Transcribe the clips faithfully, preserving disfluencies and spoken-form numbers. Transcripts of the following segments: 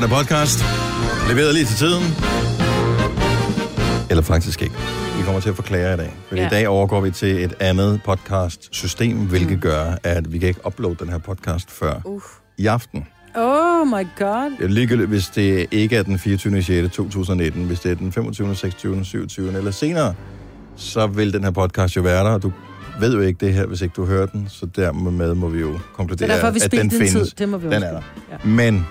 starter podcast. Leveret lige til tiden. Eller faktisk ikke. Vi kommer til at forklare i dag. For ja. I dag overgår vi til et andet podcast-system, hvilket mm. gør, at vi kan ikke uploade den her podcast før uh. i aften. Oh my god. Ligegyldigt, hvis det ikke er den fireogtyvende juni to tusind nitten, hvis det er den femogtyvende, seksogtyvende, syvogtyvende eller senere, så vil den her podcast jo være der, og du ved jo ikke det her, hvis ikke du hører den, så dermed må vi jo konkludere, derfor, vi at den, den findes. Tid. Det må vi den er der. Ja. Men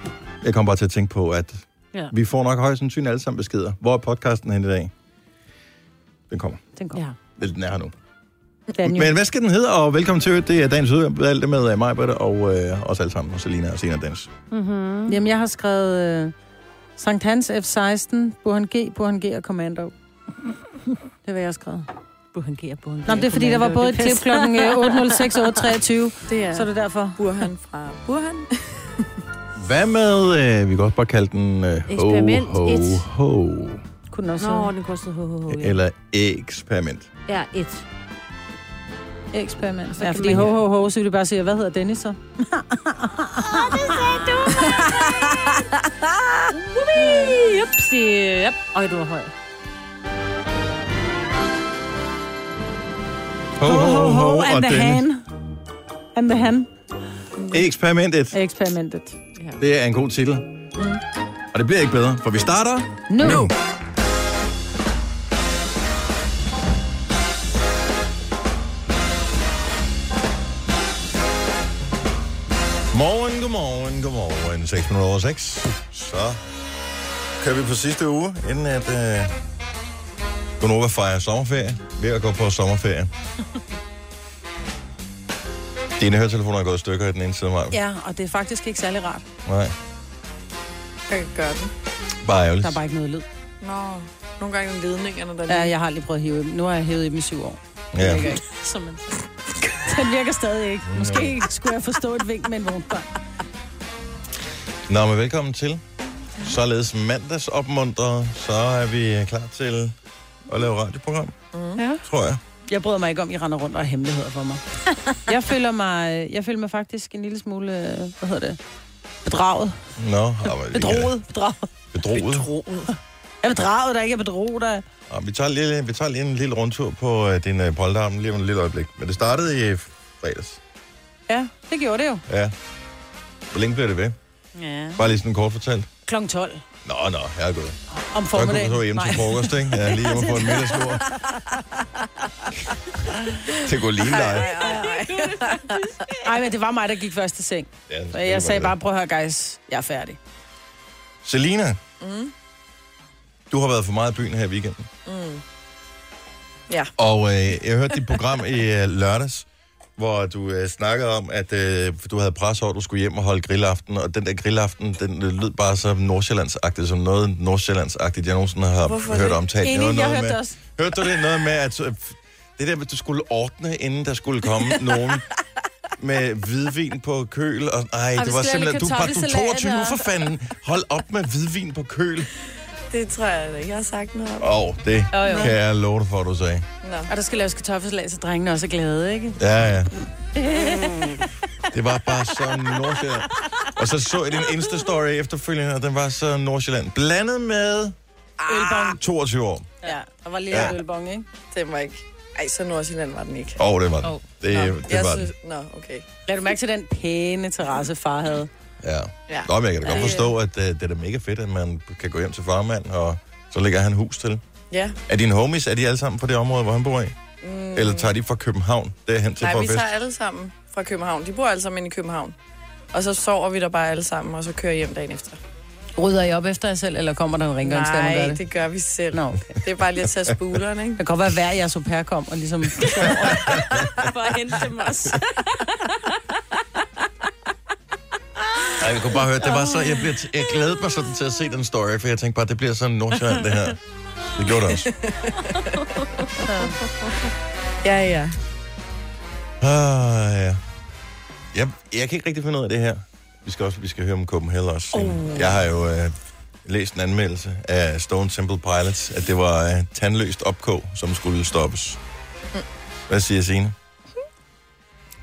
jeg kommer bare til at tænke på, at ja. vi får nok højst sandsynligt alle sammen beskeder. Hvor er podcasten hen i dag? Den kommer. Den kommer. Ja. Den er her nu. Daniel. Men hvad skal den hedde? Og velkommen til, det er dagens udvalg. Alt det med mig, Britta, og øh, os alle sammen, og Selina og Sina Dans. Mm-hmm. Jamen, jeg har skrevet øh, Sankt Hans F seksten, Burhan G, Burhan G og Commando. Det var jeg har skrevet. Burhan G og Burhan G. Nå, det er fordi, der var både et klip kl. otte nul seks til otte treogtyve. Det er. Så er det derfor. Burhan fra Burhan. Hvad med, øh, vi kan også bare kalde den øh, Experiment ho, ho, ho. Kunne den også Nå, den kostede ho, ho, ho. Ja. Eller Eksperiment. Ja, et. Eksperiment. Så ja, fordi ho, ho, ho, så vil du bare sige, hvad hedder Dennis så? Åh, det sagde du! Wuppi! Upsi! Up. Øj, du er høj. Ho, ho, ho, ho and the han. And the han. Eksperimentet. Eksperimentet. Ja. Det er en god titel. Mm. Og det bliver ikke bedre, for vi starter nu. nu. Godmorgen, godmorgen, godmorgen. seks minutter over seks. Så kører vi på sidste uge, inden at øh, Gunova fejrer sommerferie. Ved at gå på sommerferie. Dine høretelefoner er gået i stykker i den ene side af mig. Ja, og det er faktisk ikke særlig rart. Nej. Jeg kan gøre den. Bare ærgerligt. Der er bare ikke noget lyd. Nå, nogle gange ledningerne der lige... Ja, jeg har lige prøvet at hive dem. Nu har jeg hævet dem i syv år. Ja. Det ikke. Som man siger. Den virker stadig ikke. Måske skulle jeg forstå et vink med en vognbørn. Nå, men velkommen til. Således mandagsopmuntret, så er vi klar til at lave radioprogram, mm. ja. tror jeg. Jeg bryder mig ikke om, I render rundt og har hemmeligheder for mig. Jeg føler mig, jeg føler mig faktisk en lille smule, hvad hedder det, bedraget. Nå, bedroet, bedraget. Bedroet. Bedroet. Jeg er bedraget dig, ikke jeg bedroet dig. Vi tager, lige, vi tager lige en lille rundtur på uh, din uh, polterarm lige om et lille øjeblik. Men det startede i fredags. Ja, det gjorde det jo. Ja. Hvor længe bliver det ved? Ja. Bare lige sådan kort fortalt. klokken tolv. Nå, nå, jeg er gået. Om formiddagen. Så kunne du så hjemme Nej. til frokost, ikke? Ja, lige hjemme på en middagslur. Det kunne lige dig. Nej, men det var mig, der gik først til seng. Ja, det, jeg det sagde bare, det. prøv at høre, guys, jeg er færdig. Selina? Mm? Du har været for meget i byen her i weekenden. Mm. Ja. Og øh, jeg hørte dit program i øh, lørdags, hvor du øh, snakkede om, at øh, du havde pres over, at du skulle hjem og holde grillaften, og den der grillaften, den øh, lød bare så nordsjællandsagtigt, som noget nordsjællandsagtigt, jeg nogensinde har Hvorfor hørt det? omtalt. Enig, noget jeg noget hørte med, også. Hørte du det noget med, at øh, det der, at du skulle ordne, inden der skulle komme nogen med hvidvin på køl, og nej, det var simpelthen, du var du toogtyve, for fanden, hold op med hvidvin på køl. Det tror jeg ikke, jeg har sagt noget om. Åh, oh, det oh, kan jeg love dig for, du sagde. No. Og der skal laves kartoffelsalat, så drengene også er glade, ikke? Ja, ja. Mm. Det var bare så Nordsjælland. Og så så jeg din Insta-story efterfølgende, og den var så Nordsjælland. Blandet med... Ølbong. toogtyve år. Ja, og var lige ja. en ølbong, ikke? Det var ikke... Ej, så Nordsjælland var den ikke. Åh, oh, det var den. Oh. Det, no. det, det var synes... den. Nå, no, okay. Lad du mærke til den pæne terrasse, far havde? Ja. ja. Nå, men jeg kan da godt forstå, at uh, det er da mega fedt, at man kan gå hjem til farmand, og så lægger han hus til. Ja. Er dine homies, er de alle sammen fra det område, hvor han bor i? Mm. Eller tager de fra København derhen til for fest? Nej, vi tager alle sammen fra København. De bor alle sammen inde i København. Og så sover vi der bare alle sammen, og så kører hjem dagen efter. Rydder I op efter jer selv, eller kommer der en rengøringsdame og gør det? Nej, det gør vi selv. Nå, okay. Det er bare lige at tage spulerne, ikke? Det kan godt være, at hver jeres au pair kom, og ligesom... bare hente dem også. Ej, jeg kunne bare høre, det var så, jeg, t- jeg glædede mig sådan til at se den story, for jeg tænkte bare, det bliver sådan Nordsjælland, det her. Det gjorde det også. Ja, ja. Ah, ja. Jeg, jeg kan ikke rigtig finde ud af det her. Vi skal også, vi skal høre om Copenhagen også. Oh. Jeg har jo øh, læst en anmeldelse af Stone Temple Pilots, at det var øh, tandløst opkog, som skulle stoppes. Hvad siger Signe?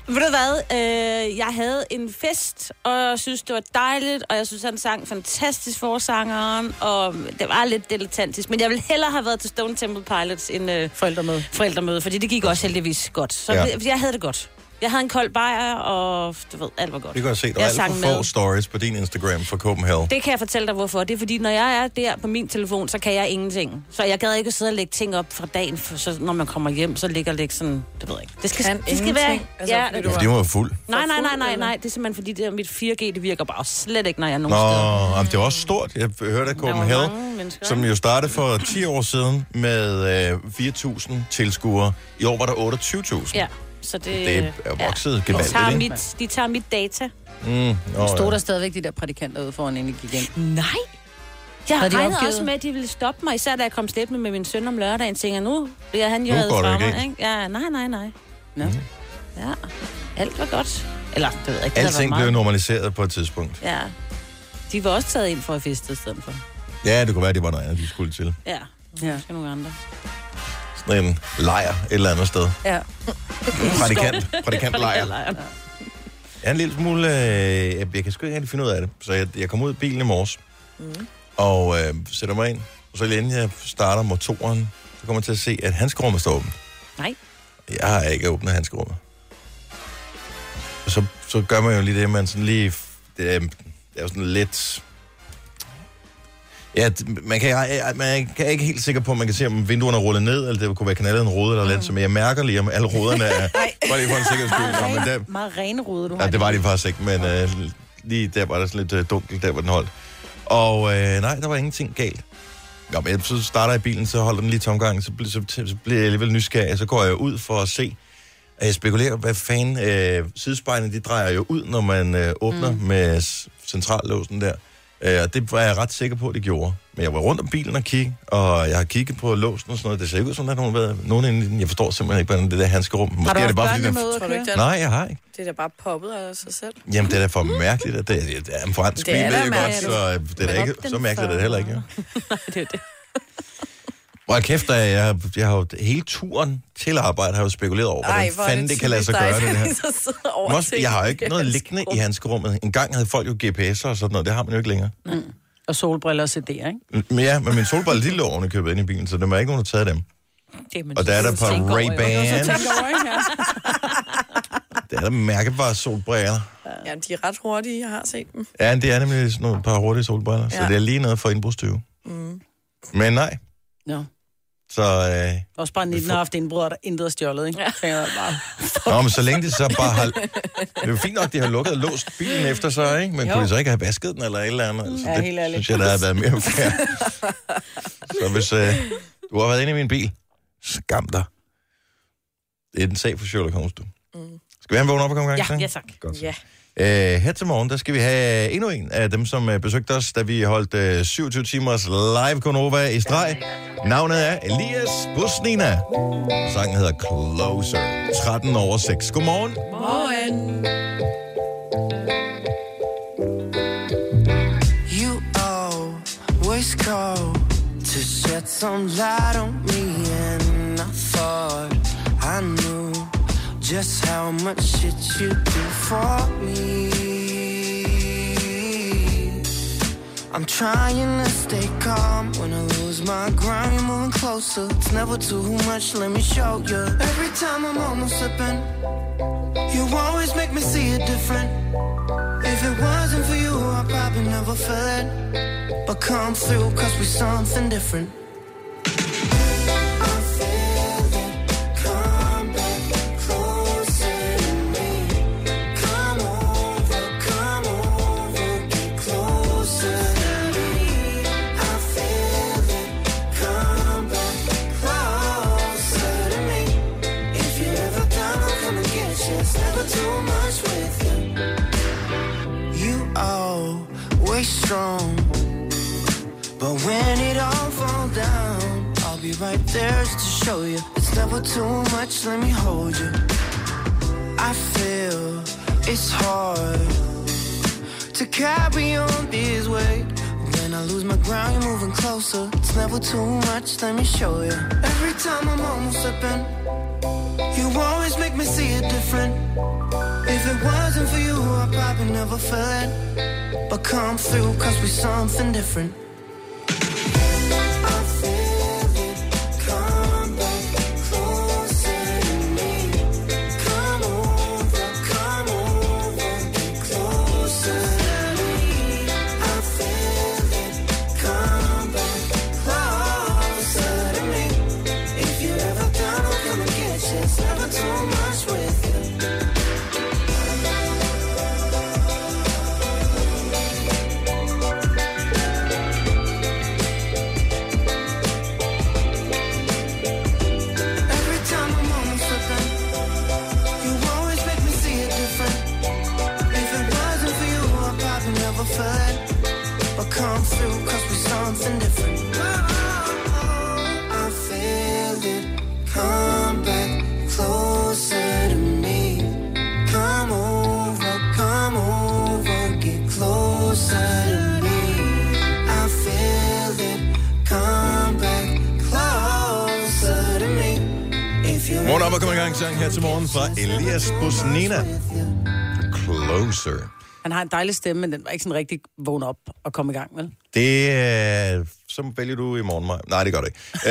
Ved du hvad? Øh, jeg havde en fest, og jeg synes, det var dejligt, og jeg synes, han sang fantastisk for sangeren, og det var lidt dilettantisk, men jeg ville hellere have været til Stone Temple Pilots end øh, forældremøde. forældremøde, fordi det gik også heldigvis godt. Så ja. jeg havde det godt. Jeg havde en kold bajer, og du ved, alt var godt. Det kan jeg se. Der er alt for få stories på din Instagram fra Copenhagen. Det kan jeg fortælle dig, hvorfor. Det er, fordi når jeg er der på min telefon, så kan jeg ingenting. Så jeg gad ikke at sidde og lægge ting op fra dagen, for så når man kommer hjem, så ligger det sådan... Det ved jeg ikke. Det skal, kan det skal være... Altså, ja, det, det var fuld. Nej, nej, nej, nej, nej. Det er simpelthen, fordi det, mit fire G, det virker bare slet ikke, når jeg er nogen steder. Nå, jamen, det var også stort. Jeg hørte af Copenhagen, som jo startede for ti år siden med øh, fire tusind tilskuere. I år var der otteogtyve tusind. Ja. Så det, det er vokset ja, gevaldigt, de tager mit, de tager mit data. Mm, oh, ja. Stod der stadigvæk de der prædikanter ude foran, inden de gik ind? Nej! Jeg havde regnede også med, at de ville stoppe mig, især da jeg kom slæbende med min søn om lørdagen, tænker nu bliver han jo havde fra mig, ikke? Ja, nej, nej, nej. Nå. Mm. Ja, alt var godt. Eller, det ved jeg ikke, alting meget... blev normaliseret på et tidspunkt. Ja. De var også taget ind for at feste i stedet for. Ja, det kunne være, det var noget andet, de skulle til. Ja, ja. Skal nogle andre. En lejer et eller andet sted. Ja. Prædikant. Prædikant lejer. Jeg er en lille smule... Øh, jeg kan sgu ikke rigtig finde ud af det. Så jeg, jeg kommer ud af bilen i morges, mm. og øh, sætter mig ind. Og så lige inden jeg starter motoren, så kommer jeg til at se, at handskerummet står åbent. Nej. Jeg har ikke åbnet handskerummet. Og så, så gør man jo lige det, man sådan lige... Det er, det er jo sådan lidt... Ja, man kan, man kan ikke helt sikker på, at man kan se, om vinduerne er rullet ned, eller det kunne være knaldet en rode eller mm. lidt, som jeg mærker lige, om alle roderne er... Bare lige for en sikker skyld. Meget rene rode, du har. Ja, det var de faktisk ikke, men øh, lige der var der sådan lidt øh, dunkelt, der var den holdt. Og øh, nej, der var ingenting galt. Ja, men så starter jeg bilen, så holder den lige tomgangen, så, så, så, så bliver jeg alligevel nysgerrig, så går jeg ud for at se. Jeg spekulerer, hvad fanden... Øh, sidespejlene, de drejer jo ud, når man øh, åbner mm. med centrallåsen der. Og det var jeg ret sikker på, at det gjorde. Men jeg var rundt om bilen og kiggede, og jeg har kigget på låsen og sådan noget. Det ser ikke ud som, at der er nogen, nogen inde i den. Jeg forstår simpelthen ikke, hvordan det der handskerum... Har du også børnemøde at køre? Nej, jeg har ikke. Det er da bare poppet af sig selv. Jamen, det er da for mærkeligt. At det, det er en fransk bil, det er godt, så det er da ikke så mærkeligt, at det heller ikke er. Nej, det er det. Hvor kæft, jeg, jeg, jeg har jo hele turen til arbejde, har jo spekuleret over, hvordan Ej, fanden det, det kan lade sig gøre, det her. Måske, jeg har jo ikke noget liggende i handskerummet. En gang havde folk jo G P S'er og sådan noget, det har man jo ikke længere. Mm. Og solbriller og C D'er, ikke? Ja, men min solbriller, de lå oven købet ind i bilen, så det var ikke nogen, der taget dem. Jamen, og der er der på Ray-Bans. Der er der mærkebare solbriller. Ja, de er ret hurtige, jeg har set dem. Ja, det er nemlig sådan nogle par hurtige solbriller, ja. Så det er lige noget for indbrudstyve. Mm. Men nej. No. Så, øh, også bare nitten har haft indbrud, og der er intet stjålet, ikke? Ja. Bare... Nå, men så længe de så bare har... Det er jo fint nok, at de har lukket og låst bilen efter sig, ikke? Men jo. Kunne de så ikke have vasket den eller et eller andet? Altså, ja, det synes lidt. Jeg, der har været mere fair. Så hvis øh, du har været inde i min bil, skam dig. Det er den sag for Sherlock Holmes, du. Mm. Skal vi have en vågen op og komme i gang? Ja, ja tak. Godt. Ja. Æh, her til morgen, der skal vi have endnu en af dem, som uh, besøgte os, da vi holdt uh, syvogtyve timers live Konova i streg. Navnet er Elias Boussnina. Sangen hedder Closer. tretten over seks. Godmorgen. Morgen. You always call to shed some light on me, and I thought I knew just how much shit you do for me. I'm trying to stay calm. When I lose my grind, you're moving closer. It's never too much, let me show you. Every time I'm almost slipping, you always make me see it different. If it wasn't for you, I'd probably never feel it. But come through, cause we're something different. Strong, but when it all falls down, I'll be right there to show you. It's never too much, let me hold you. I feel it's hard to carry on this way. When I lose my ground, you're moving closer. It's never too much, let me show you. Every time I'm almost slipping, you always make me see it different. it wasn't for you, I probably never felt it. But come through, cause we something different. Morgen op og kom i gang sang her til morgen fra Elias Boussnina. Closer. Han har en dejlig stemme, men den var ikke sådan rigtig vågen op og komme i gang, vel? Det øh, så vælger du i morgen, Maja. Nej, det gør det ikke. Øh,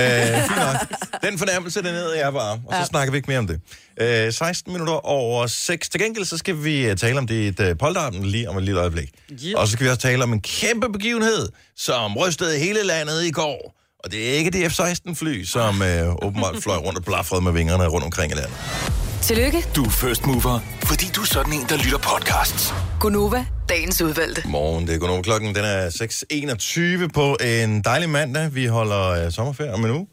fint nok. Den fornærmelse, den hedder jeg bare, og så ja. snakker vi ikke mere om det. Øh, seksten minutter over seks. Til gengæld, så skal vi tale om dit uh, polterappen lige om et lille øjeblik. Yeah. Og så skal vi også tale om en kæmpe begivenhed, som rystede hele landet i går. Og det er ikke det F seksten fly, som øh, åbenbart fløj rundt og blafrede med vingerne rundt omkring i landet. Tillykke. Du er first mover, fordi du er sådan en, der lytter podcasts. Gunova, dagens udvalgte. Morgen, det er Gunova. Klokken den er seks enogtyve på en dejlig mandag. Vi holder øh, sommerferie om en uge.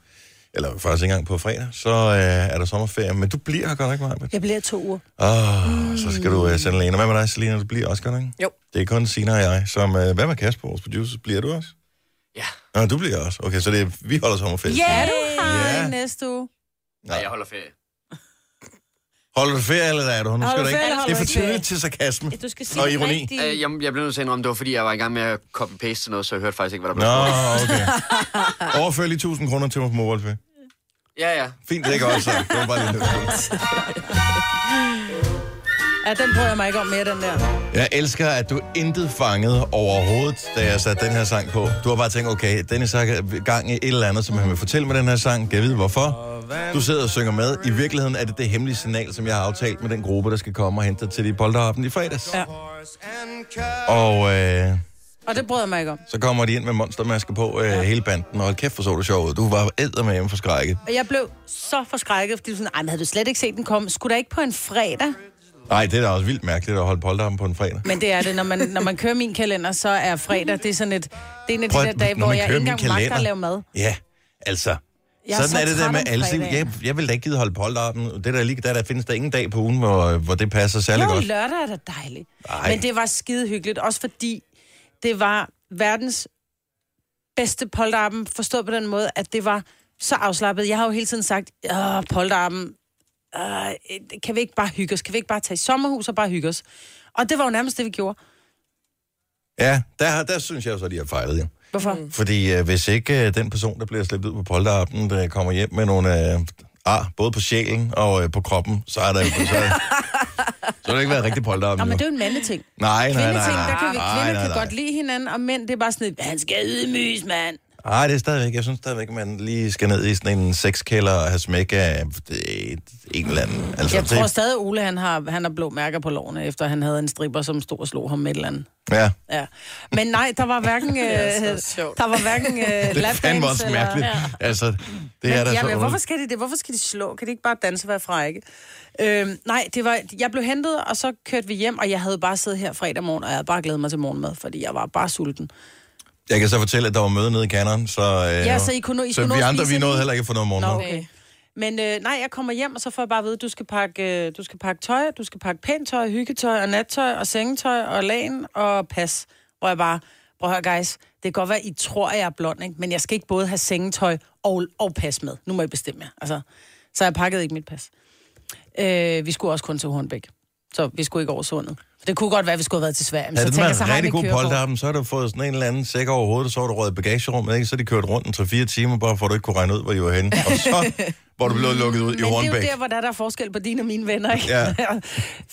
Eller faktisk ikke engang på fredag, så øh, er der sommerferie. Men du bliver her godt, ikke, Marbet? Jeg bliver to uger. Åh, oh, mm. Så skal du øh, sende Lena. Hvad med dig, Selina? Du bliver også godt, ikke? Jo. Det er kun Sina og jeg, som... Øh, hvad med Kasper, vores producer? Bliver du også? Ja. Nå, du bliver også. Okay, så det er, vi holder sommerferie. Ja, du har ja. næste uge. Nej, jeg holder ferie. Holder du ferie, eller er du? Nu skal du ikke. Det er for tydeligt til sarkasme og ironi. Rigtig... Øh, jeg, jeg blev nødt til at indrømme, det var fordi, jeg var i gang med at copy-paste til noget, så jeg hørte faktisk ikke, hvad der blev brugt. Nå, okay. Overfør lige tusind kroner til mig på MobilePay. Ja, ja. Fint, det er godt så. Det var bare lige nødt. Ja, den prøver jeg mig ikke om mere, den der. Jeg elsker, at du intet fangede overhovedet, da jeg satte den her sang på. Du har bare tænkt, okay, Dennis har gang i et eller andet, som han vil fortælle med den her sang. Kan jeg vide hvorfor? Du sidder og synger med. I virkeligheden er det det hemmelige signal, som jeg har aftalt med den gruppe, der skal komme og hente til de polterappen i fredags. Ja. Og... Øh... Og det brød jeg mig ikke om. Så kommer de ind med monstermasker på øh, ja. hele banden, og hold kæft, for så du sjovt. Du var eddermame forskrækket. Og jeg blev så forskrækket, fordi du sådan, ej, men havde du slet ikke set den komme? Skulle der ikke på en fredag? Nej, det er da også vildt mærkeligt at holde polterappen på en fredag. Men det er det. Når man, når man kører min kalender, så er fredag, det er sådan et... Det er en af de der dage, hvor jeg ikke engang magter at lave mad. Ja, altså. Sådan så er det der med alle sig. Jeg, jeg vil da ikke gide holde polterappen. Det der lige der, der findes der ingen dag på ugen, hvor, hvor det passer særlig godt. Jo, lørdag er da dejligt. Ej. Men det var skide hyggeligt, også fordi det var verdens bedste polterappen, forstået på den måde, at det var så afslappet. Jeg har jo hele tiden sagt, åh, polterappen... Uh, kan vi ikke bare hygge os? Kan vi ikke bare tage i sommerhus og bare hygge os? Og det var jo nærmest det, vi gjorde. Ja, der, der synes jeg jo så, at de har fejlet, ja. Hvorfor? Fordi uh, hvis ikke uh, den person, der bliver slæbt ud på polterappen, der kommer hjem med nogle uh, ar, både på sjælen og uh, på kroppen, så er der jo... Så har det ikke været rigtig polterappen. Nå, men det er jo en mandeting. Nej, nej, nej, nej. Kvindeting, der kan vi kvinder nej, nej. kan godt lide hinanden, og mænd, det er bare sådan et, han skal ydmyges, mand. Nej, det er stadigvæk. Jeg synes stadigvæk, at man lige skal ned i sådan en sexkælder og have smæk af en eller anden. Altså, jeg tror stadig, Ole, han har, han har blå mærker på lårene, efter han havde en stripper, som stod og slog ham med et eller andet. Ja. ja. Men nej, der var hverken... der var hverken uh, det er fandme også mærkeligt. Eller, ja. Altså, det men, er der ja, så... Men, hvorfor skal de det? Hvorfor skal de slå? Kan de ikke bare danse værfra, ikke? Øhm, nej, det var... Jeg blev hentet, og så kørte vi hjem, og jeg havde bare siddet her fredag morgen, og jeg havde bare glædet mig til morgenmad, fordi jeg var bare sulten. Jeg kan så fortælle, at der var møde nede i Cannon, så, øh, ja, så, I kunne, I så vi andre, vi nåede heller ikke for noget morgenmad. Nå, okay. Men øh, nej, jeg kommer hjem, og så får jeg bare at vide, at du skal pakke, øh, du skal pakke tøj, du skal pakke pænt tøj, hyggetøj og nattøj og sengetøj og lagen og pas. Hvor jeg bare, prøv at høre, guys, det kan godt være, I tror, jeg er blond, ikke? Men jeg skal ikke både have sengetøj og, og pas med. Nu må I bestemme jer. Altså, så jeg pakkede ikke mit pas. Øh, vi skulle også kun til Hornbæk, så vi skulle ikke over sundet. Det kunne godt være, at vi skulle have været til Sverige. Men ja, så det tænker, så har rigtig god polterappen, så har du fået sådan en eller anden sæk over hovedet, og så har du røget bagagerummet, ikke? Så de kørt rundt en tre-fire timer, bare for at du ikke kunne regne ud, hvor I var henne. Og så var du blevet lukket ud i Hornbæk. Men det er jo der, hvor der er forskel på dine og mine venner, ikke? Ja.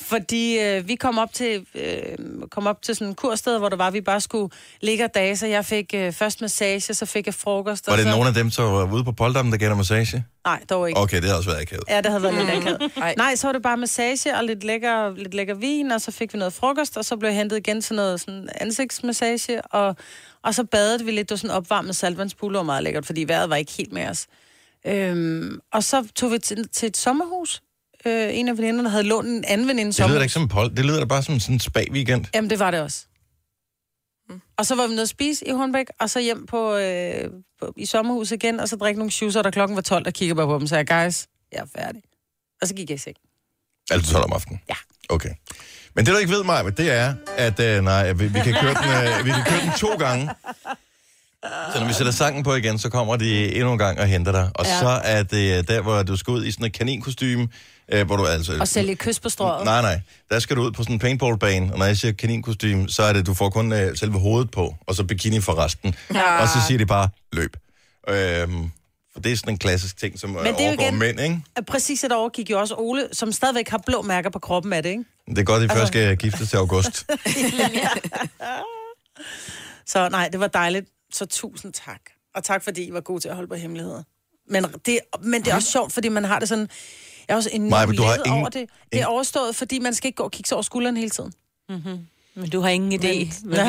Fordi øh, vi kom op til, øh, kom op til sådan en kurssted, hvor det var, vi bare skulle ligge og dage, så jeg fik øh, først massage, så fik jeg frokost. Var det så... nogen af dem, der var ude på polterappen, der gav dig massage? Nej, dog ikke. Okay, det havde også været akavet. Ja, det havde været mm. lidt akavet. Nej, så var det bare massage og lidt lækker, lidt lækker vin, og så fik vi noget frokost, og så blev jeg hentet igen til noget sådan ansigtsmassage, og, og så badede vi lidt, det var sådan opvarmet saltvandspool, meget lækkert, fordi vejret var ikke helt med os. Øhm, og så tog vi til, til et sommerhus. Øh, en af veninderne havde lånt en anden veninde sommerhus. Det lyder da ikke som en pol, det lyder da bare som sådan en spa-weekend. Jamen, det var det også. Mm. Og så var vi nede at spise i Hornbæk, og så hjem på, øh, på, i sommerhus igen, og så drikke nogle shoes, og der klokken var tolv, og kigger bare på dem, så jeg, guys, jeg er færdig. Og så gik jeg i seng. Altså tolv om aftenen? Ja. Okay. Men det, der ikke ved mig, det er, at øh, nej, vi, vi, kan køre den, øh, vi kan køre den to gange. Så når vi sætter sangen på igen, så kommer de endnu en gang og henter dig. Og ja. Så er det der, hvor du skal ud i sådan et kaninkostyme, hvor du altså... Og sælge kys på strået. Nej, nej. Der skal du ud på sådan en paintballbane, og når jeg siger kaninkostyme, så er det, du får kun selve hovedet på, og så bikini for resten. Ja. Og så siger de bare, løb. Øhm, for det er sådan en klassisk ting, som men det overgår igen, mænd, ikke? Præcis et år gik jo også Ole, som stadigvæk har blå mærker på kroppen af det, ikke? Det er godt, at I altså... først skal giftes til august. Så nej, det var dejligt. Så tusind tak. Og tak, fordi I var gode til at holde på hemmeligheder. Men det, men det er også sjovt, fordi man har det sådan... Jeg er også enormt ledet ingen, over det. Det er overstået, fordi man skal ikke gå og kigge sig over skulderen hele tiden. Mm-hmm. Men du har ingen idé. Men, ja.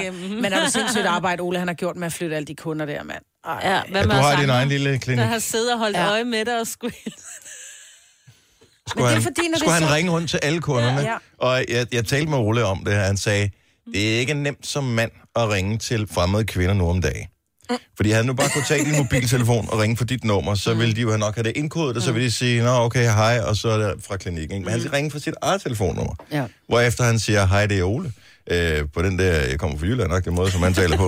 Ja. Men er det sindssygt arbejde, Ole, han har gjort med at flytte alle de kunder der, mand? Ej, ja, hvad ja, du har din egen lille klinik. Der har siddet og holdt ja. øje med dig og skulle... skulle han, fordi, skulle han så... ringe rundt til alle kunderne? Ja, ja. Og jeg, jeg talte med Ole om det her, han sagde... Det er ikke nemt som mand at ringe til fremmede kvinder nu om dagen. Mm. Fordi havde nu bare kunne tage din mobiltelefon og ringe for dit nummer, så ville de jo nok have det indkodet, og så ville de sige, nå okay, hej, og så er det fra klinikken. Men han skal ringe for sit eget telefonnummer. Ja. Hvorefter han siger, hej, det er Ole. Øh, på den der, jeg kommer fra Jylland, nok den måde, som han taler på.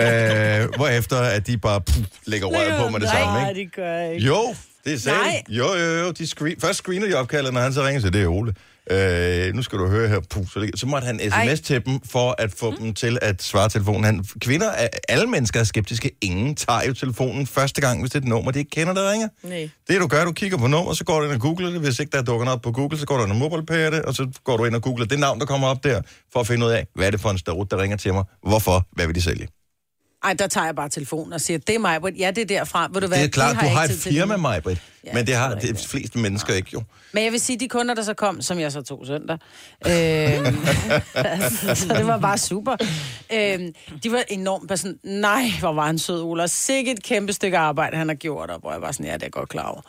øh, hvorefter at de bare pff, lægger røret på med det samme, ikke? Nej, det gør jeg ikke. Jo, det er særligt. Jo, jo, jo. De screen... Først screener de opkaldet, når han så ringer til, det er Ole. Øh, nu skal du høre her, puh, så, så måtte han sms Ej. til dem, for at få mm. dem til at svare telefonen. Han, kvinder, alle mennesker er skeptiske. Ingen tager jo telefonen første gang, hvis det er et nummer, de ikke kender, der ringer. Nej. Det du gør, du kigger på nummer, så går du ind og googler det. Hvis ikke der dukker noget op på Google, så går du ind og mobilepærer det, og så går du ind og googler det navn, der kommer op der, for at finde ud af, hvad er det for en starut, der ringer til mig? Hvorfor? Hvad vil de sælge? Ej, der tager jeg bare telefonen og siger, det er mig, Britt. Ja, det er derfra. Vil du være, det er klart, har du har et firma, mig, Britt. Ja, men det har de fleste mennesker ja. ikke, jo. Men jeg vil sige, de kunder, der så kom, som jeg så tog søndag, øh, så det var bare super. Øh, de var enormt bare sådan, nej, hvor var han sød, Ole. Og sikkert et kæmpe stykke arbejde, han har gjort op, og jeg var sådan, ja, det er godt klar over.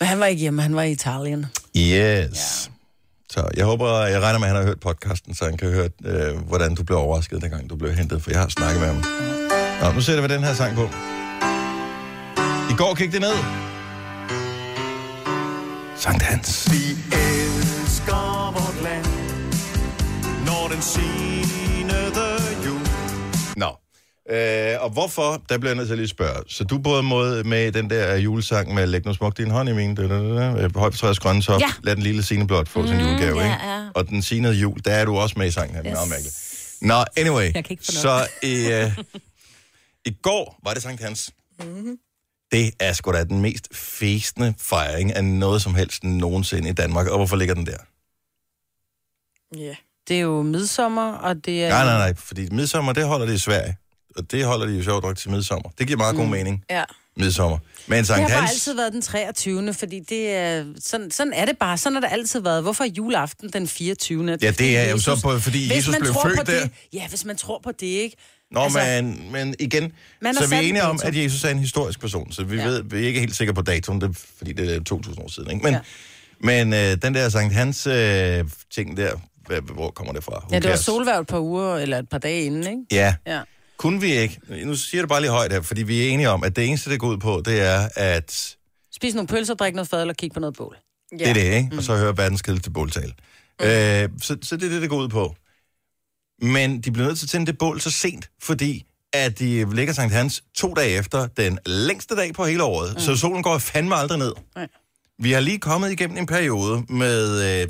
Men han var ikke hjemme, han var i Italien. Yes. Ja. Så jeg håber, jeg regner med, at han har hørt podcasten, så han kan høre, øh, hvordan du blev overrasket, dengang du blev hentet, for jeg har snakket med ham. Nå, nu sætter vi den her sang på. I går gik det ned. Sankt Hans. Vi elsker vort land, når den sinede jul. Nå. Øh, og hvorfor, der bliver jeg nødt til at lige spørge. Så du både mod med den der julesang med læg nu smuk din hånd i min, højbetrædes grønne top, ja. lad den lille sine blot få mm, sin julegave, yeah, ikke? Yeah. Og den sinede jul, der er du også med i sangen her, yes. meget mærkeligt. Nå, anyway, så øh, i går var det Sankt Hans. Mm-hmm. Det er sgu da den mest festende fejring af noget som helst nogensinde i Danmark. Og hvorfor ligger den der? Ja, yeah. det er jo midsommer, og det er... Nej, nej, nej, fordi midsommer, det holder det i Sverige. Og det holder de jo sjovt nok til midsommer. Det giver meget mm. god mening. Ja. Midsommer. Men Sankt Hans... Det har bare altid været den treogtyvende Fordi det er... Sådan, sådan er det bare. Sådan har det altid været. Hvorfor juleaften den fireogtyvende Det ja, det er jo så på, fordi hvis Jesus blev født der. Det, ja, hvis man tror på det, ikke? Nå, altså, men, men igen... Så vi er enige om, at Jesus er en historisk person. Så vi, ja. ved, vi er ikke helt sikre på datoen, det, fordi det er to tusind år siden, ikke? Men, ja. men øh, den der Sankt Hans øh, ting der, hvor kommer det fra? Who ja, det var Solværv et par uger, eller et par dage inden, ikke? Ja. Ja. Kunne vi ikke? Nu siger det bare lige højt her, fordi vi er enige om, at det eneste, det går ud på, det er at... Spise nogle pølser, drikke noget fadøl og kigge på noget bål. Ja. Det er det, ikke? Mm. Og så høre verdens kedeligste båltale. Mm. Øh, så, så det er det, det går ud på. Men de bliver nødt til at tænde det bål så sent, fordi at de ligger Sankt Hans to dage efter den længste dag på hele året. Mm. Så solen går fandme aldrig ned. Mm. Vi har lige kommet igennem en periode med øh,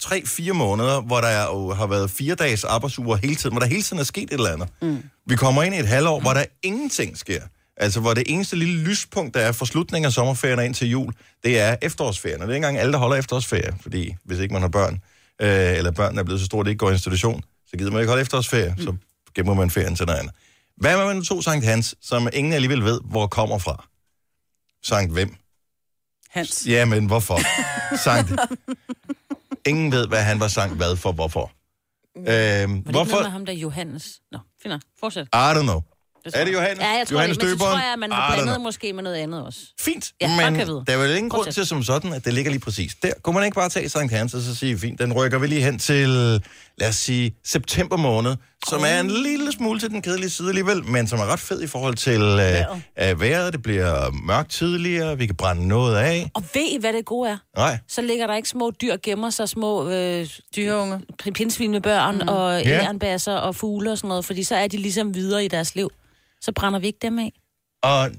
tre-fire måneder, hvor der jo har været fire dages arbejdsuger hele tiden, hvor der hele tiden er sket et eller andet. Mm. Vi kommer ind i et halvår, hvor der ingenting sker. Altså, hvor det eneste lille lyspunkt, der er fra slutningen af sommerferien og ind til jul, det er efterårsferien. Og det er ikke engang alle, der holder efterårsferie, fordi hvis ikke man har børn, øh, eller børnene er blevet så store, at det ikke går i institution, så gider man ikke holde efterårsferie, mm. så gemmer man ferien til noget andet. Hvad med man to Sankt Hans, som ingen alligevel ved, hvor kommer fra? Sankt hvem? Hans. Ja, men hvorfor? Sankt. Ingen ved, hvad han var sankt hvad for, hvorfor. Øhm, var det hvorfor? Med ham der Johannes? Nå, finder. Fortsæt. I don't know. Det er det Johannes? Ja, jeg tror Johannes det, men så tror jeg, at man har blandet måske med noget andet også. Fint, ja, men der er vel ingen grund til som sådan, at det ligger lige præcis der. Kunne man ikke bare tage Sankt Hans og så sige, fint, den rykker vi lige hen til, lad os sige, september måned, som oh. er en lille smule til den kedelige side alligevel, men som er ret fed i forhold til øh, øh, vejret. Det bliver mørkt tidligere, vi kan brænde noget af. Og ved I, hvad det gode er? Nej. Så ligger der ikke små dyr gemmer sig, små øh, dyreunger, pindsvin med børn mm. og ærenbasser yeah. og fugle og sådan noget, fordi så er de ligesom videre i deres liv. Så brænder vi ikke dem af. Og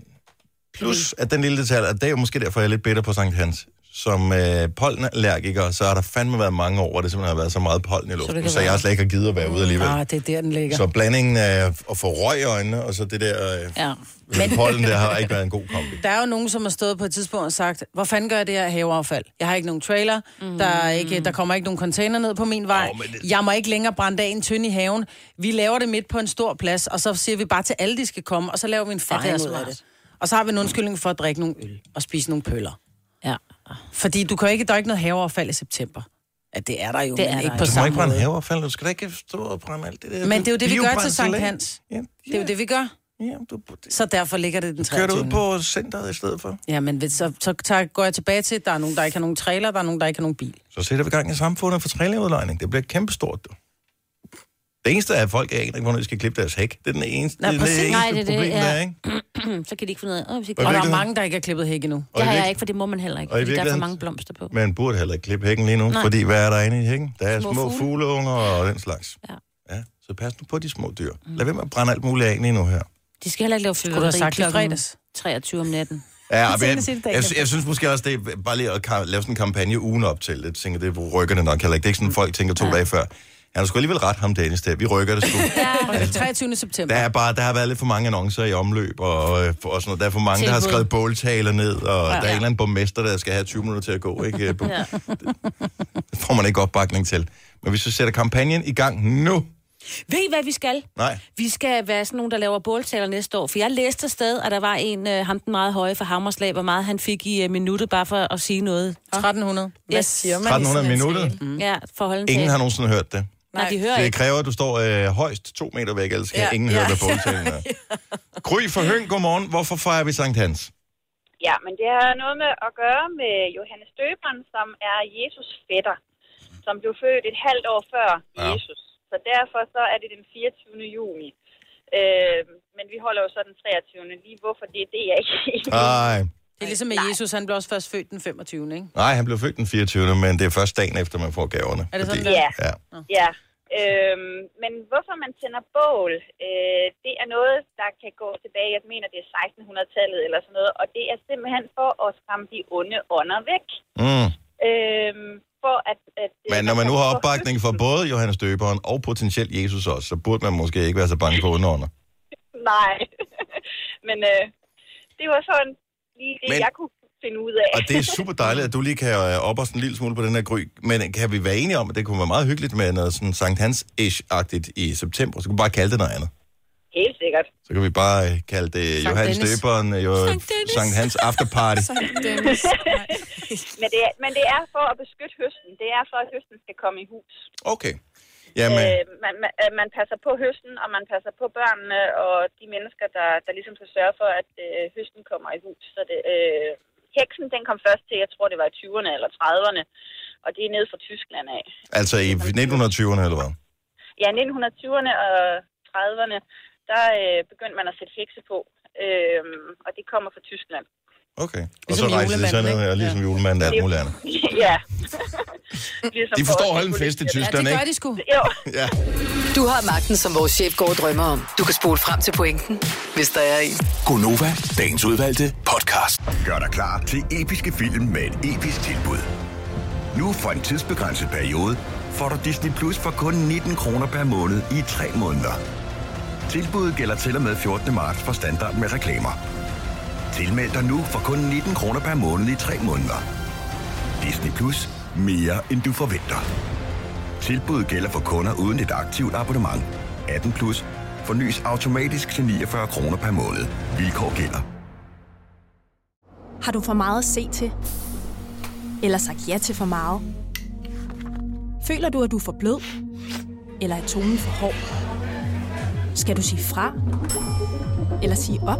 plus, at den lille detalje, og det er jo måske derfor, jeg er lidt bitter på Sankt Hans, som øh, pollenallergiker, så har der fandme været mange år, hvor det simpelthen har været så meget pollen i luften, så, så jeg også slet ikke har givet at være ude alligevel. Ah, det er der, den ligger. Så blandingen af øh, at få røg i øjnene, og så det der øh, ja. Men... pollen, der har ikke været en god kombi. Der er jo nogen, som har stået på et tidspunkt og sagt, hvor fanden gør jeg det her haveaffald? Jeg har ikke nogen trailer, mm. der, er ikke, der kommer ikke nogen container ned på min vej, oh, det... jeg må ikke længere brænde af en tynde i haven. Vi laver det midt på en stor plads, og så siger vi bare til alle, de skal komme, og så laver vi en fejring ud af det. Og så har vi en undskyldning for at drikke nogle øl og spise nogle pøller. Ja. Fordi du kan ikke, der er ikke noget haveaffald i september. Ja, det er der jo, det men er ikke på samme måde. Du må ikke brænde haveaffald, du skal da ikke stå og brænde alt det der. Men det er jo det, vi gør til Sankt Hans. Ja, ja. Det er jo det, vi gør. Ja, du, det... Så derfor ligger det den treogtyvende. Kører du ud på centret i stedet for? Ja, men så, så tager, går jeg tilbage til, at der er nogen, der ikke har nogen trailer, der er nogen, der ikke har nogen bil. Så sætter vi gang i samfundet for trailerudlejning. Det bliver kæmpestort, du. Det eneste er, at folk er ikke, hvornår de skal klippe deres hæk. Det er den eneste, Nå, det, det eneste Nej, det, problem, det, ja. der er, ikke? Så kan de ikke finde noget af. Og, og der er mange, der ikke har klippet hæk endnu. Det har jeg ikke, for det må man heller ikke, fordi der er for mange blomster på. Man burde heller ikke klippe hækken lige nu, Nej. fordi hvad er der inde i hækken? Der er små, små fugleunger og den slags. Ja. ja. Så pas nu på de små dyr. Lad være med at brænde alt muligt af lige nu her. De skal heller ikke lave fyrværkeri klokken treogtyve om natten. Ja, jeg, jeg, jeg synes måske også, det er bare lige at lave sådan en kampagne ugen op til. Jeg tænker, det rykker det nok heller ikke. Det er ikke sådan, folk tænker to dage før. Ja, du skulle alligevel ret ham, Dennis, der. Vi rykker det sgu. Ja, altså, treogtyvende september. Der, er bare, der har været lidt for mange annoncer i omløb, og, og sådan noget. Der er for mange, Tilbud. der har skrevet båltaler ned, og ja, der er ja. en eller anden borgmester, der skal have tyve minutter til at gå, ikke? Ja. Det får man ikke opbakning til. Men hvis vi så sætter kampagnen i gang nu... Ved I, hvad vi skal? Nej. Vi skal være sådan nogen, der laver båltaler næste år. For jeg læste afsted, at der var en, øh, ham den meget høje for Hammerslag, hvor meget han fik i øh, minuttet, bare for at sige noget. tretten hundrede. Hvad yes. siger man? tretten hundrede minuttet? Mm. Ja, for at holde en tale. Ingen har nogensinde hørt det. Nej, de hører det ikke. Kræver, at du står øh, højst to meter væk, ellers kan ja, ingen ja. høre dig på udtalende. Gry fra Høng, godmorgen. Hvorfor fejrer vi Sankt Hans? Ja, men det har noget med at gøre med Johannes Døberen, som er Jesus' fætter, som blev født et halvt år før ja. Jesus. Så derfor så er det den fireogtyvende juni. Øh, men vi holder jo så den treogtyvende Lige hvorfor det, det er jeg ikke enig. Nej. Det er ligesom med Nej. Jesus, han blev også først født den femogtyvende ikke? Nej, han blev født den fireogtyvende men det er først dagen efter, man får gaverne. Er det fordi... sådan? Ja. ja. ja. Øhm, men hvorfor man tænder bål, øh, det er noget, der kan gå tilbage. Jeg mener, det er sekstenhundredetallet eller sådan noget. Og det er simpelthen for at skræmme de onde ånder væk. Mm. Øhm, for at, at, men når man nu har opbakning for både Johannes Døberen og potentielt Jesus også, så burde man måske ikke være så bange for onde ånder. Nej. men øh, det var sådan... Lige det, men, jeg kunne finde ud af. Og det er super dejligt, at du lige kan oppe os en lille smule på den her Gry. Men kan vi være enige om, at det kunne være meget hyggeligt med noget sådan Sankt Hans-ish-agtigt i september? Så kan vi bare kalde det noget andet. Helt sikkert. Så kan vi bare kalde det Johannes Døberen, jo, Sankt Hans Afterparty. men, det er, men det er for at beskytte høsten. Det er for, at høsten skal komme i hus. Okay. Jamen. Øh, man, man, man passer på høsten, og man passer på børnene og de mennesker, der, der ligesom skal sørge for, at øh, høsten kommer i hus. Så det, øh, heksen, den kom først til, jeg tror, det var i tyverne eller trediverne, og det er nede fra Tyskland af. Altså i nitten tyverne, eller hvad? Ja, nitten tyverne og trediverne, der øh, begyndte man at sætte hekse på, øh, og det kommer fra Tyskland. Okay, og ligesom så rejser de sådan noget her, ligesom ja. julemanden og alt muligt andet. Ja. Ligesom de forstår at holde en fest i Tyskland, ikke? Ja, det gør de sgu. Jo. Ja. Du har magten, som vores chef går og drømmer om. Du kan spole frem til pointen, hvis der er en. Gonova, dagens udvalgte podcast. Gør dig klar til episke film med et episk tilbud. Nu for en tidsbegrænset periode får du Disney Plus for kun nitten kroner per måned i tre måneder. Tilbuddet gælder til og med fjortende marts for standard med reklamer. Tilmeld dig nu for kun nitten kroner per måned i tre måneder. Disney Plus. Mere end du forventer. Tilbuddet gælder for kunder uden et aktivt abonnement. atten plus. Fornyes automatisk til niogfyrre kroner per måned. Vilkår gælder. Har du for meget at se til? Eller sagt ja til for meget? Føler du, at du er for blød? Eller er tonen for hård? Skal du sige fra? Eller sige op?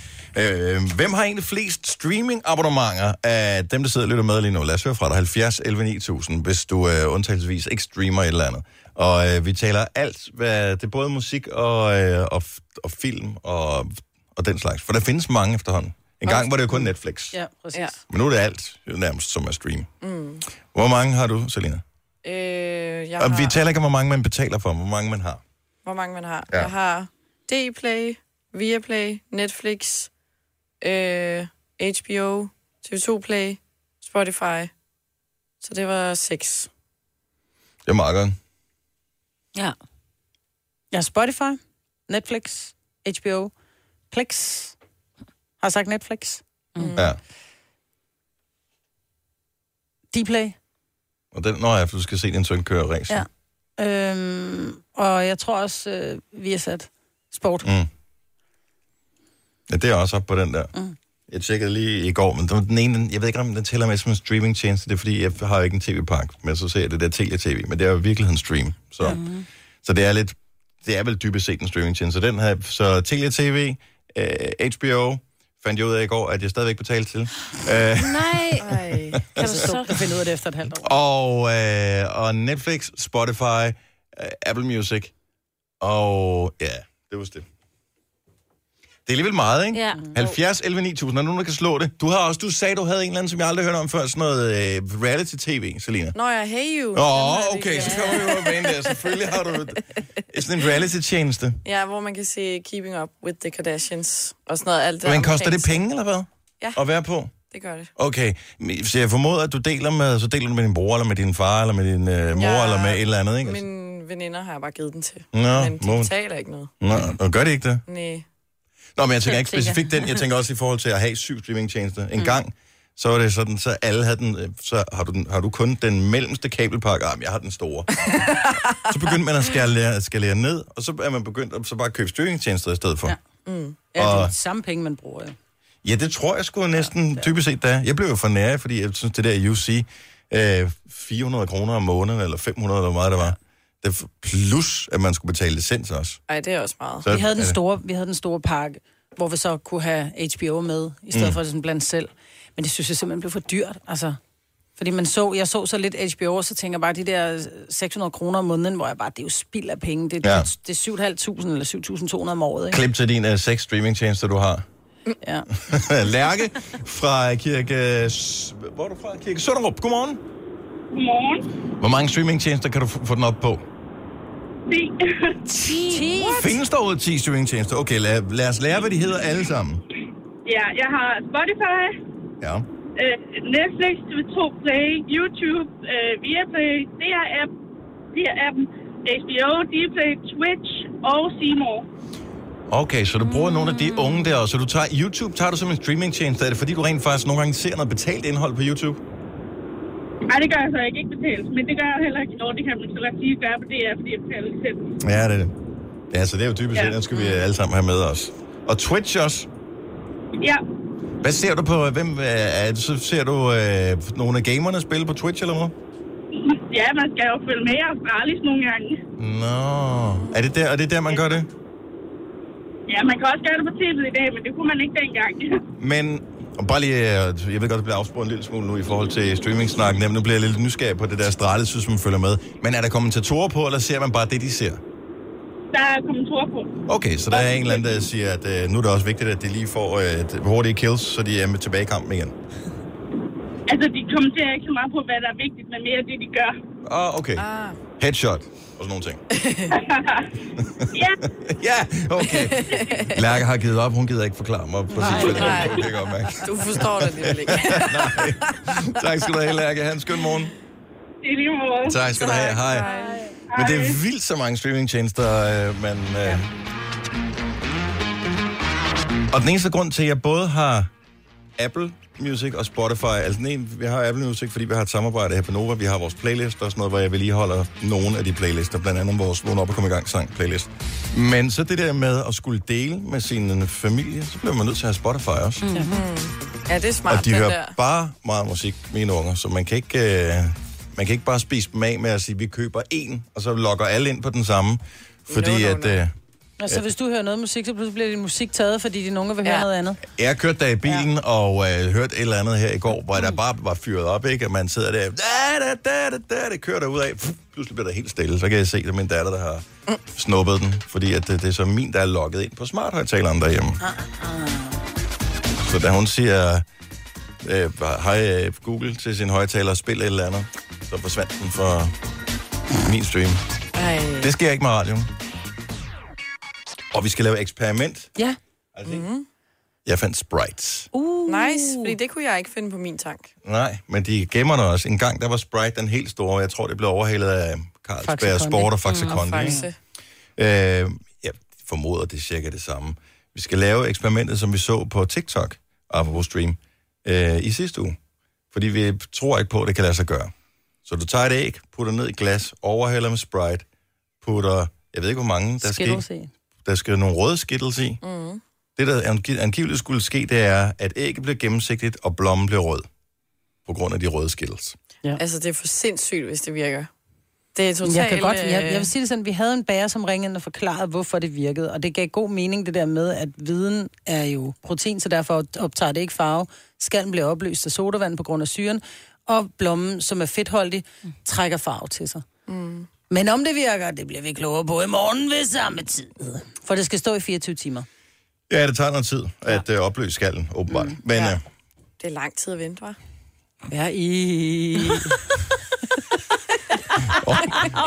Øh, hvem har egentlig flest streaming-abonnementer af dem, der sidder og lytter med lige nu? Lad os høre fra dig. halvfjerds elleve ni tusind, hvis du øh, undtagelsesvis ikke streamer et eller andet. Og øh, vi taler alt, hvad, det er både musik og, øh, og, og film og, og den slags. For der findes mange efterhånden. En gang var det jo kun Netflix. Ja, præcis. Ja. Men nu er det alt nærmest som er stream. Mm. Hvor mange har du, Selina? Øh, jeg og har... Vi taler ikke om, hvor mange man betaler for, hvor mange man har. Hvor mange man har. Ja. Jeg har Dplay, Viaplay, Netflix... Øh, H B O, T V to Play, Spotify. Så det var seks. Det er meget godt. Ja. Ja, Spotify, Netflix, H B O, Plex. Har jeg sagt Netflix? Mm. Ja. Dplay. Og den, når jeg, for du skal se din søn køre race. Ja. Øhm, og jeg tror også, øh, vi har sat sport. Mm. Ja, det er også op på den der. Mm. Jeg tjekkede lige i går, men den ene, jeg ved ikke, om den tæller med som en streamingtjeneste. Det er, fordi jeg har ikke en tv-pakke, men så ser jeg det der Telia T V. Men det er jo virkelig en stream. Så, mm. så det er lidt, det er vel dybest set en streamingtjeneste. Så den her, så Telia T V, eh, H B O, fandt jeg ud af i går, at jeg stadigvæk betalte til. Nej! Ej, kan du så finde ud af det efter et halvt år? Og, øh, og Netflix, Spotify, Apple Music, og ja, det var det. Det er alligevel meget, ikke? Ja. halvfjerds elleve ni tusind, og nogen, der kan slå det. Du har også, du sagde, du havde en eller anden, som jeg aldrig hørte om før, sådan noget øh, reality-tv, Selina. Nå ja, hey you. Åh, oh, okay, så kommer vi jo med der. Selvfølgelig har du sådan en reality-tjeneste. Ja, hvor man kan se Keeping Up with the Kardashians og sådan noget. Alt det. Men koster det penge, eller hvad? Ja. At være på? Det gør det. Okay, så jeg formoder, at du deler med, så deler du med din bror, eller med din far, eller med din øh, mor, ja, eller med et eller andet, ikke? Mine veninder har jeg bare givet den til. Nå, men de må... betaler ikke noget. Nå, og gør det ikke det? Næh. Nå, men jeg tænker ikke specifikt den. Jeg tænker også i forhold til at have syv streamingtjenester. En mm. gang, så var det sådan, så alle havde den, så har du, den, har du kun den mellemste kabelpakke. Ah, men jeg har den store. Så begyndte man at skalere, skalere ned, og så er man begyndt at så bare købe streamingtjenester i stedet for. Ja, mm. ja og, det er det samme penge, man bruger. Ja, ja det tror jeg sgu næsten ja, typisk set da. Jeg blev jo for nære, fordi jeg synes, det der U C, øh, fire hundrede kroner om måneden, eller fem hundrede, eller hvor meget der var. Plus, at man skulle betale licens også. Ej, det er også meget. Så, vi, havde den store, vi havde den store pakke, hvor vi så kunne have H B O med, i stedet mm. for at sådan blandt selv. Men det synes jeg simpelthen blev for dyrt, altså. Fordi man så, jeg så så lidt H B O, og så tænker bare, de der seks hundrede kroner om måneden, hvor jeg bare, det er jo spild af penge. Det, ja. det, det er syv tusind fem hundrede eller syv tusind to hundrede om året, ikke? Klip til dine uh, seks streamingtjenester, du har. Mm. Ja. Lærke fra Kirke... Hvor er du fra? Kirke Sønderup. Godmorgen. Godmorgen. Hvor mange streamingtjenester kan du f- få den op på? ti. Findes der over ti streamingtjenester? Okay, lad, lad os lære, hvad de hedder alle sammen. Ja, jeg har Spotify, ja. øh, Netflix, T V to Play, YouTube, øh, Viaplay, D R appen, H B O, Dplay, Twitch og C More. Okay, så du bruger mm. nogle af de unge der, så du tager YouTube, tager du som en streamingtjeneste, er det fordi du rent faktisk nogle gange ser noget betalt indhold på YouTube? Nej, det gør jeg så ikke, ikke betalt, men det gør jeg heller ikke. Nå, det kan man så godt sige, gøre på D R, fordi jeg betaler lidt selv. Ja, det er det. Ja, så det er jo typisk, ja. Den skal vi alle sammen have med os. Og Twitch også? Ja. Hvad ser du på, hvem er det, så ser du øh, nogle af gamerne spille på Twitch eller noget? Ja, man skal jo følge med i Australis nogle gange. Nå, er det der, er det der man ja. gør det? Ja, man kan også gøre det på T V'et i dag, men det kunne man ikke dengang. Men, og bare lige, jeg ved godt, det bliver afspurgt en lille smule nu i forhold til streaming-snakken, nemlig nu bliver jeg lidt nysgerrig på det der Astralis, synes man følger med. Men er der kommentatorer på, eller ser man bare det, de ser? Der er kommentatorer på. Okay, så der er en eller anden, der siger, at øh, nu er det også vigtigt, at de lige får øh, hurtige kills, så de er med tilbage i kampen igen. Altså, de kommenterer ikke så meget på, hvad der er vigtigt, men mere det, de gør. Ah, okay. Ah. Headshot. Og sådan nogle ting. Ja. Ja, okay. Lærke har givet op. Hun gider ikke forklare mig præcis, hvad det er. Det kan jeg godt mærke. Du forstår det alligevel ikke. Nej. Tak skal du have, Lærke. Ha' en skøn morgen. I lige måde. Tak skal du have. Hej. Hej. Men det er vildt så mange streamingtjenester, man... Ja. Øh... Og den eneste grund til, at jeg både har Apple Music og Spotify. Altså den ene, vi har Apple Music, fordi vi har et samarbejde her på Nova. Vi har vores playlist og sådan noget, hvor jeg vedligeholder nogle af de playlister. Blandt andet vores vågen op og komme i gang sang playlist. Men så det der med at skulle dele med sin familie, så bliver man nødt til at have Spotify også. Mm-hmm. Ja, det er smart. Og de hører der. Bare meget musik, mine unger. Så man kan ikke, øh, man kan ikke bare spise dem af med at sige, at vi køber én, og så logger alle ind på den samme. Fordi no, no, no. at... Øh, og så hvis du hører noget musik, så pludselig bliver din musik taget, fordi dine unger vil høre ja. noget andet. Jeg kørte der i bilen ja. og øh, hørte et eller andet her i går, hvor mm. der bare var fyret op, ikke? Og man sidder der, da, da, da, da, det kører derudad. Pludselig bliver der helt stille, så kan jeg se, at min datter, der har mm. snuppet den. Fordi at det, det er så min, der er logget ind på smarthøjtaleren derhjemme. Uh, uh. Så da hun siger, øh, hej Google til sin højtaler, spil et eller andet, så forsvandt den fra min stream. Ej. Det sker ikke med radioen. Og vi skal lave eksperiment. Ja. Altså, mm-hmm. Jeg fandt Sprites. Uh. Nice, fordi det kunne jeg ikke finde på min tank. Nej, men de gemmer der også. En gang, der var Sprite den helt store. Jeg tror, det blev overhalet af Carlsberg Sport og Faxe Kondi. Mm, og Faxe. Øh, jeg formoder, det er cirka det samme. Vi skal lave eksperimentet, som vi så på TikTok, apropos stream, øh, i sidste uge. Fordi vi tror ikke på, at det kan lade sig gøre. Så du tager et æg, putter ned i glas, overhælder med Sprite, putter, jeg ved ikke, hvor mange, der Skittles skal... Der skal nogle røde Skittles i. Mm. Det, der angiveligt skulle ske, det er, at ægget bliver gennemsigtigt, og blommen bliver rød. På grund af de røde Skittles. Ja. Altså, det er for sindssygt, hvis det virker. Det er totalt... Jeg kan godt... Jeg, jeg vil sige det sådan, vi havde en bager, som ringede og forklarede, hvorfor det virkede. Og det gav god mening, det der med, at viden er jo protein, så derfor optager det ikke farve. Skallen bliver opløst af sodavand på grund af syren. Og blommen, som er fedtholdig, trækker farve til sig. Mm. Men om det virker, det bliver vi klogere på i morgen ved samme tid. For det skal stå i fireogtyve timer. Ja, det tager noget tid at ja. øh, opløse skallen, åbenbart. Mm, Men, ja. øh... Det er lang tid at vente, hva'? Ja, i... Oh,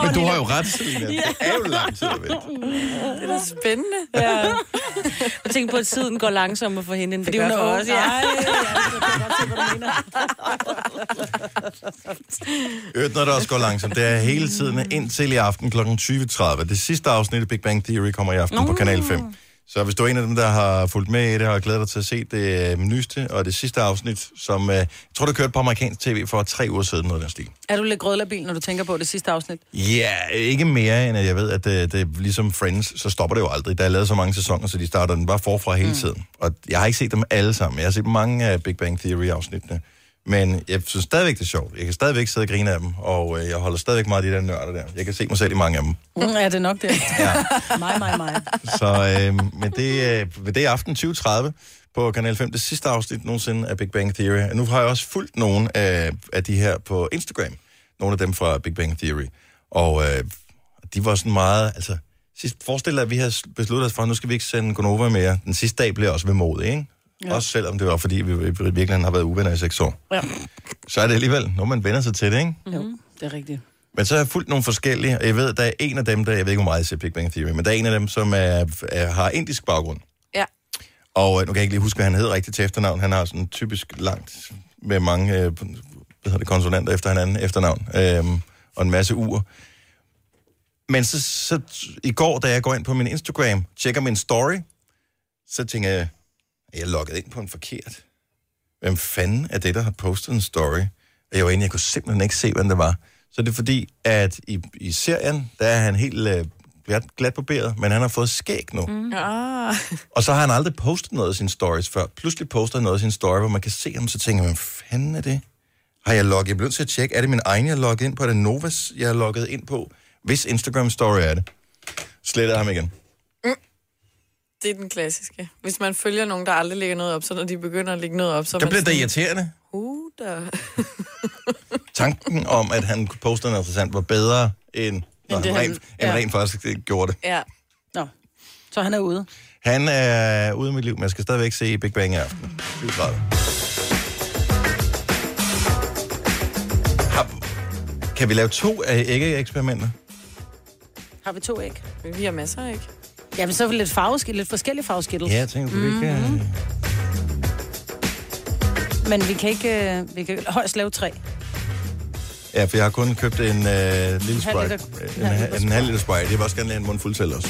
men du har jo ret, Selina. Det er jo lang tid at vente. Det er da spændende. Ja. Og tænk på, at tiden går langsommere for hende, end det, det gør for os. Ja. Ej, ja, det kan godt se, hvad du mener. Øvrigt, når det også går langsomt, det er hele tiden indtil i aften klokken tyve tredive. Det sidste afsnit af Big Bang Theory kommer i aften mm. på Kanal fem. Så hvis du er en af dem, der har fulgt med i det, og glæder dig til at se det nyeste og det sidste afsnit, som jeg tror, du kørte på amerikansk tv for tre uger siden, noget af den stil. Er du lidt grødlabil, når du tænker på det sidste afsnit? Ja, yeah, ikke mere end at jeg ved, at det, det ligesom Friends, så stopper det jo aldrig. Der er lavet så mange sæsoner, så de starter den bare forfra hele mm. tiden. Og jeg har ikke set dem alle sammen. Jeg har set mange af Big Bang Theory-afsnittene. Men jeg synes stadigvæk, det er sjovt. Jeg kan stadigvæk sidde og grine af dem, og jeg holder stadigvæk meget af de der nørder der. Jeg kan se mig selv i mange af dem. Mm, er det nok det? Ja. Mig, mig, mig. Så øh, men det, øh, det er aften tyve tredive på Kanal fem, det sidste afsnit nogensinde af Big Bang Theory. Og nu har jeg også fulgt nogen af, af de her på Instagram. Nogle af dem fra Big Bang Theory. Og øh, de var sådan meget... Altså, sidst, forestil dig, at vi havde besluttet os for, at nu skal vi ikke sende Gonova mere. Den sidste dag blev også vemodig, ikke? Ja. Også selvom det var, fordi vi virkelig har været uvenner i seks år. Ja. Så er det alligevel, når man vender sig til det, ikke? Jo, det er rigtigt. Men så har jeg fulgt nogle forskellige, og jeg ved, der er en af dem, der, jeg ved ikke, hvor meget jeg ser Big Bang Theory, men der er en af dem, som er, er, har indisk baggrund. Ja. Og nu kan jeg ikke lige huske, hvad han hedder rigtigt til efternavn. Han har sådan typisk langt med mange øh, hvad hedder det, konsonanter efter hinanden, efternavn, øh, og en masse uger. Men så, så i går, da jeg går ind på min Instagram, tjekker min story, så tænker jeg, at jeg logget ind på en forkert. Hvem fanden er det, der har postet en story? Og jeg var inde, jeg kunne simpelthen ikke se, hvem det var. Så det er fordi, at i, i serien, der er han helt øh, glat, glat barberet, men han har fået skæg nu. Mm. Ah. Og så har han aldrig postet noget af sine stories før. Pludselig poster han noget af sine story, hvor man kan se ham, så tænker man, hvem fanden er det? Har jeg logget? Jeg bliver nødt til at tjekke, er det min egen, jeg har logget ind på? Er det Novas, jeg har logget ind på? Hvis Instagram-story er det. Sletter ham igen. Mm. Det er den klassiske. Hvis man følger nogen, der aldrig lægger noget op, så når de begynder at lægge noget op, så... Der bliver det sådan... irriterende. Uh, der... Tanken om, at han postede noget interessant, var bedre, end, når end han, han... Rent, ja. end rent faktisk gjorde det. Ja. Nå. Så han er ude. Han er ude af mit liv, men jeg skal stadigvæk se Big Bang i aften. syv tredive. Kan vi lave to ægge-eksperimenter? Har vi to æg? Vi har masser af æg. Ja, men så er vi lidt, farvesk- lidt forskellige farveskittles. Ja, jeg tænker, du mm-hmm. ikke... Uh... Men vi kan ikke... Uh, vi kan højst lave tre. Ja, for jeg har kun købt en uh, lille Sprite. En halv liter Sprite. Jeg vil også gerne lade en mundfuld selv også.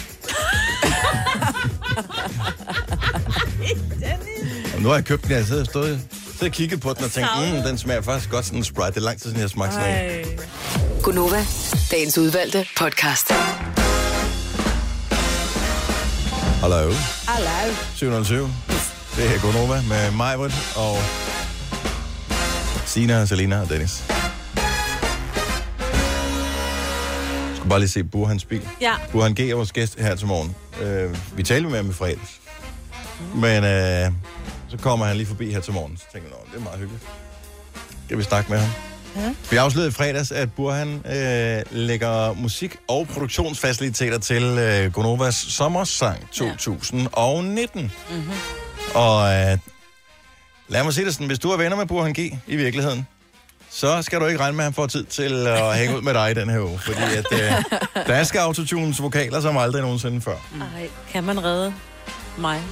Og nu har jeg købt den, jeg sidder og stod... Så jeg kiggede på den og tænkte, mm, den smager faktisk godt sådan en Sprite. Det er lang tid siden, jeg har smagt sådan en. Godnova, dagens udvalgte podcast. Hallo. Hallo. syv nul syv. Det er Godnova med Majbrit og Sina, Selina og Dennis. Jeg skulle bare lige se Burhans bil. Ja. Burhan G er vores gæst her til morgen. Uh, vi talte med ham i fredags. Men... Uh, Så kommer han lige forbi her til morgen, så tænker jeg, det er meget hyggeligt. Kan vi snakke med ham? Ja. Vi afslørede i fredags, at Burhan øh, lægger musik- og produktionsfaciliteter til øh, Gonovas sommersang to tusind og nitten. Ja. Mm-hmm. Og øh, lad mig sige det sådan, hvis du er venner med Burhan G i virkeligheden, så skal du ikke regne med, at han får tid til at hænge ud med dig i den her uge. Fordi at, øh, der skal autotunes vokaler, som aldrig nogensinde før. Nej, mm. Kan man redde mig?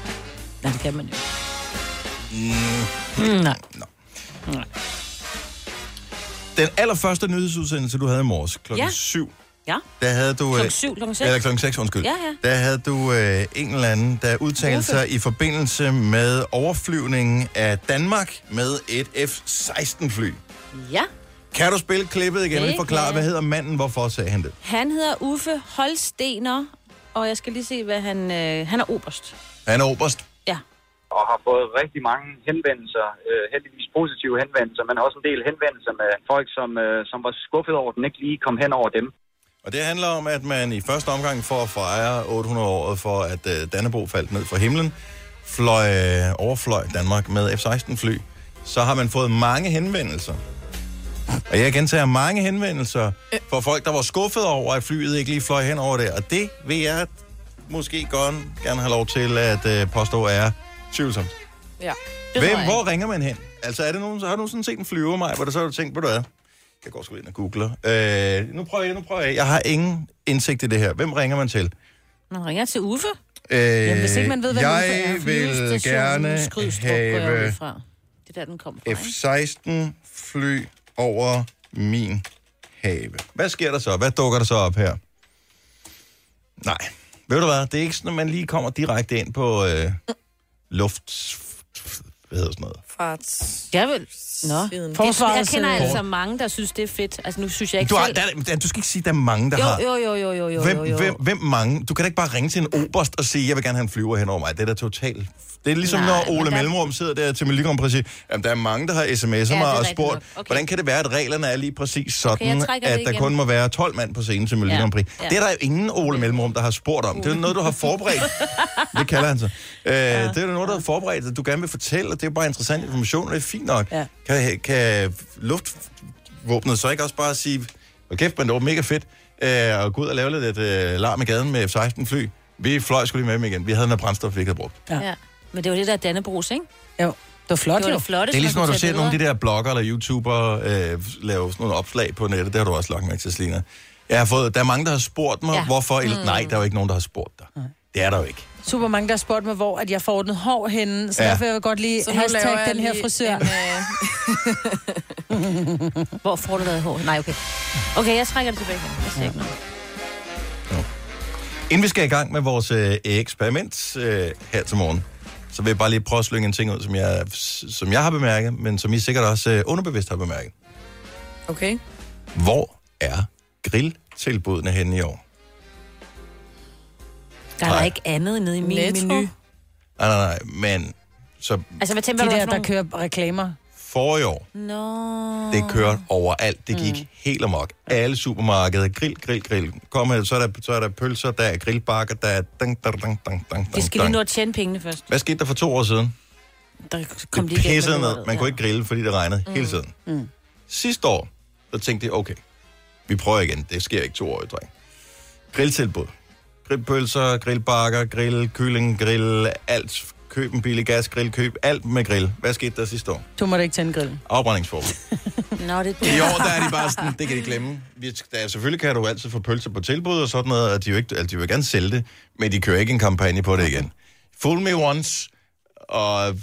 Nej, det kan man jo. Mm. Nej. No. Nej. Den allerførste nyhedsudsendelse, du havde i morges, klokken syv. Ja. Der havde du... Klokken syv, klokken seks. Eller klokken seks, undskyld. Ja, ja. Der havde du øh, en eller anden, der udtalte sig i forbindelse med overflyvningen af Danmark med et F seksten fly. Ja. Kan du spille klippet igen og forklare, ja. Hvad hedder manden? Hvorfor sagde han det? Han hedder Uffe Holstener, og jeg skal lige se, hvad han... Øh, han er oberst. Han er oberst. Og har fået rigtig mange henvendelser, øh, heldigvis positive henvendelser, men også en del henvendelser med folk, som, øh, som var skuffet over, at den ikke lige kom hen over dem. Og det handler om, at man i første omgang for at fejre otte hundrede året for, at øh, Dannebrog faldt ned fra himlen, fløj, øh, overfløj Danmark med F seksten fly. Så har man fået mange henvendelser. Og jeg gentager mange henvendelser for folk, der var skuffet over, at flyet ikke lige fløj hen over det. Og det vil jeg måske godt gerne have lov til at øh, påstå er... Tvivlsomt. Ja. Hvem, hvor ringer man hen? Altså, er det nogen, har du sådan set en flyver mig, hvor der så har du tænkt, hvad du er? Jeg går sgu ind og googler. Øh, nu prøver jeg, nu prøver jeg. Jeg har ingen indsigt i det her. Hvem ringer man til? Man ringer til Uffe. Øh, Jamen, hvis ikke man ved, hvad Uffe er. Jeg vil gerne have det der, den kom fra, F seksten fly over min have. Hvad sker der så? Hvad dukker der så op her? Nej. Ved du hvad? Det er ikke sådan, at man lige kommer direkte ind på... Øh, luft... Hvad hedder sådan noget? Farts... Jeg vil... Nå. Forsvaret... Jeg kender altså mange, der synes, det er fedt. Altså, nu synes jeg ikke... Du, har, der, du skal ikke sige, at der er mange, der jo, har... Jo, jo, jo, jo, jo, hvem, jo, jo. Hvem, hvem mange? Du kan da ikke bare ringe til en oberst og sige, jeg vil gerne have en flyver hen over mig. Det er da totalt... Det er ligesom, nej, når Ole der... Mellemrum sidder der til Milikampri og siger, jamen, der er mange, der har sms'er ja, mig og spurgt, okay. Hvordan kan det være, at reglerne er lige præcis sådan, okay, at der igen. Kun må være tolv mand på scenen til Milikampri. Ja. Ja. Det er der jo ingen Ole Mellemrum, der har spurgt om. Uh. Det er noget, du har forberedt. Det kalder han så. Øh, ja. Det er noget, du har forberedt, at du gerne vil fortælle, og det er bare interessant information, og det er fint nok. Ja. Kan, kan luftvåbnet så ikke også bare sige, hvor kæft, men det var mega fedt, øh, og gå ud og lave lidt øh, larm i gaden med F seksten fly. Vi fløj skulle lige med dem igen. Vi havde noget brændstof, vi ikke havde brugt. Ja. Ja. Men det var det der Dannebrog, ikke? Jo, det var flot, det var jo. Det, flotte, det er ligesom, når du ser nogle af de der blogger eller YouTubere øh, lave sådan nogle opslag på nettet. Det har du også lagt med til, Selina. Jeg har fået, der er mange, der har spurgt mig, ja. Hvorfor... Eller, mm. Nej, der er jo ikke nogen, der har spurgt dig. Mm. Det er der jo ikke. Super mange, der har spurgt mig, hvor at jeg får ordnet hår henne. Så ja. Derfor vil jeg godt lige hashtag den her frisør. En, øh... hvor får du lavet hår? Nej, okay. Okay, jeg trækker det tilbage. Jeg ser ja. Ikke noget. Inden vi skal i gang med vores øh, eksperiment øh, her til morgen, så vil jeg bare lige prøve at slynge en ting ud, som jeg, som jeg har bemærket, men som I sikkert også øh, underbevidst har bemærket. Okay. Hvor er grilltilbudene henne i år? Der er nej. Der ikke andet nede i min Netto. Menu. Nej, nej, nej, men... Så altså, hvad tænker de du, der, der, der kører reklamer? For i år. No. Det kørte overalt. Det gik mm. helt amok. Alle supermarkeder. Grill, grill, grill. Kom her, så er der, så er der pølser, der er grillbakker, der er... Dang, dang, dang, dang, dang, de skal dang. Lige nå at tjene pengene først. Hvad skete der for to år siden? Der kom det de pissede ned. Man ja. kunne ikke grille, fordi det regnede mm. hele tiden. Mm. Sidste år, så tænkte jeg, okay, vi prøver igen. Det sker ikke to år i dreng. Grilltilbud. Grillpølser, grillbakker, grill, kylling, grill, alt... Køb en billig gasgrill, køb alt med grill. Hvad skete der sidste år? Du måtte ikke tænde grillen. Afbrændingsforbud. Nå, det er i år, der er de bare sådan, det kan de glemme. Der, selvfølgelig kan du altid få pølser på tilbud og sådan noget, og de, jo ikke, altså, de vil gerne sælge det, men de kører ikke en kampagne på det igen. Fool me once, og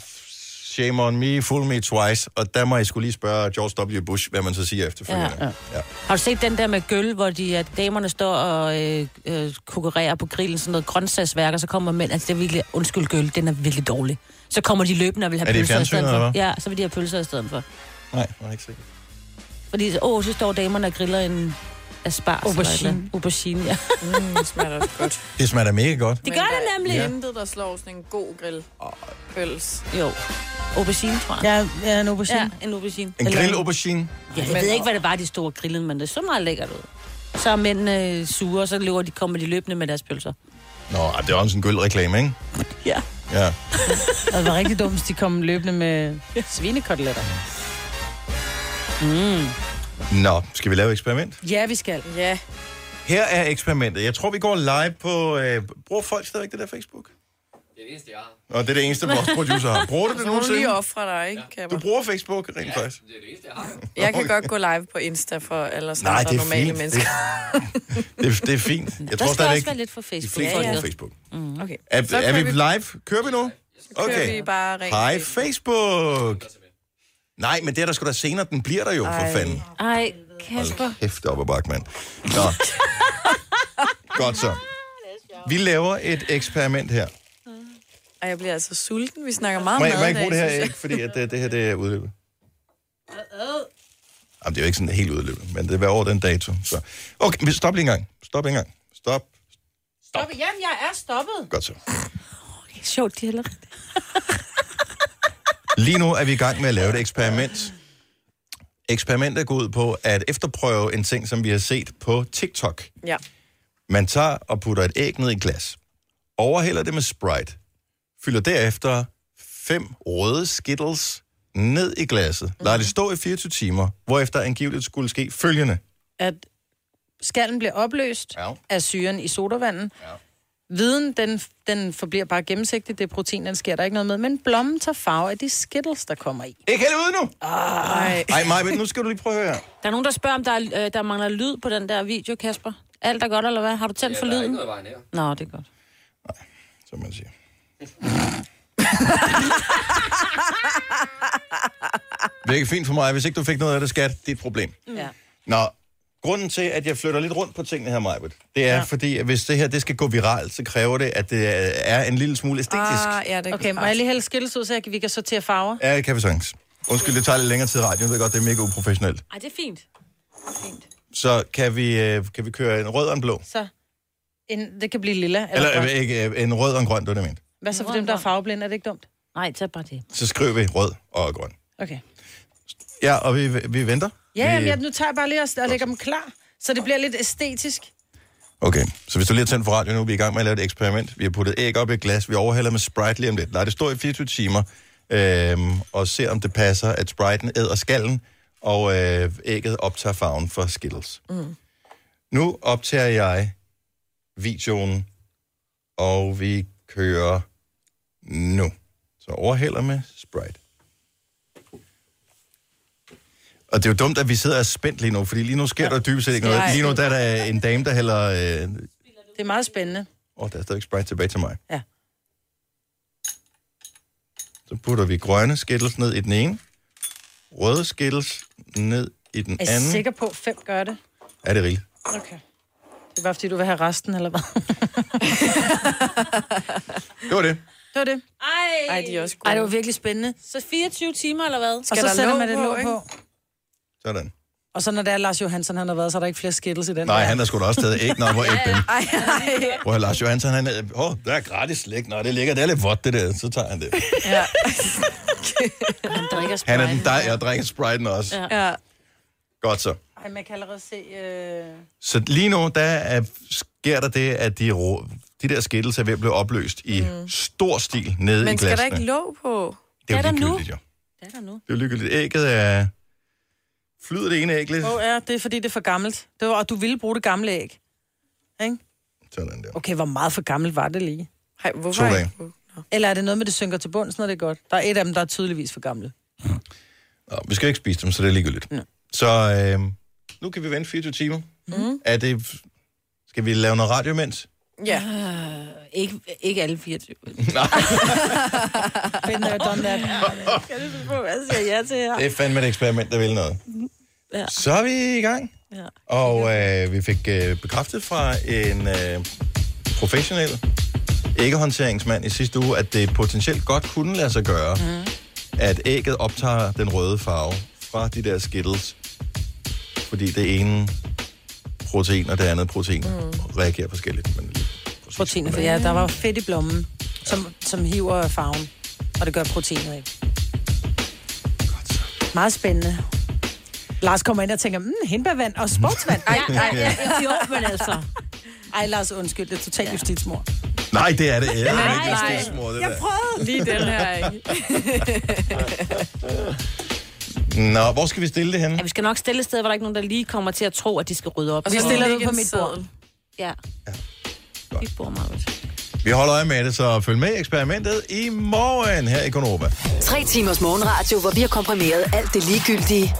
shame on me, fool me twice, og der må I skulle lige spørge George W. Bush, hvad man så siger efterfølgende. Ja, ja. Ja. Har du set den der med gøl, hvor de, at damerne står og øh, øh, konkurrerer på grillen, sådan noget grøntsagsværk, og så kommer mænd, altså det er virkelig, undskyld gøl, den er virkelig dårlig. Så kommer de løbende og vil have pølser i stedet for. Ja, så vil de have pølser i stedet for. Nej, jeg er ikke sikker. Fordi, åh, så står damerne og griller en asparges. Aubergine. Aubergine, ja. Mm, det smager godt. Det smager mega godt. Det gør det nemlig. Men der er intet, der slår sådan en god grill. Pøls. Jo. Aubergine, tror jeg. Ja, ja, en aubergine. Ja, en aubergine. En grill-aubergine. Ja, jeg ved ikke, hvad det var, de store grillede, men det er så meget lækkert ud. Så er mændene sure, og så løber de, kommer de løbende med deres pølser. Nå, det er også en gyldreklame, ikke? Ja. Ja. Det var rigtig dumt, de kom løbende med svinekoteletter. Mm. Nå, skal vi lave et eksperiment? Ja, vi skal. Ja. Her er eksperimentet. Jeg tror, vi går live på... Øh, bruger folk stadigvæk det der Facebook? Det er det eneste, jeg har. Nå, det er det eneste, vores producer har. Bruger du det nogensinde? Så må du lige ofre dig, ikke? Ja. Du bruger Facebook, rent ja, faktisk. Det er det eneste, jeg har. Jeg kan godt gå live på Insta for ellers nej, for normale fint. mennesker. det, det er fint. Jeg der tror stadigvæk... Der lidt for Facebook. De fleste ja, ja. Facebook. Mm, okay. Er, er vi live? Kører vi nu? Okay. Hej, Facebook! Nej, men det er der sgu da senere, den bliver der jo, for Ej. fanden. Ej, Kasper. Hold kæft op ad bakke, mand. Nå. Godt så. Vi laver et eksperiment her. Ej, jeg bliver altså sulten. Vi snakker meget om mad i dag. Må jeg ikke bruge det her, ikke? Fordi at det, det her, det er udløbet. Jamen, det er jo ikke sådan helt udløbet, men det er hver år den dato. Så. Okay, stop lige en gang. Stop en gang. Stop. Stop. Stop. Jamen, jeg er stoppet. Godt så. Okay, sjovt, de heller. Lige nu er vi i gang med at lave et eksperiment. Eksperimentet går ud på at efterprøve en ting, som vi har set på TikTok. Ja. Man tager og putter et æg ned i glas. Overhælder det med Sprite. Fylder derefter fem røde Skittles ned i glasset. Lader det stå i fireogtyve timer, hvorefter angiveligt skulle ske følgende. At skallen bliver opløst ja. af syren i sodavanden. Ja. Viden, den, den forbliver bare gennemsigtig. Det er protein, den sker der ikke noget med. Men blommen tager farve af de Skittles, der kommer i. Ikke helt ude nu! Ej, Ej Maja, nu skal du lige prøve at høre. Der er nogen, der spørger, om der, er, øh, der mangler lyd på den der video, Kasper. Alt er godt, eller hvad? Har du tændt ja, for lyden? Ja, der er ikke noget vejen her. Nå, det er godt. Nej, som man siger. Det er ikke fint for mig. Hvis ikke du fik noget af det, skat, det er et problem. Ja. Nå. Grunden til, at jeg flytter lidt rundt på tingene her, Majbert, det er, ja. fordi at hvis det her det skal gå viralt, så kræver det, at det er en lille smule æstetisk. Ah, ja, det okay, må jeg lige hælde Skittles ud, så vi kan sortere farver? Ja, det kan vi sagtens. Undskyld, det tager lidt længere tid i radioen. Det er godt, det er mega uprofessionelt. Ej, det er fint. Det er fint. Så kan vi, kan vi køre en rød og en blå? Så. En, det kan blive lilla. Eller, eller ikke, en rød og en grøn, det var det, jeg mente. Hvad så for dem, der er farveblinde? Er det ikke dumt? Nej, tag bare det. Så skriver vi rød og grøn. Okay. Ja, og vi, vi venter. Ja, jamen, ja, nu tager jeg bare lige og, og lægger dem klar, så det bliver lidt æstetisk. Okay, så hvis du lige har tændt for radio nu, vi er i gang med at lave et eksperiment. Vi har puttet æg op i et glas, vi overhælder med Sprite lige om lidt. Nej, det står i fireogtyve timer, øhm, og ser om det passer, at Spriten æder skallen, og øh, ægget optager farven for Skittles. Mm. Nu optager jeg videoen, og vi kører nu. Så overhælder med Sprite. Og det er jo dumt, at vi sidder og er spændt lige nu, fordi lige nu sker ja. der dybest set ikke noget. Lige nu der er der en dame, der hælder... Øh... Det er meget spændende. Åh, oh, der er stadig Sprite tilbage til mig. Ja. Så putter vi grønne Skittles ned i den ene, røde Skittles ned i den anden. Er jeg sikker på, at fem gør det? Er det rigeligt? Okay. Det var fordi, du vil have resten, eller hvad? Det var det. Det var det. Ej, Ej de er også gode. Ej, det var virkelig spændende. Så fireogtyve timer, eller hvad? Skal og så sætter man et låg på. Sådan. Og så når det er Lars Johansson, han har været, så er der ikke flere Skittles i den. Nej, der. Han er sgu da også taget æg, når hvor æg dem. Ej, ej. Hvor Lars Johansson, han er, åh, oh, der er gratis slik. Nå, det ligger, det er lidt vådt, det der. Så tager han det. Ja. Han drikker Sprite. Han er den dej, og drikker Spriten også. Ja. Ja. Godt så. Ej, man kan allerede se... Øh... Så lige nu, der er, sker der det, at de, ro, de der Skittles er ved at blive opløst i mm. stor stil nede men i glassene. Men skal der ikke låg på? Det er, det er der nu. Det er der nu. Det er jo lykkeligt. Ægget er... Flyder det ene æg lidt? Åh oh, ja, det er fordi, det er for gammelt. Det var, og du ville bruge det gamle æg. Ikke? Sådan der. Okay, hvor meget for gammelt var det lige? Hej, hvorfor? To dage. Eller er det noget med, det synker til bunden, når det er godt? Der er et af dem, der er tydeligvis for gamle. Mm. Nå, vi skal ikke spise dem, så det er ligegyldigt. Mm. Så øh, nu kan vi vente fireogtyve timer. Mm. Er det... Skal vi lave noget radio imens? Ja. Uh, ikke, ikke alle fireogtyve. Nej. Finder jeg done that. Kan du spørge, hvad siger jeg til her? Det er fandme et eksperiment, der vil noget. Ja. Så er vi i gang. Ja. Og øh, vi fik øh, bekræftet fra en øh, professionel æggehåndteringsmand i sidste uge, at det potentielt godt kunne lade sig gøre, mm. at ægget optager den røde farve fra de der Skittles. Fordi det ene protein og det andet protein mm. reagerer forskelligt. Men proteiner, for ja, der var fedt i blommen, som, ja. som hiver farven, og det gør proteiner af. Godt så. Meget spændende. Lars kommer ind og tænker, mm, hindbærvand og sportsvand. Ej, nej, ja. Jo, men altså. Ej, Lars, undskyld, det er totalt ja. justitsmor. Nej, det er det. Ja, nej, det er justitsmor, det jeg der. Jeg prøvede. Lige den her, ikke? Nå, hvor skal vi stille det henne? Ja, vi skal nok stille et sted, hvor der ikke nogen, der lige kommer til at tro, at de skal rydde op. Og vi stiller det på mit bord. Ja. ja. Vi bor meget. Vi holder øje med det, så følg med i eksperimentet i morgen her i Konoba. Tre timers morgenradio, hvor vi har komprimeret alt det ligegyldige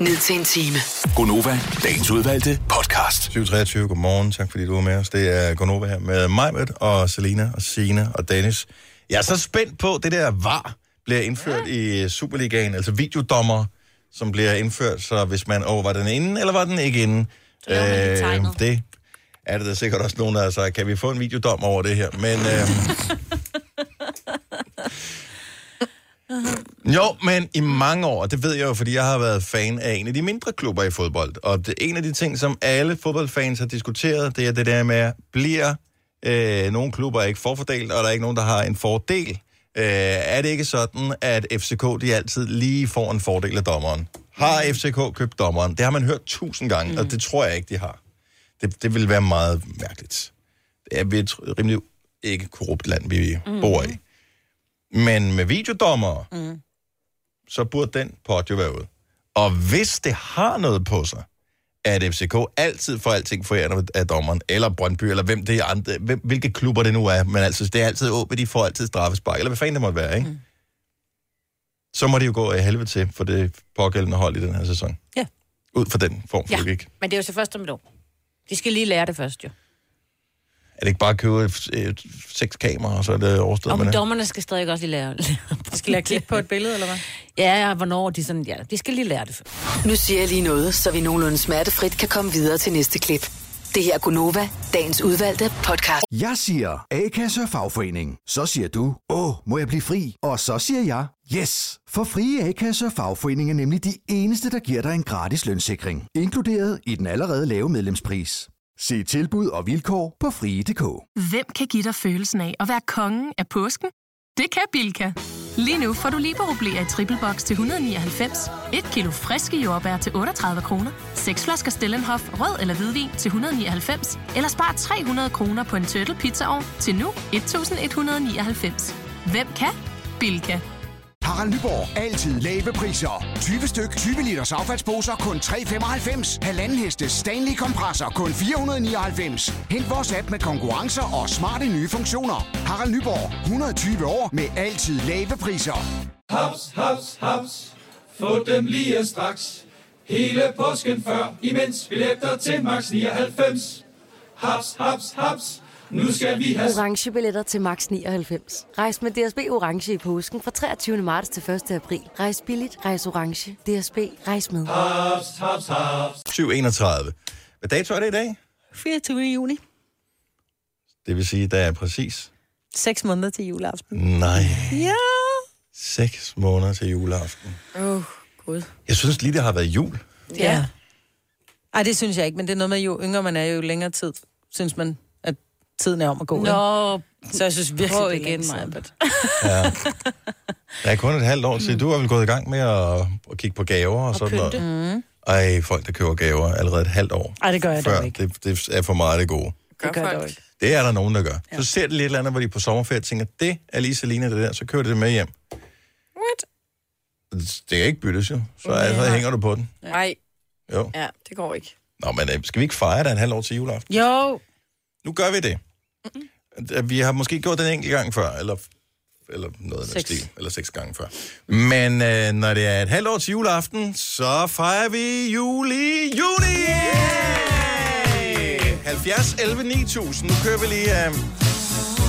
ned til en time. Gonova, dagens udvalgte podcast. syv treogtyve, godmorgen. Tak fordi du var med os. Det er Gonova her med Majbert og Selina og Sine og Dennis. Jeg er så spændt på, det der var bliver indført ja. i Superligaen, altså videodommer, som bliver indført, så hvis man, åh, oh, var den inde, eller var den ikke inde? Så laver man øh, det tegnet. Det er det der sikkert også nogen, der har sagt, kan vi få en videodom over det her? Men, øh... Jo, men i mange år, det ved jeg jo, fordi jeg har været fan af en af de mindre klubber i fodbold. Og det, en af de ting, som alle fodboldfans har diskuteret, det er det der med, bliver øh, nogle klubber ikke forfordelt, og der er ikke nogen, der har en fordel. Øh, er det ikke sådan, at F C K de altid lige får en fordel af dommeren? Har F C K købt dommeren? Det har man hørt tusind gange, mm. og det tror jeg ikke, de har. Det, det vil være meget mærkeligt. Det er vi et rimelig ikke korrupt land, vi mm. bor i. Men med videodommere, mm. så burde den pot jo være ude. Og hvis det har noget på sig, at F C K altid får alting foræret af dommeren, eller Brøndby, eller hvem det er andre, hvem, hvilke klubber det nu er, men altså, det er altid åbent, de får altid straffespark, eller hvad fanden det måtte være, ikke? Mm. Så må det jo gå af helvede til for det pågældende hold i den her sæson. Ja. Ud fra den form for ja. logik. Men det er jo så først om et år. De skal lige lære det først, jo. Er det ikke bare at købe øh, seks kameraer, og så er det overstået med det? Og dommerne skal stadig også lige lære. De skal lære klip på et billede, eller hvad? Ja, ja, hvornår de sådan... Ja, de skal lige lære det først. Nu siger jeg lige noget, så vi nogenlunde smertefrit kan komme videre til næste klip. Det her er Gunova, dagens udvalgte podcast. Jeg siger A-kasse og fagforening. Så siger du, åh, må jeg blive fri? Og så siger jeg, yes! For frie A-kasse og fagforening er nemlig de eneste, der giver dig en gratis lønssikring. Inkluderet i den allerede lave medlemspris. Se tilbud og vilkår på frie punktum d k. Hvem kan give dig følelsen af at være kongen af påsken? Det kan Bilka! Lige nu får du liberobleer i triple box til et hundrede og nioghalvfems, et kilo friske jordbær til otteogtredive kroner, seks flasker Stellenhof rød eller hvidvin til et hundrede og nioghalvfems, eller spar tre hundrede kroner på en turtle pizzaovn til nu et tusind et hundrede og nioghalvfems. Hvem kan? Bilka. Harald Nyborg. Altid lave priser. tyve styk, tyve liters affaldsposer kun tre femoghalvfems. Halvanden hestes Stanley kompresser kun fire hundrede nioghalvfems. Hent vores app med konkurrencer og smarte nye funktioner. Harald Nyborg. hundrede og tyve år med altid lave priser. Haps, haps, haps. Få dem lige straks. Hele påsken før, imens billetter til max nioghalvfems. Haps, haps, haps. Nu skal vi have orange billetter til max nioghalvfems. Rejs med D S B orange i påsken fra treogtyvende marts til første april. Rejs billigt, rejs orange. D S B, rejs med. Hops, hops, hops. syv enogtredive. Hvad dato er det i dag? fireogtyvende juni. Det vil sige, der er præcis... Seks måneder til juleaften. Nej. Ja. Seks måneder til juleaften. Åh, oh, gud. Jeg synes lige, det har været jul. Ja. ja. Ej, det synes jeg ikke, men det er noget med, jo yngre man er, jo længere tid, synes man, at tiden er om at gå. Nå, ikke? Så jeg synes virkelig, det igen mig. Ja. Der er kun et halvt år til. Du har vel gået i gang med at, at kigge på gaver og, og sådan pynte. Noget. Mm. Ej, folk, der køber gaver allerede et halvt år. Ej, det gør jeg dog ikke. Det, det er for meget det gode. Det gør jeg dog ikke. Det er der nogen, der gør. Ja. Så ser det lidt eller andet, hvor de på sommerferie tænker, det er lige Selina, det der, så kører det med hjem. What? Det kan ikke byttes, jo. Så okay, altså, hænger du på den. Nej. Jo. Ja, det går ikke. Nå, men skal vi ikke fejre dig en halv år til juleaften? Jo. Nu gør vi det. Mm-hmm. Vi har måske gjort den enkelt gang før, eller, eller noget af den stil, eller seks gange før. Men øh, når det er et halvt år til juleaften, så fejrer vi juli, juni! Yeah! halvfjerds elleve ni tusind. Nu kører vi lige, øh, jeg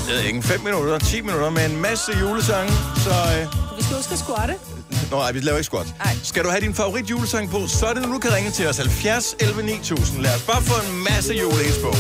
ved ikke, fem minutter, ti minutter med en masse julesange. Så, øh... Vi skal huske at squatte. Nå, nej, vi laver ikke squat. Ej. Skal du have din favorit julesang på, så er det, nu du kan ringe til os. halvfjerds elleve ni tusind. Lad os bare få en masse julehits på.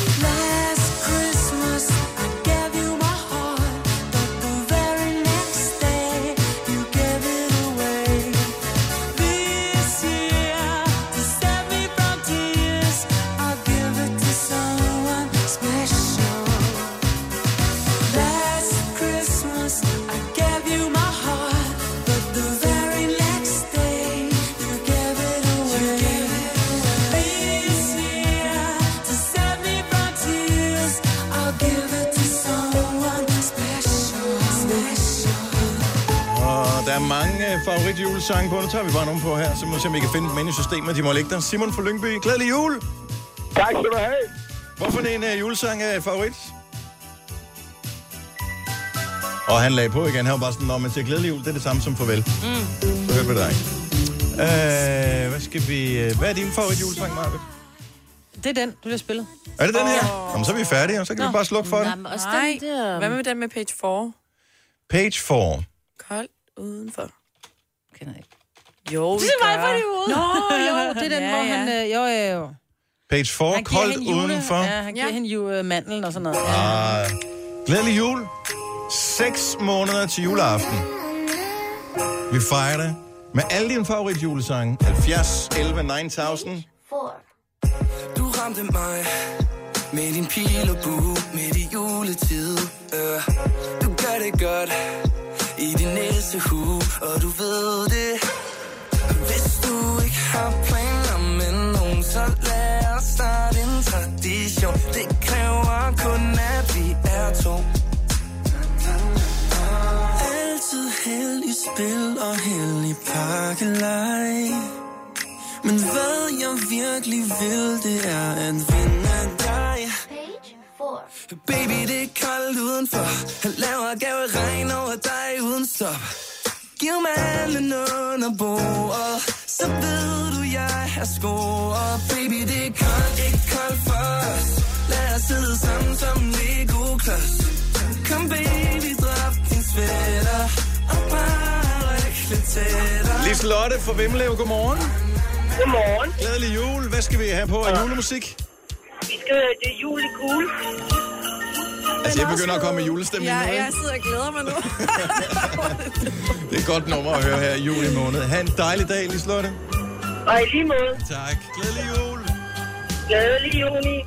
Favoritjulesange på. Nu tager vi bare nogen på her, så må vi se, om vi kan finde dem inde i systemet. De må ligge der. Simon fra Lyngby, glædelig jul! Tak skal du have! Hvorfor en uh, julesang er favorit? Og han lagde på igen. Han var bare sådan, men til glædelig jul, det er det samme som farvel. Mm. Så hørte vi dig. Øh, hvad skal vi... Uh, hvad er din favoritjulesang, Marvitt? Det er den, du har spillet. Er det den her? Oh. Jamen, så er vi færdige, og så kan Nå. vi bare slukke for den. Jamen, også den der... Hvad med den med page four? page four. Kold udenfor. Jo, det er meget for det ude. Nå, jo, det er den, ja, hvor han... Øh, jo, ja, jo. page four, koldt udenfor. Ja, han giver ja. hende jo mandlen og sådan noget. Ja. Ah, glædelig jul. Seks måneder til juleaften. Vi fejrer det med alle dine favoritjulesange. halvfjerds elleve ni tusind. Du ramte mig med din pil og bue, med i juletid. Du gør det godt i din næste hue, og du ved det. Hvis du ikke har planer med nogen, så lad os starte en tradition. Det kræver kun, at vi er to. Altid heldig spil og heldig pakkelej. Men hvad jeg virkelig vil, det er at vinde dig. Baby, det er koldt udenfor. Han laver gaveregn over dig uden stop. Giv mig allen under bordet, så ved du, jeg er scoret. Baby, det er koldt, ikke koldt for os. Lad os sidde sammen som en Lego-klods. Kom baby, drop din sweater og bare ryk lidt tættere. Liselotte fra Vimlev, godmorgen. Godmorgen. Glædelig jul. Hvad skal vi have på af julemusik? Vi skal høre Det Jul i Kugle. Altså, jeg begynder at komme med julestemning. Ja, nu, jeg sidder og glæder mig nu. Det er et godt nummer at høre her i juli måned. Ha' en dejlig dag, Liselotte. Og i lige måde. Tak. Glædelig jul. Glædelig juni.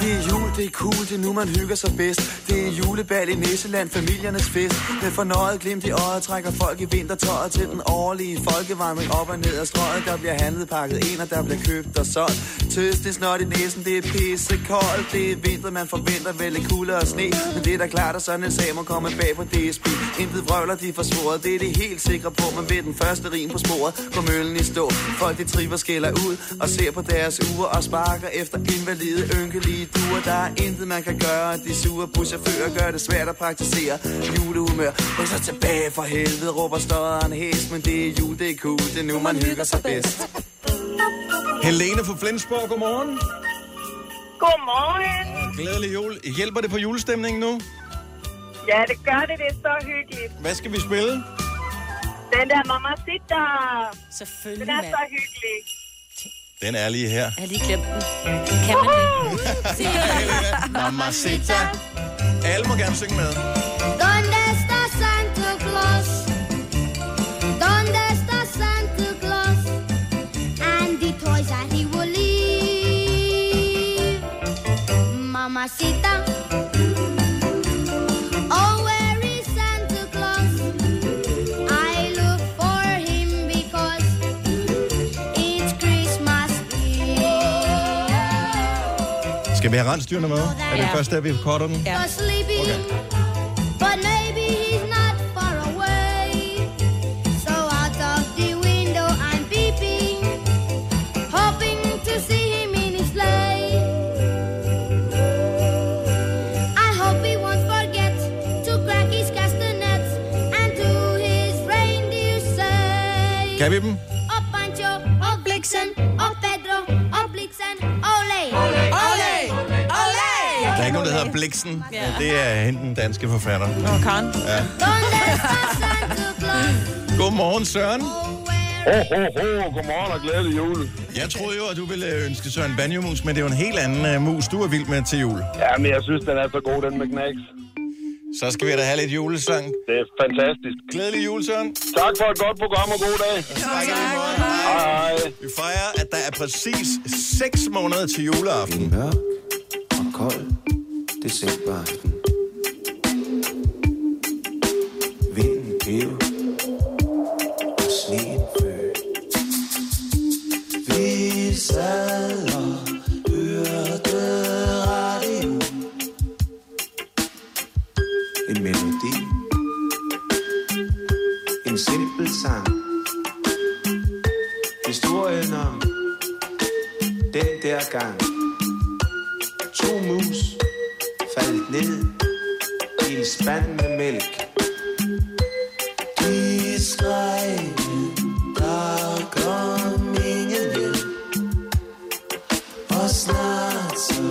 Det er jul, det er cool, det er nu man hygger sig bedst. Det er julebal i Nisseland, familiernes fest. Med fornøjet glimt i øjet trækker folk i vintertøjet til den årlige folkevandring op og ned ad strøget. Der bliver handlet, pakket ind, og der bliver købt og solgt. Tøs, det er snot i næsen, det er pissekoldt. Det er vinter, man forventer vel en kulde og sne. Men det er da klart, at sådan en sag må komme bag på D S B. Intet vrøvler, de er forsvoret, det er det helt sikre på. Men ved den første rim på sporet, går møllen i stå. Folk de triver skiller ud og ser på deres uger og sparker efter invalide, ynkelige duer. Der er intet man kan gøre, de sure buschauffører gør det svært at praktisere julehumør. Ryk så tilbage for helvede, råber støderen hæs. Men det er jul, det er cool, det er nu man hygger sig bedst. Helene fra Flensborg, godmorgen. Godmorgen. Glædelig jul. Hjælper det på julestemningen nu? Ja, det gør det. Det er så hyggeligt. Hvad skal vi spille? Den der Mamacita. Selvfølgelig, mand. Den er så hyggelig. Den er lige her. Jeg har lige glemt den. Kan man det? Mamacita. Alle må gerne synge med. Donde está Santa Claus? Donde está Santa Claus? And the toys that he will leave. Mamacita. Skal vi have rensdyrene med? Er det første, at vi cutter den? Ja. Okay. Kan vi dem? Og Pancho, og Blixen, og Pedro, og Blixen, olé! Olé! Olé! Olé! Der er ikke nogen, der hedder Blixen. Ja. Det er hende, den danske forfatter. Og Karen. Ja. Godmorgen, Søren. Ho, ho, ho. Godmorgen og glædelig jul. Jeg troede jo, at du ville ønske Søren Banjo-mus, men det er jo en helt anden uh, mus, du er vild med til jul. Ja, men jeg synes, den er så god, den med knæks. Så skal vi da have lidt julesang. Det er fantastisk. Glædelig jul, Søren. Tak for et godt program og god dag. Tak. Hej, hej. Vi fejrer, at der er præcis seks måneder til juleaften. En mørk og kold decemberaften. Vinden piver og sneen føg. Vi sad og hørte. En melodi, en simpel sang, historien om den der gang. To mus faldt ned i en spand med mælk. De skreg, der kom ingen hjem, og snart så på.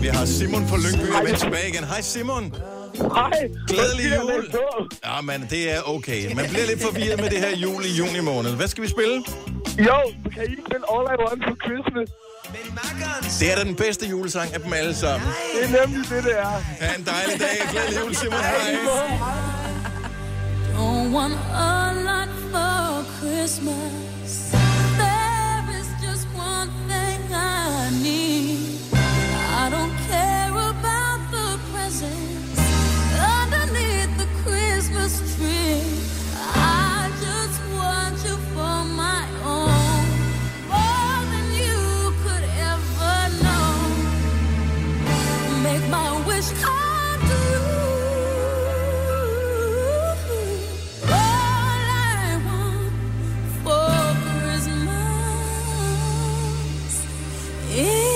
Vi har Simon fra Lyngby med tilbage igen. Hej Simon. Hej. Glædelig jul. Ja, men det er okay. Man bliver lidt forvirret med det her jul i juni måned. Hvad skal vi spille? Jo, kan I spille All I Want for Christmas? Det er da den bedste julesang af dem alle sammen. Det er nemlig det, det er. Ha' en dejlig dag. Glædelig jul, Simon. Hej. Don't want a lot for Christmas. There is just one thing I need. I don't care about the presents underneath the Christmas tree. I just want you for my own, more than you could ever know. Make my wish come true. All I want for Christmas is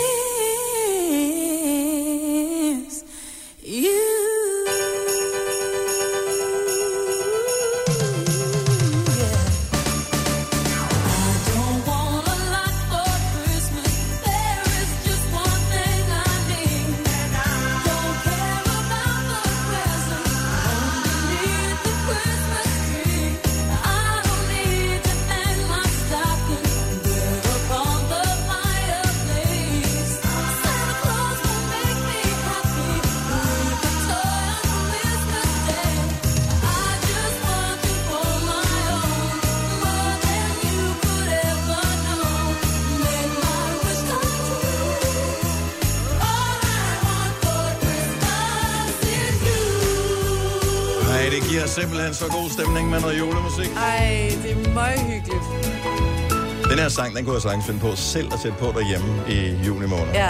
simpelthen så god stemning med noget julemusik. Ej, det er meget hyggeligt. Den her sang, den kunne jeg sagtens finde på selv at sætte på derhjemme i juni måned. Ja.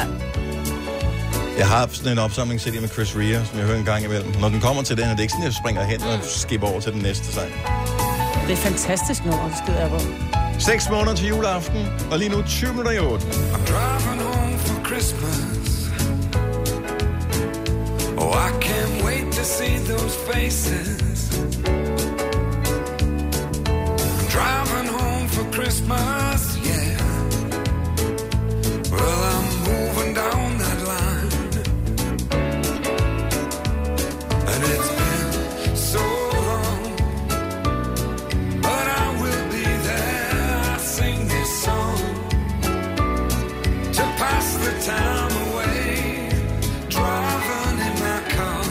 Jeg har sådan en opsamling C D med Chris Rea, som jeg hører en gang imellem. Når den kommer til den her, det er ikke sådan, jeg springer hen og skipper over til den næste sang. Det er fantastisk nummer, det skider jeg på. Seks måneder til juleaften, og lige nu tyve minutter i otte. I'm driving home for Christmas. I can't wait to see those faces. I'm driving home for Christmas, yeah. Well, I'm moving down that line, and it's been so long, but I will be there. I sing this song to pass the time away. Driving in my car,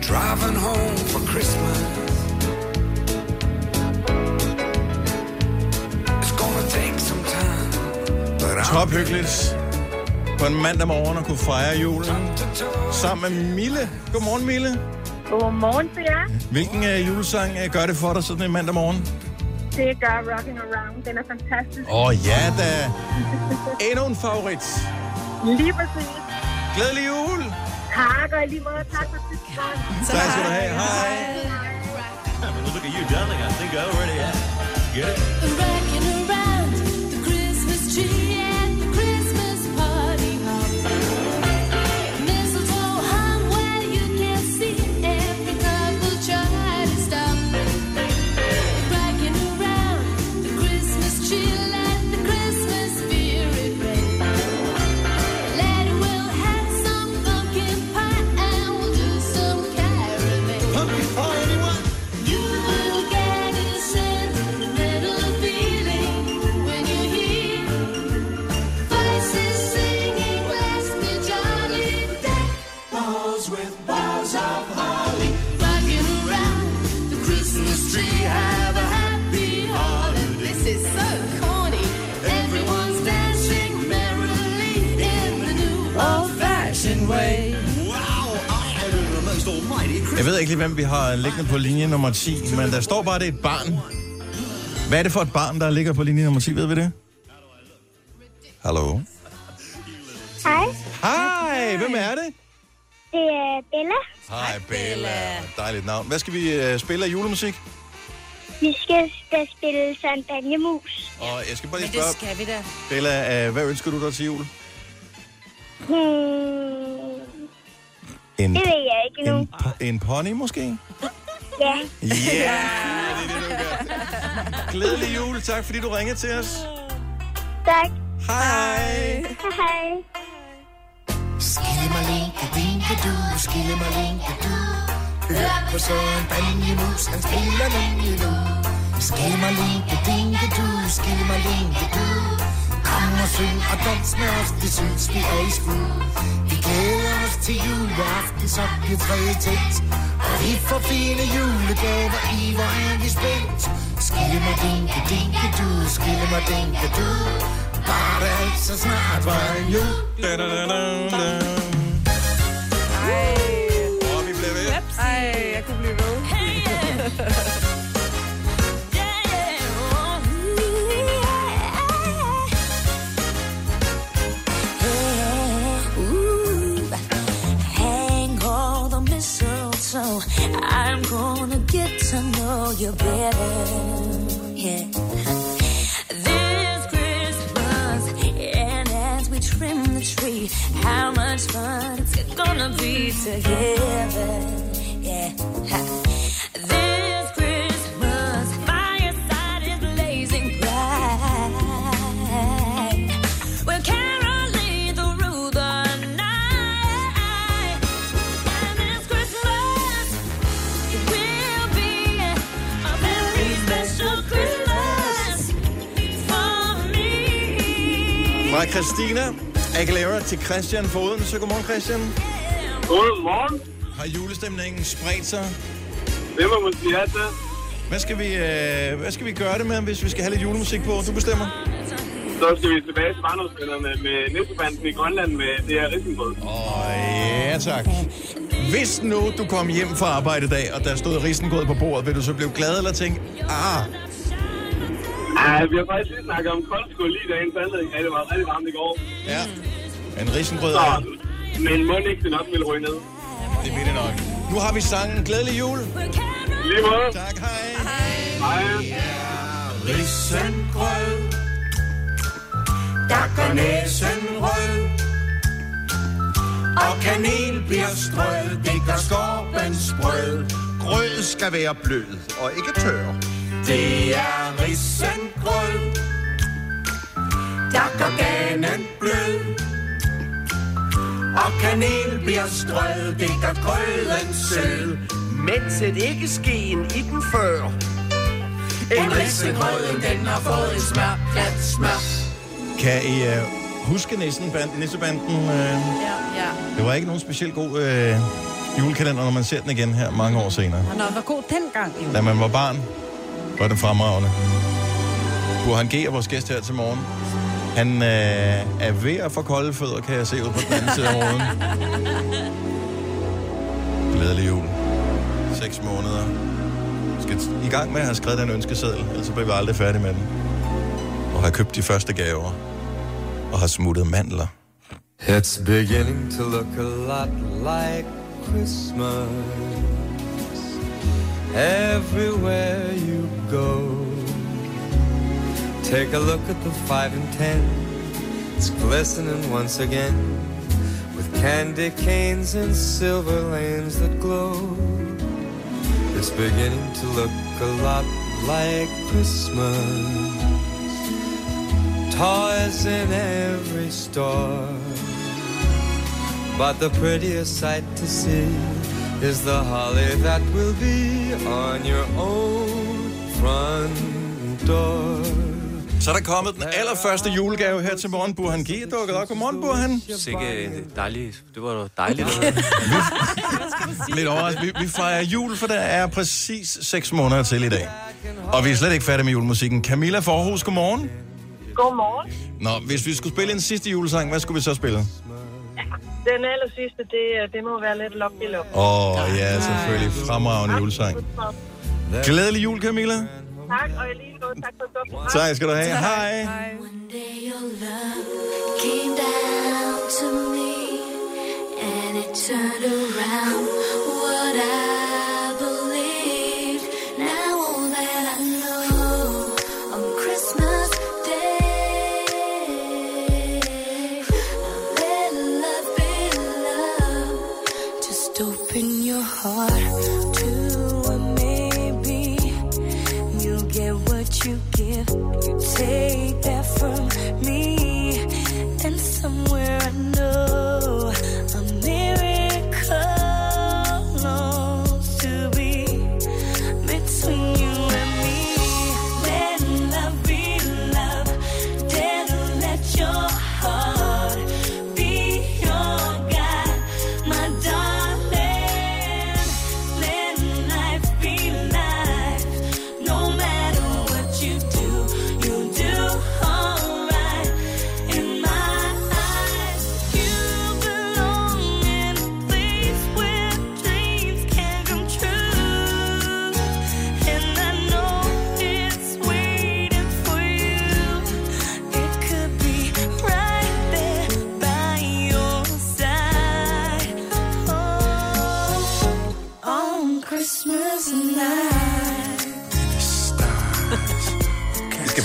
driving home for Christmas. It's gonna take some time, but I'm tophyggeligt på en mandag morgen at kunne fejre julen sammen med Mille. Godmorgen, Mille. Godmorgen til jer. Hvilken uh, julesang uh, gør det for dig sådan en mandag morgen? Det gør Rockin' Around. Den er fantastisk. Åh, oh, ja da. Endnu en favorit. Lige præcis. Glædelig jul. Tak, og lige måde. Tak for sidste gang. Tak skal du have. Hej. I'm gonna look at you, darling. I think I already have. Get it? Rockin' around the Christmas tree at the Christmas party hop. Mistletoe hung where you can't see. Every couple try to stop. Rockin' around the Christmas tree. Let the Christmas spirit reign. Later we'll have some pumpkin pie and we'll do some caroling. Pumpkin pie, anyone? You will get a sense of the little feeling when you hear voices singing last me jolly deck balls with bars of holly. Rocking around the Christmas tree, have a happy holiday. This is so corny. Everyone's dancing merrily in the new old-fashioned way. Wow, I am in the most almighty Christmas. Jeg ved ikke lige, hvem vi har liggende på linje nummer ti, men der står bare, det er et barn. Hvad er det for et barn, der ligger på linje nummer ti, ved vi det? Hallo. Hej, Hej, hvem er det? det er Bella. Hej, Bella. Dejligt navn. Hvad skal vi øh, spille af julemusik? Vi skal da spille Søren Banjemus. Og jeg skal bare Men lige det spørge, skal vi da. Bella, øh, hvad ønsker du dig til jul? Hmm, En, det ved jeg ikke nu. en, en pony måske? Ja, Ja, yeah, det er det, du gør. Glædelig jul. Tak, fordi du ringer til os. tak. Hej. Hej. Skille mig linke, linke du, skille mig linke du. Hør på Søren Banjemus, han spiller nemlig nu. Skille mig linke, linke du, skille mig linke du. Kom og syng og dans med os, det synes vi er i skud. Vi glæder os til juleaften, så bliver træet tæt. Og vi får fine julegaver i, hvor er vi spændt. Skille mig linke, linke du, skille mig linke du. Var det altså snart var en jul. Ej. Åh, vi blev ved. Ej, jeg kunne blive ved. Hang all the mistletoe. I'm gonna get to know you better. Yeah. Trim the tree, how much fun it's gonna be together, yeah. This Christmas fireside is blazing bright. We're caroling through the night, and this Christmas it will be a very special Christmas for me. Hej, Christina. Aguilera til Christian fra Odense. Godmorgen, Christian. Godmorgen. Har julestemningen spredt sig? Det må man sige, at det. Hvad skal, vi, øh, hvad skal vi gøre det med, hvis vi skal have lidt julemusik på? Du bestemmer. Så skal vi tilbage til barndomsvennerne med nissebanden i Grønland med D R risengrød. Åh, ja tak. Hvis nu du kom hjem fra arbejde i dag, og der stod risengrød på bordet, vil du så blive glad eller tænke, ah... Ja, vi har faktisk lige snakket om koldskål lige dagens anledning. Ja, det var rigtig varmt i går. Ja, en risengrød. Så, men må ikke det nok ville ryge ned. Det vil det nok. Nu har vi sangen. Glædelig jul. Lige måde. Tak, hej. Hej. Ja, risengrød. Der går næsen rød. Og og kanel bliver strød. Det gør skorpens brød. Grød skal være blød og ikke tør. Det er risengrød, der går ganen blød. Og kanel bliver strød. Det gør grøden sød. Men sæt ikke skeen i den før. En risengrød, den har fået en smør, plat smør. Kan I uh... huske nissebanden? nissebanden øh. ja, ja. Det var ikke nogen specielt god øh, julekalender, når man ser den igen her mange år senere. Nå, den var god dengang. Jo. Da man var barn, var den fremragende. Burhan G er vores gæst her til morgen. Han øh, er ved at få kolde fødder, kan jeg se ud på den anden side af morgenen. Glædelig jul. Seks måneder. Vi skal i gang med at have skrevet den ønskeseddel, ellers bliver vi aldrig færdige med den. Og har købt de første gaver. Og har smuttet mandler. It's beginning to look a lot like Christmas everywhere you go. Take a look at the five and ten. It's glistening once again with candy canes and silver lanes that glow. It's beginning to look a lot like Christmas. Toys in every store, but the prettiest sight to see is the holly that will be on your own front door. Så er der kommet den allerførste julegave her til morgen. Burhan G er dukket op. Godmorgen, Burhan. Sikke dejligt. Det var dejligt. Lidt overraskende. Vi, vi fejrer jul, for der er præcis seks måneder til i dag. Og vi er slet ikke færdige med julemusikken. Camilla Forhus, godmorgen. Godmorgen. Nå, hvis vi skulle spille en sidste julesang, hvad skulle vi så spille? Den aller sidste, det, det må være lidt Lucky Lucky. Åh, oh, ja, selvfølgelig. Fremragende julesang. Glædelig jul, Camilla. Tak, og jeg lige godt. Tak for godt. Tak skal du have. Hej. Hej. You give, you take that from me, and somewhere I know a miracle longs to be between you and me. Let love be love, then let your heart be your guide, my darling. Let life be life, no matter.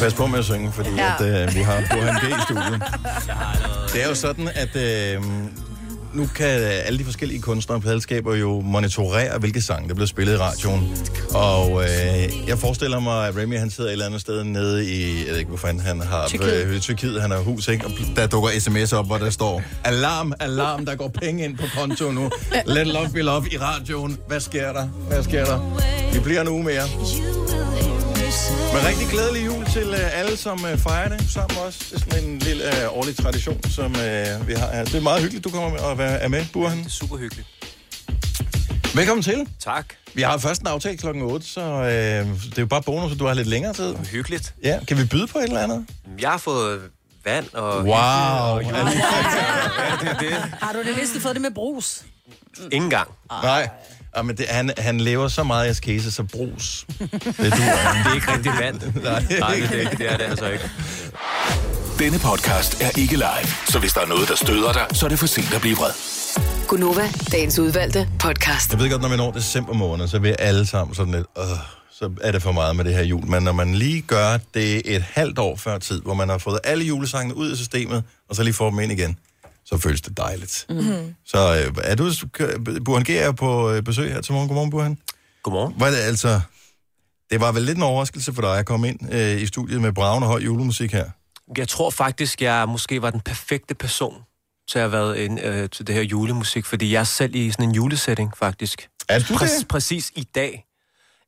Pas på med at synge, fordi ja. at, øh, vi har Burhan G i studiet. Det er jo sådan, at øh, nu kan alle de forskellige kunstnere og pladselskaber jo monitorere, hvilke sange der bliver spillet i radioen. Og øh, jeg forestiller mig, at Remy, han sidder et eller andet sted nede i, jeg ved ikke, hvor fanden han har, øh, Tyrkiet, han har hus, ikke? Og der dukker sms'er op, hvor der står, alarm, alarm, der går penge ind på konto nu. Let love be love i radioen. Hvad sker der? Hvad sker der? Vi bliver en uge mere. Men rigtig glædelig jul til uh, alle, som uh, fejrer det sammen også. Det er sådan en lille uh, årlig tradition, som uh, vi har her. Det er meget hyggeligt, du kommer med og er med, Burhan. Det er super hyggeligt. Velkommen til. Tak. Vi har først en aftale klokken otte, så uh, det er jo bare bonus, at du har lidt længere tid. Hyggeligt. Ja, kan vi byde på et eller andet? Jeg har fået vand og... Wow. Og jul. Ja, det det. Har du det næste fået det med brus? Ingen gang. Ej. Nej. Ja, men det, han, han lever så meget af askese, så brus. Det er, du, det er ikke rigtig vand. Nej, Nej det, det, det er det altså ikke. Denne podcast er ikke live, så hvis der er noget, der støder dig, så er det for sent at blive vred. Gunova, dagens udvalgte podcast. Jeg ved godt, når vi når december måned, så vil alle sammen sådan lidt, øh, så er det for meget med det her jul. Men når man lige gør det et halvt år før tid, hvor man har fået alle julesangene ud af systemet, og så lige får dem ind igen, så føles det dejligt. Mm-hmm. Så øh, er du, Burhan G er på øh, besøg her til morgen. Godmorgen, Burhan. Godmorgen. Var det altså... Det var vel lidt en overraskelse for dig at komme ind øh, i studiet med bragen og høj julemusik her. Jeg tror faktisk, jeg måske var den perfekte person til at have været ind øh, til det her julemusik, fordi jeg er selv i sådan en julesætning faktisk. Er du Præ- det? Præcis i dag,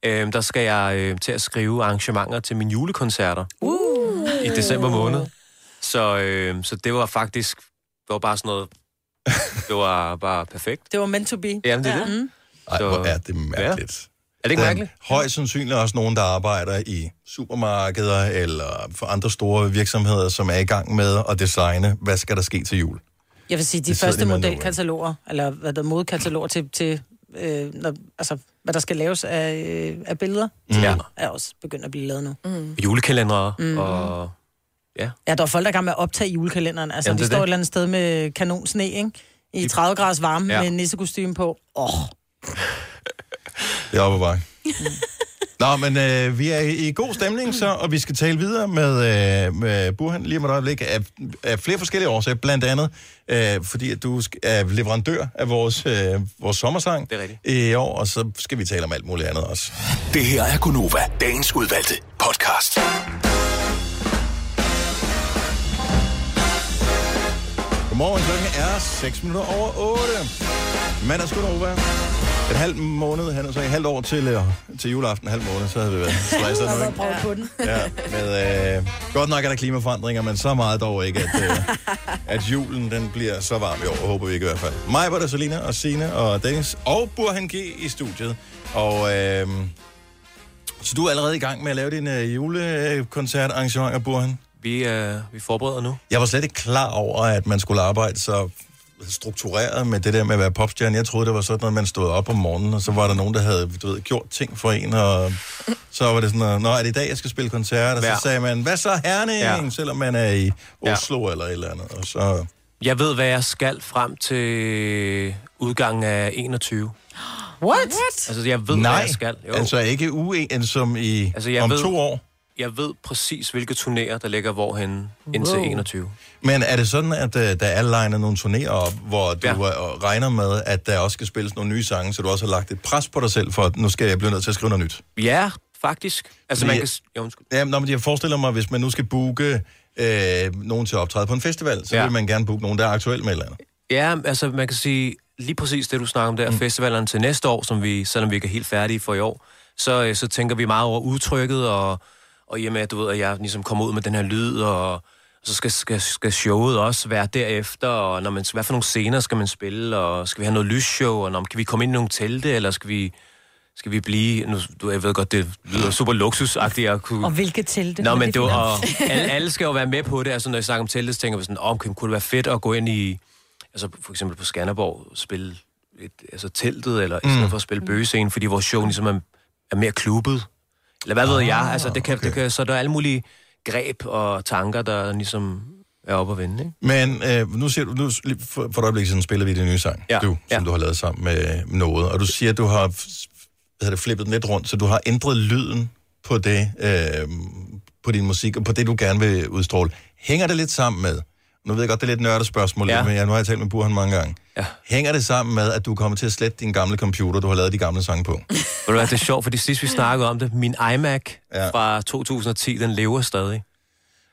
øh, der skal jeg øh, til at skrive arrangementer til mine julekoncerter uh. i december måned. Så, øh, så det var faktisk, det var bare sådan noget, det var bare perfekt. Det var meant to be. Jamen det er ja. det. Ej, så, hvor er det mærkeligt. Ja. Er det ikke mærkeligt? Højst sandsynligt også nogen, der arbejder i supermarkeder eller for andre store virksomheder, som er i gang med at designe, hvad skal der ske til jul? Jeg vil sige, de det første modelkataloger, eller hvad der modekataloger til, til øh, når, altså, hvad der skal laves af, øh, af billeder, mm. ja. er også begyndt at blive lavet nu. Mm. Julekalendere mm. og... Ja. ja, der er folk, der er gang med at optage julekalenderen. Altså, jamen, de står det. et eller andet sted med kanonsne, ikke? I tredive graders varme ja. med nissekostyme på. Åh... Oh. Det er oppe. Nå, men øh, vi er i god stemning, så, og vi skal tale videre med, øh, med Burhan lige om et øjeblik af, af flere forskellige årsager. Blandt andet, øh, fordi at du er leverandør af vores, øh, vores sommersang i år, og så skal vi tale om alt muligt andet også. Det her er Gunova, dagens udvalgte podcast. Godmorgen, klokken er seks minutter over otte. Mandags Gunova. Et halv måned, han er så i halvt år til, til juleaften, halv måned, så havde vi været stresset nu, ikke? Ja. På den. Ja, men, øh, godt nok er der klimaforandringer, men så meget dog ikke, at, øh, at julen den bliver så varm i år, håber vi ikke i hvert fald. Mig var der Selina og Signe og Dennis og Burhan G i studiet. Og øh, så du er allerede i gang med at lave din øh, julekoncertarrangement af Burhan? Vi, øh, vi forbereder nu. Jeg var slet ikke klar over, at man skulle arbejde så... struktureret med det der med at være popstjerne. Jeg troede, det var sådan, at man stod op om morgenen, og så var der nogen, der havde du ved, gjort ting for en, og så var det sådan, nå, er det i dag, jeg skal spille koncert? Og ja. så sagde man, hvad så Herning? Ja. Selvom man er i Oslo ja. eller et eller andet. Og så... Jeg ved, hvad jeg skal frem til udgangen af enogtyve. What? What? Altså, jeg ved, Nej. hvad jeg skal. Jo. Altså ikke uen som i altså, om ved... to år? Jeg ved præcis, hvilke turnéer, der ligger hvorhenne indtil wow. enogtyve. Men er det sådan, at uh, der er legnet nogle turnéer op, hvor du ja. uh, regner med, at der også skal spilles nogle nye sange, så du også har lagt et pres på dig selv for, at nu skal jeg blive nødt til at skrive noget nyt? Ja, faktisk. Altså, fordi, man kan... Ja, undskyld. Jamen, nå, men jeg forestiller mig, hvis man nu skal booke øh, nogen til at optræde på en festival, så ja. vil man gerne booke nogen, der er aktuel med eller andet. Ja, altså man kan sige lige præcis det, du snakker om der, mm. festivalerne til næste år, som vi, selvom vi ikke er helt færdige for i år, så, øh, så tænker vi meget over udtrykket og... Og i og med, at du ved, at jeg ligesom kommer ud med den her lyd, og så skal, skal, skal showet også være derefter, og når man, hvad for nogle scener skal man spille, og skal vi have noget lysshow, og når, kan vi komme ind i nogle telte, eller skal vi, skal vi blive... Nu, du, jeg ved godt, det lyder super luksusagtigt. At kunne... Og hvilke telte? Nå, men det var, alle, alle skal jo være med på det. Altså, når jeg snakker om telte, så tænker vi sådan, om oh, kunne det være fedt at gå ind i... Altså, for eksempel på Skanderborg, spille et, altså, teltet, eller mm. i stedet for at spille bøgescenen, fordi vores show ligesom er, er mere klubbet. Eller hvad ved ah, jeg, altså det kan, okay. det kan, så der er alle mulige greb og tanker, der ligesom er oppe at vende, ikke? Men øh, nu siger du, nu, for, for et øjeblik siden spiller vi din nye sang, ja. du, som ja. du har lavet sammen med noget, og du siger, at du har, hvad det, flippet den lidt rundt, så du har ændret lyden på det, øh, på din musik, og på det, du gerne vil udstråle. Hænger det lidt sammen med, nu ved jeg godt, det er lidt nørdet spørgsmål, ja. men jeg, nu har jeg talt med Burhan mange gange, ja. hænger det sammen med, at du kommer til at slette din gamle computer, du har lavet de gamle sange på? Ved du hvad, det er sjovt, fordi sidst vi snakkede om det, min iMac ja. fra to tusind og ti, den lever stadig.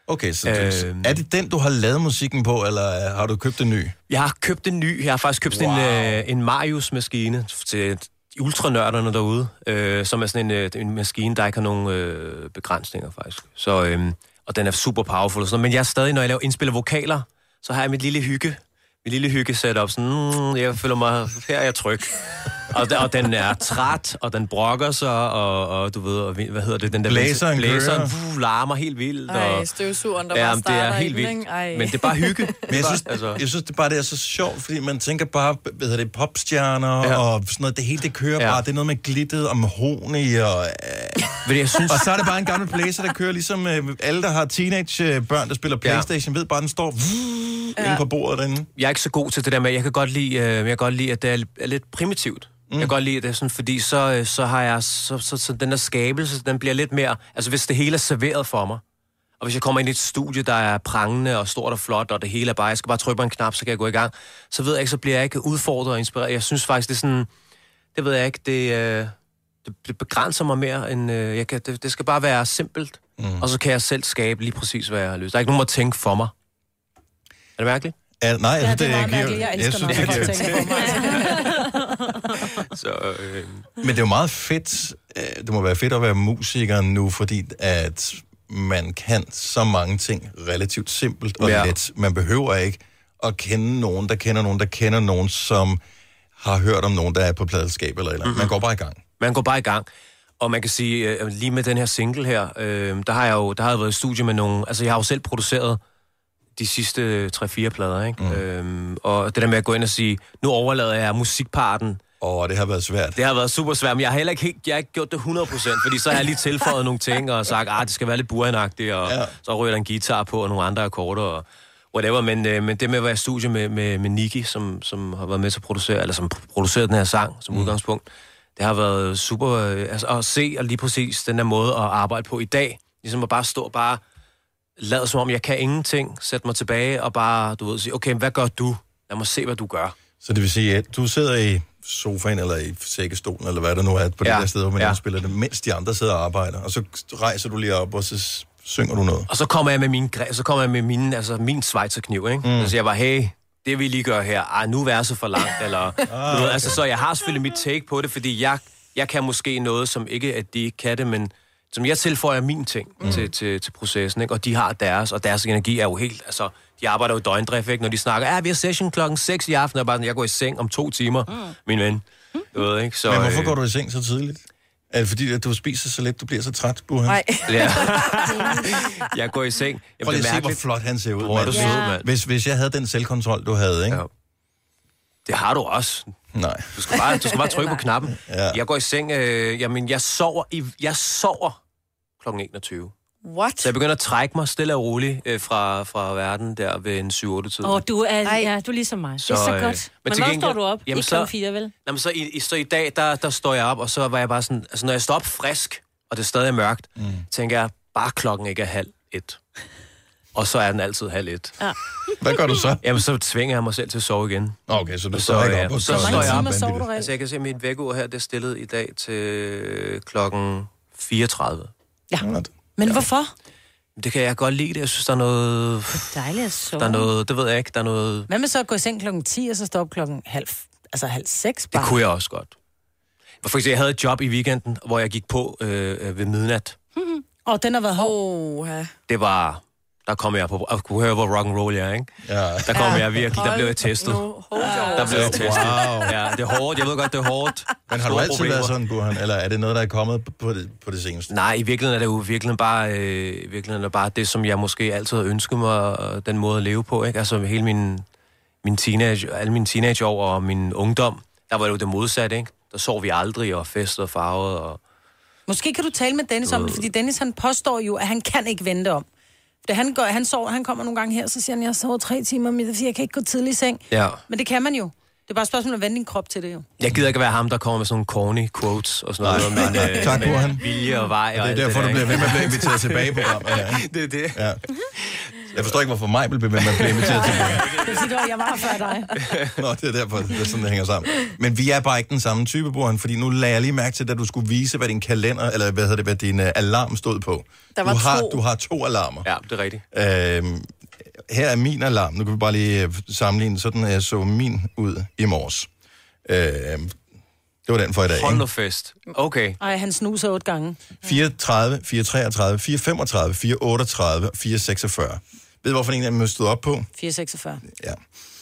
Okay, så øh, er det den, du har lavet musikken på, eller har du købt en ny? Jeg har købt en ny. Jeg har faktisk købt wow. en, øh, en Marius-maskine til ultranørderne derude, øh, som er sådan en, øh, en maskine, der ikke har nogen øh, begrænsninger faktisk. Så, øh, og den er super powerful og sådan noget. Men jeg er stadig, når jeg laver indspiller vokaler, så har jeg mit lille hygge. Mit lille hygge-setup, sådan, mm, jeg føler mig, her er jeg tryg. og, og den er træt, og den brokker sig, og, og du ved, og, hvad hedder det, den der blæseren, blæseren uh, larmer helt vildt. Ej, støvsugeren, der bare starter. Ja, det er helt vildt, men det er bare hygge. Men jeg synes, altså. jeg synes det, bare, det er så sjovt, fordi man tænker bare, hvad hedder det, popstjerner ja. og sådan noget, det hele det kører ja. bare, det er noget med glittet og mahogni, og, øh, jeg synes... og så er det bare en gammel blæser, der kører, ligesom øh, alle, der har teenagebørn, der spiller Playstation, ja. ved bare, den står ja. inde på bordet derinde. Jeg er ikke så god til det der med, jeg kan godt lide, øh, jeg kan godt lide at det er lidt primitivt. Mm. Jeg kan godt lide det, sådan, fordi så, så har jeg, så, så, så den der skabelse, den bliver lidt mere, altså hvis det hele er serveret for mig, Og hvis jeg kommer ind i et studie, der er prangende og stort og flot, og det hele er bare, jeg skal bare trykke på en knap, så kan jeg gå i gang, så ved jeg ikke, så bliver jeg ikke udfordret og inspireret. Jeg synes faktisk, det er sådan, det ved jeg ikke, det, øh, det, det begrænser mig mere, end øh, jeg kan, det, det skal bare være simpelt, mm. og så kan jeg selv skabe lige præcis, hvad jeg har lyst. Der er ikke nogen, der tænker for mig. Er det mærkeligt? Ja, nej, jeg synes, ja, det er meget mærkeligt. Jeg elsker mig, at tænker for mig. Så, øh... Men det er jo meget fedt, det må være fedt at være musiker nu, fordi at man kan så mange ting relativt simpelt og ja. let. Man behøver ikke at kende nogen, der kender nogen, der kender nogen, som har hørt om nogen, der er på pladeskab eller eller. Mm-hmm. Man går bare i gang. Man går bare i gang. Og man kan sige, lige med den her single her, øh, der har jeg jo der har jeg været i studie med nogen. Altså, jeg har jo selv produceret de sidste tre fire plader, ikke? Mm. Øhm, og det der med at gå ind og sige, nu overlader jeg musikparten. Åh, det har været svært. Det har været super svært, men jeg har heller ikke, jeg har ikke gjort det hundrede procent, fordi så har jeg lige tilføjet nogle ting og sagt, ah, det skal være lidt Burhan-agtigt, og ja. så ryger der en guitar på og nogle andre akkorder og whatever. Men, øh, men det med at være i studie med, med, med Nikki, som, som har været med til at producere, eller som producerer den her sang som mm. udgangspunkt, det har været super øh, altså, at se og lige præcis den der måde at arbejde på i dag. Ligesom at bare stå og bare lad som om, jeg kan ingenting, sæt mig tilbage og bare, du ved, sige, okay, hvad gør du? Lad mig se, hvad du gør. Så det vil sige, at du sidder i sofaen eller i sækkestolen, eller hvad der nu er på ja, det der sted, hvor man ja. spiller det, mens de andre sidder og arbejder, og så rejser du lige op, og så synger du noget. Og så kommer jeg med min, så kommer jeg med mine, altså min svejserkniv, ikke? Mm. Altså jeg var, hey, det vi lige gør her, ah, nu er så for langt, eller, ah, okay. ved, altså så jeg har selvfølgelig mit take på det, fordi jeg, jeg kan måske noget, som ikke, at de ikke kan det, men som jeg tilføjer min ting mm. til, til, til processen, ikke? Og de har deres, og deres energi er jo helt, altså, de arbejder jo døgndrift, ikke? Når de snakker, ja, vi har session klokken seks i aften, og bare sådan, jeg går i seng om to timer, mm. min ven. Mm. Du ved, ikke? Så, men hvorfor øh... går du i seng så tidligt? Er det fordi, at du spiser så lidt, du bliver så træt, Burhan? Nej. Ja. Jeg går i seng. Jeg Prøv lige at se, hvor flot han ser ud. Hvor er du sød, mand. Hvis, hvis jeg havde den selvkontrol, du havde, ikke? Ja. Det har du også. Nej. Du skal bare, du skal bare trykke på knappen. Ja. Jeg går i seng, øh, jamen jeg sover, i, jeg sover klokken enogtyve. What? Så jeg begynder at trække mig stille og roligt øh, fra, fra verden der ved en syv otte-tiden. Åh, oh, du er, ja, du er ligesom mig. Så, det er så godt. Øh, men hvornår står du op? Ikke klokken fire, vel? Jamen så i, i, så i dag, der, der står jeg op, og så var jeg bare sådan, altså når jeg står op frisk, og det er stadig mørkt, mm. tænker jeg, bare klokken ikke er halv et. Og så er den altid halv et. Ja. Hvad gør du så? Jamen, så tvinger jeg mig selv til at sove igen. Okay, så du står ikke op og så står jeg op. Så sover du rent? Altså, jeg kan se, at mit vækkeur her, det er stillet i dag til klokken fireogtredive. Ja, men ja. hvorfor? Det kan jeg godt lide. Jeg synes, der er noget... Det er dejligt at sove. Der er noget, det ved jeg ikke, der er noget... Hvad med så at gå i seng klokken ti, og så stå op klokken halv, altså halv seks bare? Det kunne jeg også godt. For eksempel, jeg havde et job i weekenden, hvor jeg gik på øh, ved midnat. Mm-hmm. Og den har været hård. Oh, ja. Det var... Der kom jeg på... Jeg kunne høre, hvor rock'n'roll jeg er, ikke? Ja. Der kom jeg virkelig... Der blev jeg testet. No, der blev jeg testet. Wow. Ja, det er hårdt. Jeg ved godt, det er hårdt. Men har du altid været sådan, Burhan? Eller er det noget, der er kommet på det, på det seneste? Nej, i virkeligheden er det jo virkelig bare, øh, virkelig bare det, som jeg måske altid har ønsket mig, den måde at leve på, ikke? Altså hele min, min teenage... Alle mine teenageår og min ungdom, der var det jo det modsatte, ikke? Der sov vi aldrig, og festede og farvede, og... Måske kan du tale med Dennis om det, fordi Dennis, han påstår jo, at han kan ikke vente om. Da han, går, han, sover, han kommer nogle gange her, så siger han, jeg sover tre timer, men jeg kan ikke gå tidlig i seng. Ja. Men det kan man jo. Det er bare et spørgsmål at vende din krop til det jo. Jeg gider ikke være ham, der kommer med sådan nogle corny quotes og sådan noget. Nej, men, øh, tak, Burhan. Vilje og vej og det er derfor, det der, du bliver ved med at blive inviteret tilbage på ham. Ja. Det er det. Ja. Jeg forstår ikke, hvorfor mig blev ved med at blive inviteret tilbage. Det siger du, jeg var før dig. Nå, det er derfor, det er sådan, det hænger sammen. Men vi er bare ikke den samme type, Burhan, fordi nu lagde jeg lige mærke til, at du skulle vise, hvad din kalender, eller hvad hedder det, hvad din uh, alarm stod på. Der var du, har, to. du har to alarmer. Ja, det er rigtigt. Øhm, Her er min alarm. Nu kan vi bare lige sammenligne, sådan jeg så min ud i morges. Øh, det var den for i dag, ikke? Holderfest. Okay. Ej, han snuser otte gange. fireogtredive, fire treogtredive, fire femogtredive, fire otteogtredive, fire seksogfyrre. Ved du, hvorfor en af dem stod op på? fire seksogfyrre. Ja.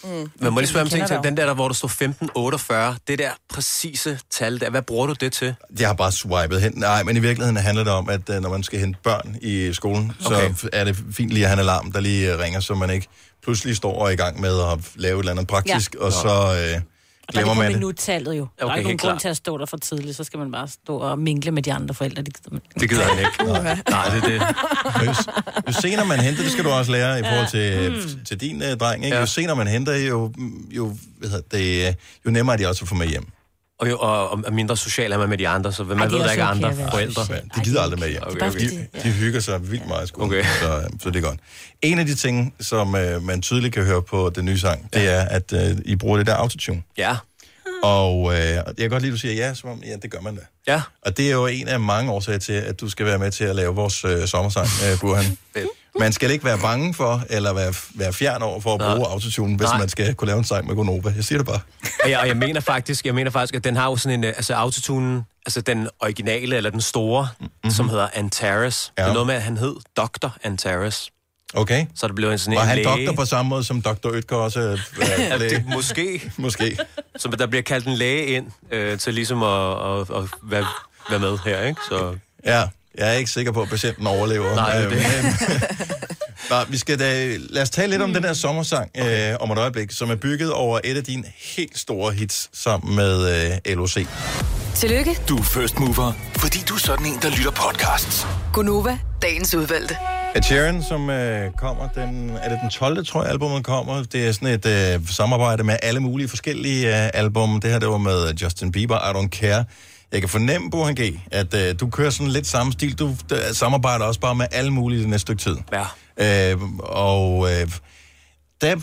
Mm. Men må jeg lige spørge om ting til den der, der, hvor der stod femten otteogfyrre, det der præcise tal der, hvad bruger du det til? Jeg har bare swipet hen. Nej, men i virkeligheden handler det om, at når man skal hente børn i skolen, okay. så er det fint lige at have en alarm, der lige ringer, så man ikke pludselig står og er i gang med at lave et eller andet praktisk, ja. og så øh, og glemmer man det. Og minuttallet jo. Okay, der er ikke nogen grund til at stå der for tidligt, så skal man bare stå og mingle med de andre forældre. Det gider, man... det gider han ikke. Nej. Nej, det er det. Jo senere man henter, det skal du også lære i forhold til, mm. til din uh, dreng, ikke? Jo senere man henter, jo, jo, hvad hedder det, jo nemmere er det også at få med hjem. Og, jo, og, og mindre social er man med de andre, så man Ej, ved der ikke okay, andre forældre. De gider aldrig med jer. Okay, okay. De, de hygger sig vildt meget i skolen, okay. så, så det er godt. En af de ting, som øh, man tydeligt kan høre på den nye sang, det er, at øh, I bruger det der autotune. Ja. Og øh, jeg kan godt lide, at du siger ja, som om, ja, det gør man da. Ja. Og det er jo en af mange årsager til, at du skal være med til at lave vores øh, sommersang, øh, Burhan. Man skal ikke være bange for, eller være, være fjern over for at bruge nej. autotune, hvis nej. man skal kunne lave en sang med Gonova. Jeg siger det bare. Og jeg, og jeg mener faktisk, jeg mener faktisk, at den har jo sådan en, altså autotunen, altså den originale, eller den store, mm-hmm. som hedder Antares. Ja. Det er noget med, at han hed doktor Antares. Okay. Så det blev en sådan en læge. Var han doktor på samme måde, som doktor Øtker også øh, læge? Det, måske. Måske. Så der bliver kaldt en læge ind, øh, til ligesom at, at, at være, være med her, ikke? Så. Ja. Jeg er ikke sikker på, at patienten overlever. Nej, det er det. Vi skal da, lad os tale lidt om den her sommersang okay. øh, om et øjeblik, som er bygget over et af dine helt store hits sammen med øh, L O C. Tillykke. Du er first mover, fordi du er sådan en, der lytter podcasts. Gunova, dagens udvalgte. Ed Sheeran, som øh, kommer, den, er det den tolvte, tror jeg, albumet kommer. Det er sådan et øh, samarbejde med alle mulige forskellige øh, album. Det her, det var med Justin Bieber, I Don't Care. Jeg kan fornemme, Burhan G, at øh, du kører sådan lidt samme stil. Du d- samarbejder også bare med alle mulige det næste stykke tid. Ja. Øh, og øh, der,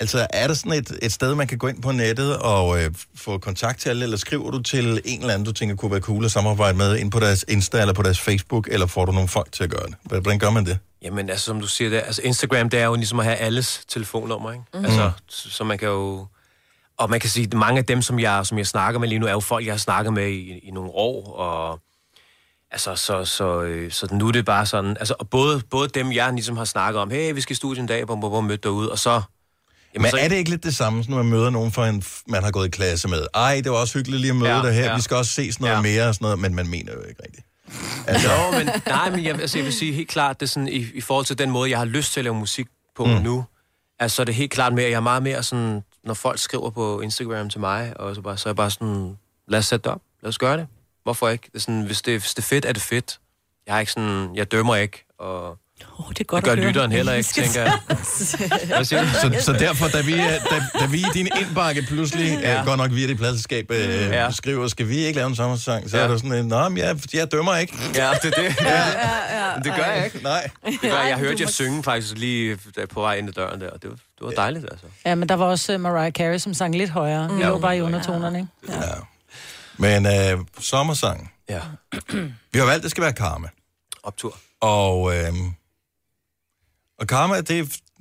altså, er der sådan et, et sted, man kan gå ind på nettet og øh, få kontakt til alle, eller skriver du til en eller anden, du tænker kunne være cool at samarbejde med, ind på deres Insta eller på deres Facebook, eller får du nogle folk til at gøre det? Hvordan gør man det? Jamen, altså, som du siger, det er, altså, Instagram, det er jo ligesom at have alles telefonnummer, ikke? Mm. Altså, så man kan jo... Og man kan sige, at mange af dem, som jeg, som jeg snakker med lige nu, er jo folk, jeg har snakket med i, i nogle år. Og altså, så, så, så nu er det bare sådan... Altså, og både, både dem, jeg ligesom har snakket om, hey, vi skal i studiet en dag, hvor mødte derude, og så... Jamen, men så, er det ikke lidt det samme, når man møder nogen fra en, man har gået i klasse med? Ej, det var også hyggeligt lige at møde ja, dig her, ja. Vi skal også ses noget ja. mere og sådan noget, men man mener jo ikke rigtigt. Altså. Jo, men, nej, men jeg, altså, jeg vil sige helt klart, det sådan, i, i forhold til den måde, jeg har lyst til at lave musik på mm. nu, altså, det er helt klart mere, jeg er meget mere sådan... Når folk skriver på Instagram til mig, og så, bare, så er jeg bare sådan, lad os sætte det op, lad os gøre det. Hvorfor ikke? Det er sådan, hvis, det, hvis det er fedt, er det fedt. Jeg har ikke sådan, jeg dømmer ikke, og oh, det, det gør lytteren heller ikke, tænker jeg. så, så derfor, da vi, da, da vi i din indbakke pludselig, ja. øh, godt nok via dit pladselskab, øh, ja. skriver, skal vi ikke lave en sommersang, så ja. er der sådan en, nej, men jeg, jeg dømmer ikke. Ja, det er det. Ja, ja, ja. Det gør jeg ikke. Nej. Det gør, jeg hørte jer synge faktisk lige på vej ind ad døren der, og det var, det var dejligt, altså. Ja, men der var også Mariah Carey, som sang lidt højere. Mm. Det var bare i undertonerne, ikke? Ja. ja. Men øh, sommersang. Ja. Vi har valgt, det skal være Karma. Optur. Og... Øh, Og Karma, det,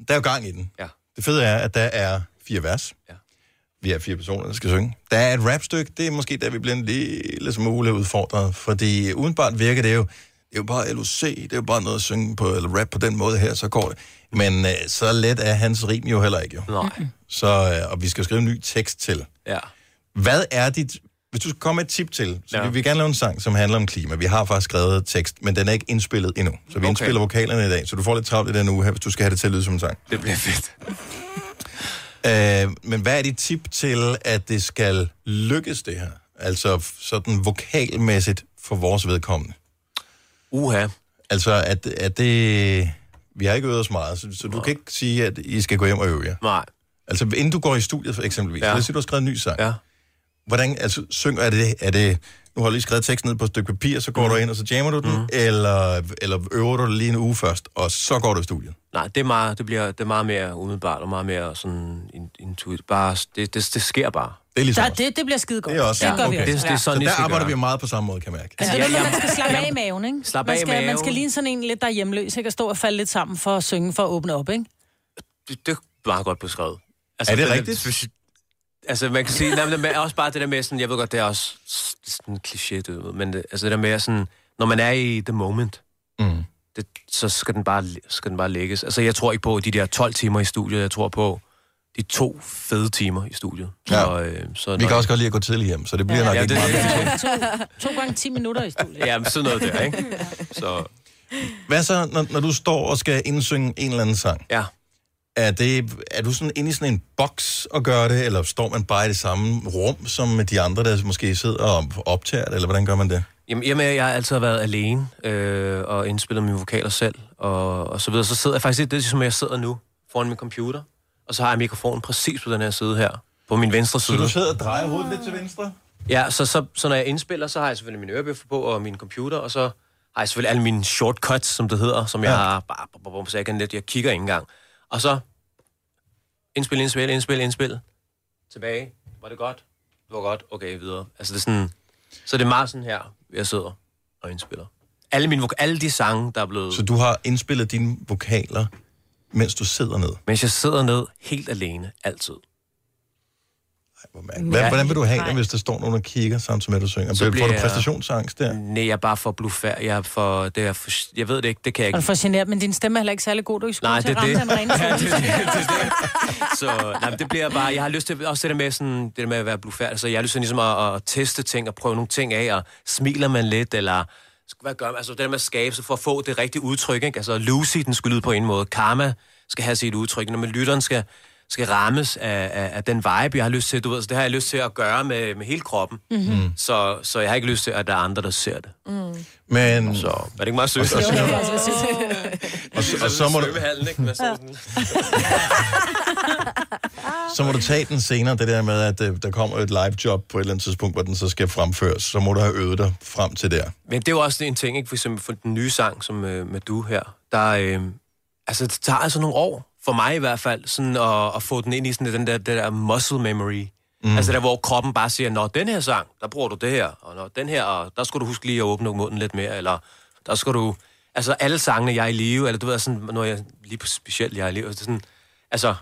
der er jo gang i den. Ja. Det fede er, at der er fire vers. Ja. Vi er fire personer, der skal synge. Der er et rapstykke, det er måske der, vi bliver en lille smule udfordret. Fordi udenbart virker det jo, det er jo bare L O C, det er jo bare noget at synge på, eller rap på den måde her, så går det. Men øh, så let er hans rim jo heller ikke. Jo. Nej. Så, øh, og vi skal skrive en ny tekst til. Ja. Hvad er dit... Hvis du skal komme med et tip til, så ja. vi vil gerne lave en sang, som handler om klima. Vi har faktisk skrevet tekst, men den er ikke indspillet endnu. Så vi okay. indspiller vokalerne i dag, så du får lidt travlt i den uge her, hvis du skal have det til at lyde som en sang. Det bliver fedt. øh, men hvad er dit tip til, at det skal lykkes det her? Altså sådan vokalmæssigt for vores vedkommende. Uha. Altså, at, at det... Vi har ikke øvet os meget, så, så du kan ikke sige, at I skal gå hjem og øve jer. Nej. Altså, inden du går i studiet, for eksempelvis. Ja. Hvis du har skrevet en ny sang. Ja. Hvordan, altså, synger, er det, er det, nu har jeg lige skrevet teksten ned på et stykke papir, så går mm. du ind, og så jammer du den, mm. eller, eller øver du det lige en uge først, og så går du i studiet? Nej, det er meget, det bliver, det er meget mere umiddelbart, og meget mere sådan intuitivt. Bare, det, det, det sker bare. Det er ligesom der, det, det bliver skide godt. Det, også, det ja. gør okay. vi også. Det, det er sådan, så der arbejder gøre. vi meget på samme måde, kan jeg mærke. Altså, ja, det er noget, man skal slappe af i maven, ikke? Slappe af i maven. Man skal lige sådan en lidt, der er hjemløs, ikke? Og stå og falde lidt sammen for at synge, for at åbne op, ikke? Det, det er meget godt beskrevet. Altså, er det, det rigtigt? Altså, man kan sige, nej, men også bare det der med sådan, jeg ved godt, det er også sådan kliché, men det, altså det der med sådan, når man er i the moment, mm. det, så skal den, bare, skal den bare lægges. Altså, jeg tror ikke på de der tolv timer i studiet, jeg tror på de to fede timer i studiet. Ja. Så, øh, så vi kan jeg... også godt lide at gå tidligt hjem, så det bliver ja, nok ja, ikke det, meget. To, to gange ti minutter i studiet. Jamen, sådan noget der, ikke? Så. Hvad så, når, når du står og skal indsynge en eller anden sang? Ja. Er, det, er du sådan inde i sådan en boks og gør det, eller står man bare i det samme rum som de andre, der måske sidder og optager det, eller hvordan gør man det? Jamen, jamen jeg har altid været alene øh, og indspillet mine vokaler selv, og, og så videre. Så sidder jeg faktisk, det er som jeg sidder nu, foran min computer, og så har jeg mikrofonen præcis på den her side her, på min venstre side. Så du sidder og drejer hovedet lidt til venstre? Ja, så, så, så når jeg indspiller, så har jeg selvfølgelig mine ørebøffer på og min computer, og så har jeg selvfølgelig alle mine shortcuts, som det hedder, som ja. jeg har bare, så jeg kan lidt, jeg kigger ikke engang. Og så indspil, indspil, indspil, indspil, tilbage. Var det godt? Det var godt. Okay, videre. Altså det er sådan, så det er meget sådan her, jeg sidder og indspiller. Alle, mine voka- alle de sange, der er blevet... Så du har indspillet dine vokaler, mens du sidder ned? Mens jeg sidder ned, helt alene, altid. Hvordan, hvordan vil du have det, hvis der står nogen og kigger samtidig med, at du synger? Så bliver, får du præstationsangst der? Nej, jeg er bare for blufærd. Jeg, for, det er for, jeg ved det ikke, det kan jeg ikke. Og du får generet, men din stemme er heller ikke særlig god. Du er ikke skulle til at ramme den rene. Nej, det er det. Ja, det, det, det, det. Så nej, det bliver bare... Jeg har lyst til også det der med, sådan, det der med at være blufærd. Altså, jeg har lyst til ligesom at, at teste ting og prøve nogle ting af, og smiler man lidt, eller... Hvad gør man? Altså, det der med at skabe, så for at få det rigtige udtryk, ikke? Altså, Lucy, den skal lyde på en måde. Karma skal have sit udtryk. Når man lytteren skal... skal rammes af, af, af den vibe, jeg har lyst til, du ved, så det har jeg lyst til at gøre med, med hele kroppen. Mm-hmm. Så, så jeg har ikke lyst til, at der er andre, der ser det. Mm. Men... Så er det ikke meget sødt? Og, og, og, og, og så må du... så må du tage den senere, det der med, at der kommer et live job på et eller andet tidspunkt, hvor den så skal fremføres, så må du have øvet dig frem til der. Men det er jo også en ting, ikke? For eksempel for den nye sang, som øh, med du her, der... Øh, altså, det tager altså nogle år. For mig i hvert fald, sådan at, at få den ind i sådan den der, den der muscle memory. Mm. Altså der, hvor kroppen bare siger, når den her sang, der bruger du det her, og når den her, og der skal du huske lige at åbne munden lidt mere, eller der skal du, altså alle sangene, jeg er i live, eller du ved, sådan, når jeg, lige på specielt, jeg er i live, sådan, altså,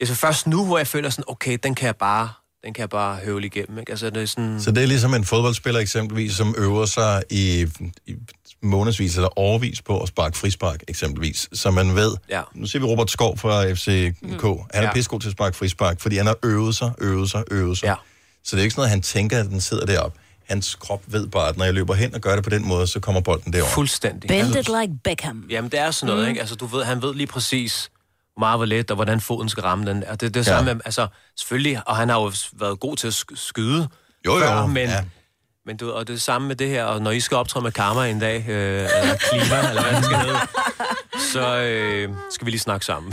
altså først nu, hvor jeg føler sådan, okay, den kan jeg bare, den kan jeg bare høvle igennem, ikke? Altså det er sådan... Så det er ligesom en fodboldspiller eksempelvis, som øver sig i... i månedsvis eller overvis på at sparke frispark, eksempelvis. Så man ved... Ja. Nu ser vi Robert Skov fra F C K. Mm. Han er ja. pissegod til at sparke frispark, fordi han har øvet sig, øvet sig, øvet sig. Ja. Så det er ikke sådan noget, han tænker, at den sidder deroppe. Hans krop ved bare, at når jeg løber hen og gør det på den måde, så kommer bolden derover. Fuldstændig. Bend it like Beckham. Jamen, det er sådan noget, mm. ikke? Altså, du ved, han ved lige præcis meget, hvor let og hvordan foden skal ramme den. Og det, det er ja. samme, altså, selvfølgelig, og han har jo været god til at skyde jo, jo. før, men... Ja. Men du, og det er samme med det her, og når I skal optræde med karma en dag, øh, eller klima, eller hvad det skal hedde, så øh, skal vi lige snakke sammen.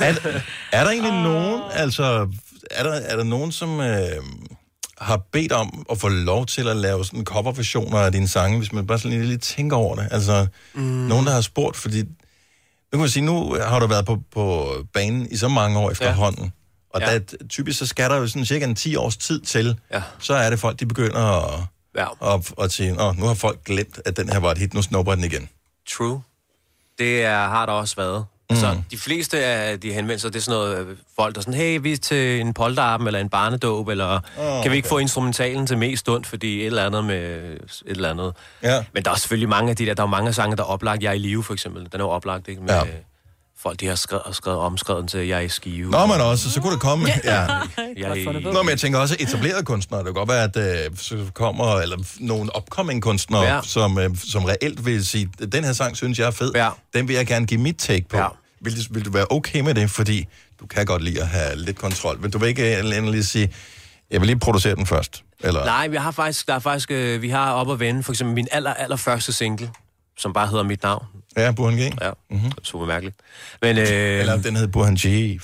er, er der egentlig nogen, altså, er der, er der nogen, som øh, har bedt om at få lov til at lave sådan coverversioner af dine sange, hvis man bare sådan lige tænker over det? Altså, mm. nogen, der har spurgt, fordi, nu kan man sige, nu har du været på, på banen i så mange år efterhånden. Ja. Og ja. der, typisk så skal der jo sådan cirka en ti års tid til, ja. så er det folk, de begynder at, ja. at, at sige, åh, nu har folk glemt, at den her var et hit, nu snupper den igen. True. Det er, har der også været. Mm. Altså, de fleste af de henvendelser, det er sådan noget folk, der er sådan, hey, vi er til en polterappen eller en barnedåb, eller oh, okay. kan vi ikke få instrumentalen til mest stund, fordi et eller andet med et eller andet. Ja. Men der er selvfølgelig mange af de der, der er mange sange, der er oplagt. Jeg er i live, for eksempel. Den er jo oplagt, ikke? Med, ja. Folk, de har skrevet og skrevet omskrevet til, jeg er i Skive. Nå, men også, så kunne det komme. Ja. Jeg... Nå, men jeg tænker også, etablerede kunstnere, det kan godt være, at øh, så kommer, eller nogle upcoming kunstnere, ja. som, øh, som reelt vil sige, den her sang synes jeg er fed, ja. den vil jeg gerne give mit take på. Ja. Vil, vil du være okay med det, fordi du kan godt lide at have lidt kontrol, men du vil ikke endelig sige, jeg vil lige producere den først? Eller? Nej, vi har faktisk, der er faktisk, øh, vi har op at vende, for eksempel min aller, aller første single, som bare hedder mit navn. Ja, Burhan G. Ja, mm-hmm. super mærkeligt. Men, øh, Eller den hed Burhan G.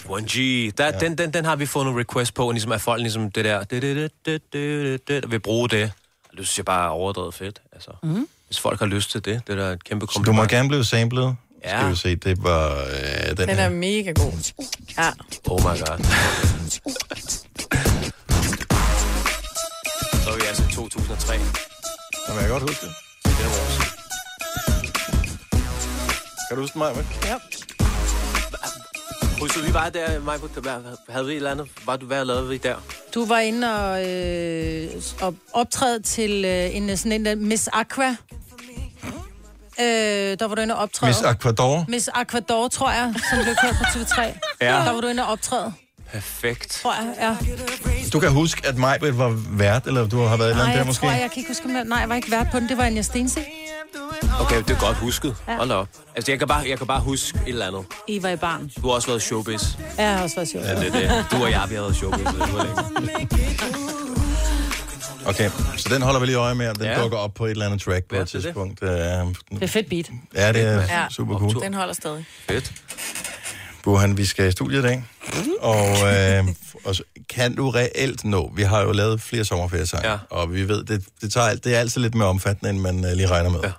Burhan G. Der, ja. den, den, den har vi fået nogle request på, ligesom at folk ligesom det der, det, det, det, det, det, vil bruge det. Og det synes jeg bare er overdrevet fedt. Altså, mm-hmm. Hvis folk har lyst til det, det er da et kæmpe kompliment. Du må gerne blive samlet. Ja. Skal vi se, det var øh, den, den her. Den er mega god. Ja. Oh my god. Så er vi altså i to tusind og tre. Jamen, jeg kan godt huske det. Det er vores. Kan du huske mig, vel? Ja. Husk, vi var der, Maja, havde vi et eller andet? Var du, hvad lavede vi der? Du var inde og, øh, og optræde til øh, en sådan en der, Miss Aqua. Øh, der var du inde og optræde. Miss Aquador? Miss Aquador, tror jeg, som blev kørt på T V tre. Ja. Der var du inde og optræde. Perfekt. Tror jeg, ja. Du kan huske, at Maja var vært, eller du har været et eller andet der, måske? Nej, jeg tror, jeg kan ikke huske, men nej, jeg var ikke vært på den. Det var en Stensig. Okay, det er godt husket. Ja. Hold da op. Altså, jeg kan, bare, jeg kan bare huske et eller andet. I var i barn. Du har også været showbiz. Ja, jeg har også været showbiz. Ja, det, det. Du og jeg, vi har været showbiz. Okay, så den holder vi lige øje med, om den ja. dukker op på et eller andet track på ja, et tidspunkt. Det er fedt beat. Ja, det er ja. super cool. Den holder stadig. Fedt. Burhan, vi skal i studiet i dag, og, øh, og kan du reelt nå? Vi har jo lavet flere sommerferiesange, ja. Og vi ved, det, det, tager, det er altid lidt mere omfattende, end man lige regner med. Ja.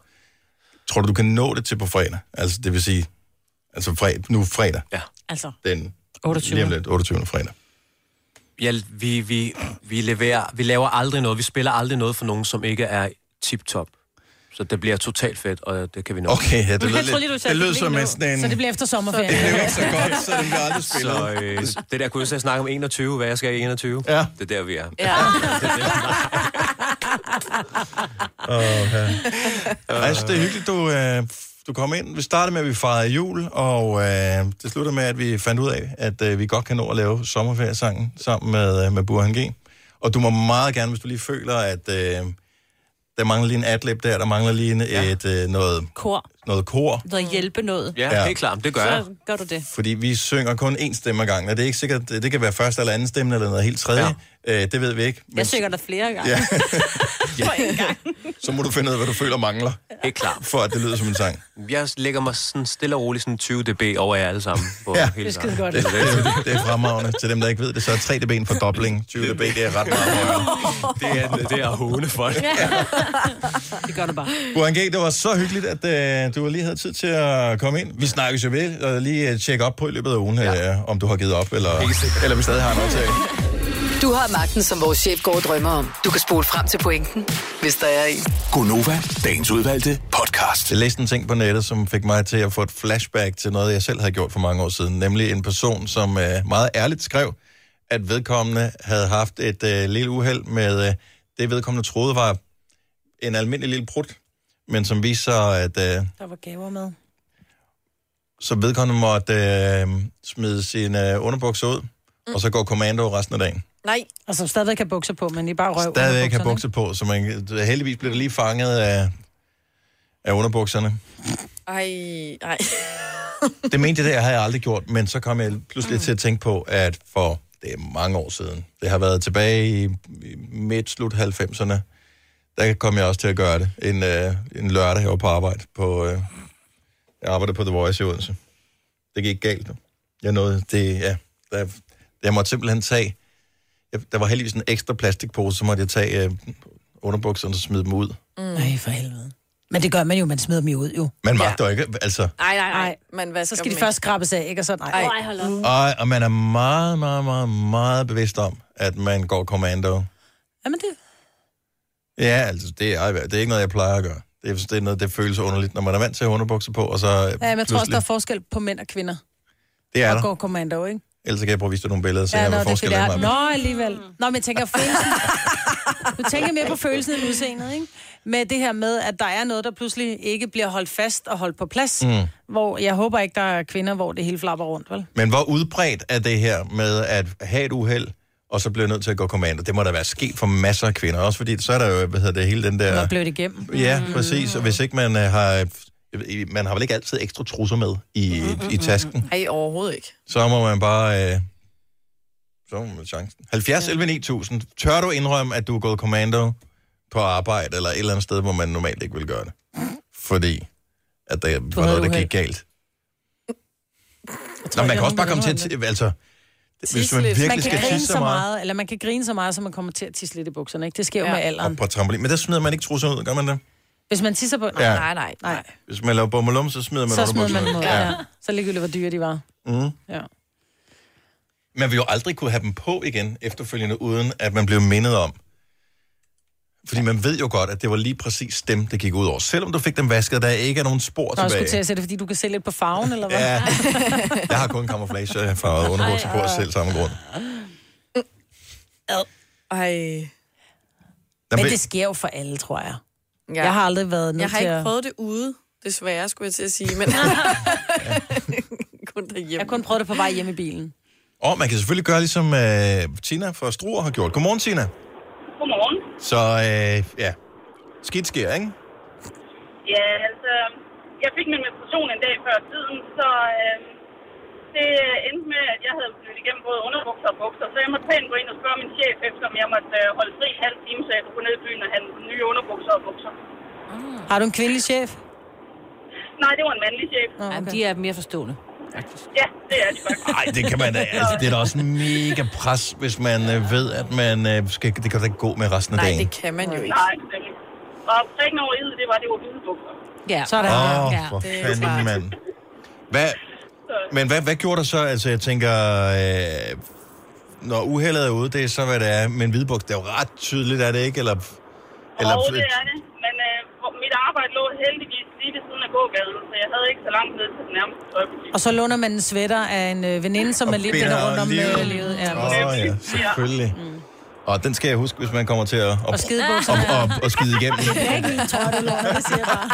Tror du, du kan nå det til på fredag? Altså, det vil sige, altså fredag, nu fredag. Ja. Altså, den otteogtyvende otteogtyvende fredag. Ja, vi, vi, vi, leverer, vi laver aldrig noget, vi spiller aldrig noget for nogen, som ikke er tip-top. Så det bliver totalt fedt, og det kan vi nå. Okay, ja, det lyder lidt, lidt, det lyder som en sådan en... Så det bliver efter sommerferien. Det bliver ikke så godt, så det bliver aldrig spillet. Så øh, det der kunne jeg så snakke om enogtyve, hvad jeg skal i enogtyve. Ja. Det er der, vi er. Ja. Okay. Altså, det er hyggeligt, du, øh, du kom ind. Vi startede med, at vi fejrede jul, og øh, det sluttede med, at vi fandt ud af, at øh, vi godt kan nå at lave sommerferiesangen sammen med, øh, med Burhan G. Og du må meget gerne, hvis du lige føler, at... Øh, Der mangler lige en adlib der, der mangler lige et, ja. øh, noget, kor. noget kor. Noget hjælpe noget. Ja, ja. Helt klart, det gør jeg. Så gør du det. Fordi vi synger kun én stemme ad gangen, og det er ikke sikkert, det kan være første eller anden stemme, eller noget helt tredje. Ja. Øh, det ved vi ikke. Men... Jeg synger der flere gange. Ja. Ja. En gang. Så må du finde ud af, hvad du føler mangler. Ja. Helt klart. For at det lyder som en sang. Jeg lægger mig sådan stille og roligt sådan tyve decibel over jer alle sammen. Ja, hele det, det, det, det, det er fremragende. Til dem, der ikke ved det, så er tre decibel en fordobling. tyve decibel, det er ret meget. Det er, det er håne folk. Ja. Det gør det bare. Burhan G, det var så hyggeligt, at øh, du lige havde tid til at komme ind. Vi snakkes jo ved, og lige tjekke op på i løbet af ugen, ja. øh, om du har givet op, eller, eller vi stadig har en aftale. Du har magten, som vores chef går og drømmer om. Du kan spole frem til pointen, hvis der er en. Gonova, dagens udvalgte podcast. Jeg læste en ting på nettet, som fik mig til at få et flashback til noget, jeg selv havde gjort for mange år siden. Nemlig en person, som øh, meget ærligt skrev, at vedkommende havde haft et øh, lille uheld med øh, det, vedkommende troede var en almindelig lille prut, men som viste sig, at... Øh, der var gaver med. Så vedkommende måtte øh, smide sine øh, underbukser ud, mm. og så går kommando resten af dagen. Nej, og som stadigvæk har bukser på, men I bare røv stadigvæk har bukser på, så man heldigvis bliver lige fanget af, af underbukserne. Ej, ej. Det mente jeg, det havde jeg aldrig gjort, men så kom jeg pludselig mm. til at tænke på, at for det er mange år siden, det har været tilbage i midt-slut halvfemserne, der kom jeg også til at gøre det en, øh, en lørdag her på arbejde. På, øh, jeg arbejdede på The Voice i Odense. Det gik galt nu. Jeg nåede det, ja. Der, jeg måtte simpelthen tage... Jeg, der var heldigvis en ekstra plastikpose, så måtte jeg tage øh, underbukserne og smide dem ud. Mm. Nej, for helvede. Men det gør man jo, man smider dem jo ud, jo. Man magter ja. ikke, altså... Nej, nej, nej. Man så skal de først skrabes af, ikke? Og så... Nej, nej, hold op. Ej, og man er meget, meget, meget, meget bevidst om, at man går kommando. Jamen det... Ja, altså, det er, det er ikke noget, jeg plejer at gøre. Det er, det er noget, det føles underligt, når man er vant til at have underbukser på, og så... Ja, men jeg pludselig... tror også, der er forskel på mænd og kvinder. Det er og der. Og går kommando, ikke? Ellers kan jeg prøve at vise dig nogle billeder, så ja, jeg vil forskel af mig. Nå, alligevel. Nå, men jeg tænker følelsen. Du tænker mere på følelsen end udseendet, ikke? Med det her med, at der er noget, der pludselig ikke bliver holdt fast og holdt på plads. Mm. Hvor jeg håber ikke, der er kvinder, hvor det hele flapper rundt, vel? Men hvor udbredt er det her med at have et uheld, og så bliver nødt til at gå kommando? Det må da være sket for masser af kvinder. Også fordi, så er der jo, hvad hedder det, hele den der... Nå, blev det igennem. Ja, præcis. Og hvis ikke man har... Man har vel ikke altid ekstra trusser med i, mm-hmm. i tasken? Nej, overhovedet ikke. Så må man bare... Øh, så må man chancen. halvfjerds elleve ni tusind. Tør du indrømme, at du er gået kommando på arbejde, eller et eller andet sted, hvor man normalt ikke vil gøre det? Fordi at der du var noget, der gik galt. Tror, Nå, man kan også bare komme til at... Altså, hvis man virkelig man skal tisse så meget, meget... Eller man kan grine så meget, så man kommer til at tisse lidt i bukserne. Ikke? Det sker jo ja. med alderen. Og på trampolin. Men der smider man ikke trusser ud, gør man det? Hvis man tisser på... Ja. Nej, nej, nej. Hvis man laver bommelum, så smider man... Så smider man dem ud, ja. ja. Så ligegyldigt, hvor dyre de var. Mm. Ja. Man vil jo aldrig kunne have dem på igen efterfølgende, uden at man blev mindet om. Fordi man ved jo godt, at det var lige præcis dem, det gik ud over. Selvom du fik dem vasket, der ikke er nogen spor tilbage. Nå, jeg skulle til at se det, fordi du kan se lidt på farven, eller hvad? Ja. Jeg har kun camouflage farvet underbukser på os selv samme grund. Ej. Men det sker jo for alle, tror jeg. Ja. Jeg har aldrig været nødt til Jeg har ikke at... prøvet det ude, desværre, skulle jeg til at sige, men kun derhjemme. Jeg har kun prøvet det på vej hjemme i bilen. Og man kan selvfølgelig gøre, ligesom uh, Tina fra Struer har gjort. Godmorgen, Tina. Godmorgen. Så uh, ja, skidt sker, ikke? Ja, altså, jeg fik min menstruation en dag før tiden, så uh, det endte med, at jeg havde flyttet igennem både underbukser og bukser, så jeg måtte pænt gå ind og spørge min chef, efter jeg måtte uh, holde fri halv time, så jeg kunne gå ned i byen og have nye underbukser og bukser. Mm. Har du en kvindelig chef? Nej, det var en mandlig chef. Okay. Jamen, de er mere forstående. faktisk. Ja, det er det faktisk. Nej, det kan man da. Altså, det er da også en mega pres, hvis man øh, ved, at man øh, skal, det kan da ikke gå med resten af Nej, dagen. Nej, det kan man jo ikke. Nej, det kan. Og prikken over iden, det var det jo hvidebukser. Ja, sådan. Åh, ja, for fanden, mand. Hvad, men hvad, hvad gjorde der så? Altså, jeg tænker, øh, når uheldet er ude, det er så, hvad det er. Men hvidebukser, det er jo ret tydeligt, er det ikke? Eller, eller... Jo, det er det. Men øh, mit arbejde lå heldigvis lige ved siden af gågaden, så jeg havde ikke så langt ned til den nærmeste tøjbutik. Og så låner man en sweater af en veninde, som er lidt rundt om livet. livet. Ja, oh, ja, selvfølgelig. Mm. Og den skal jeg huske, hvis man kommer til at... Op, og skide bukser. Op, op, og skide igennem. Det er ikke en tøj, du låner, det siger bare.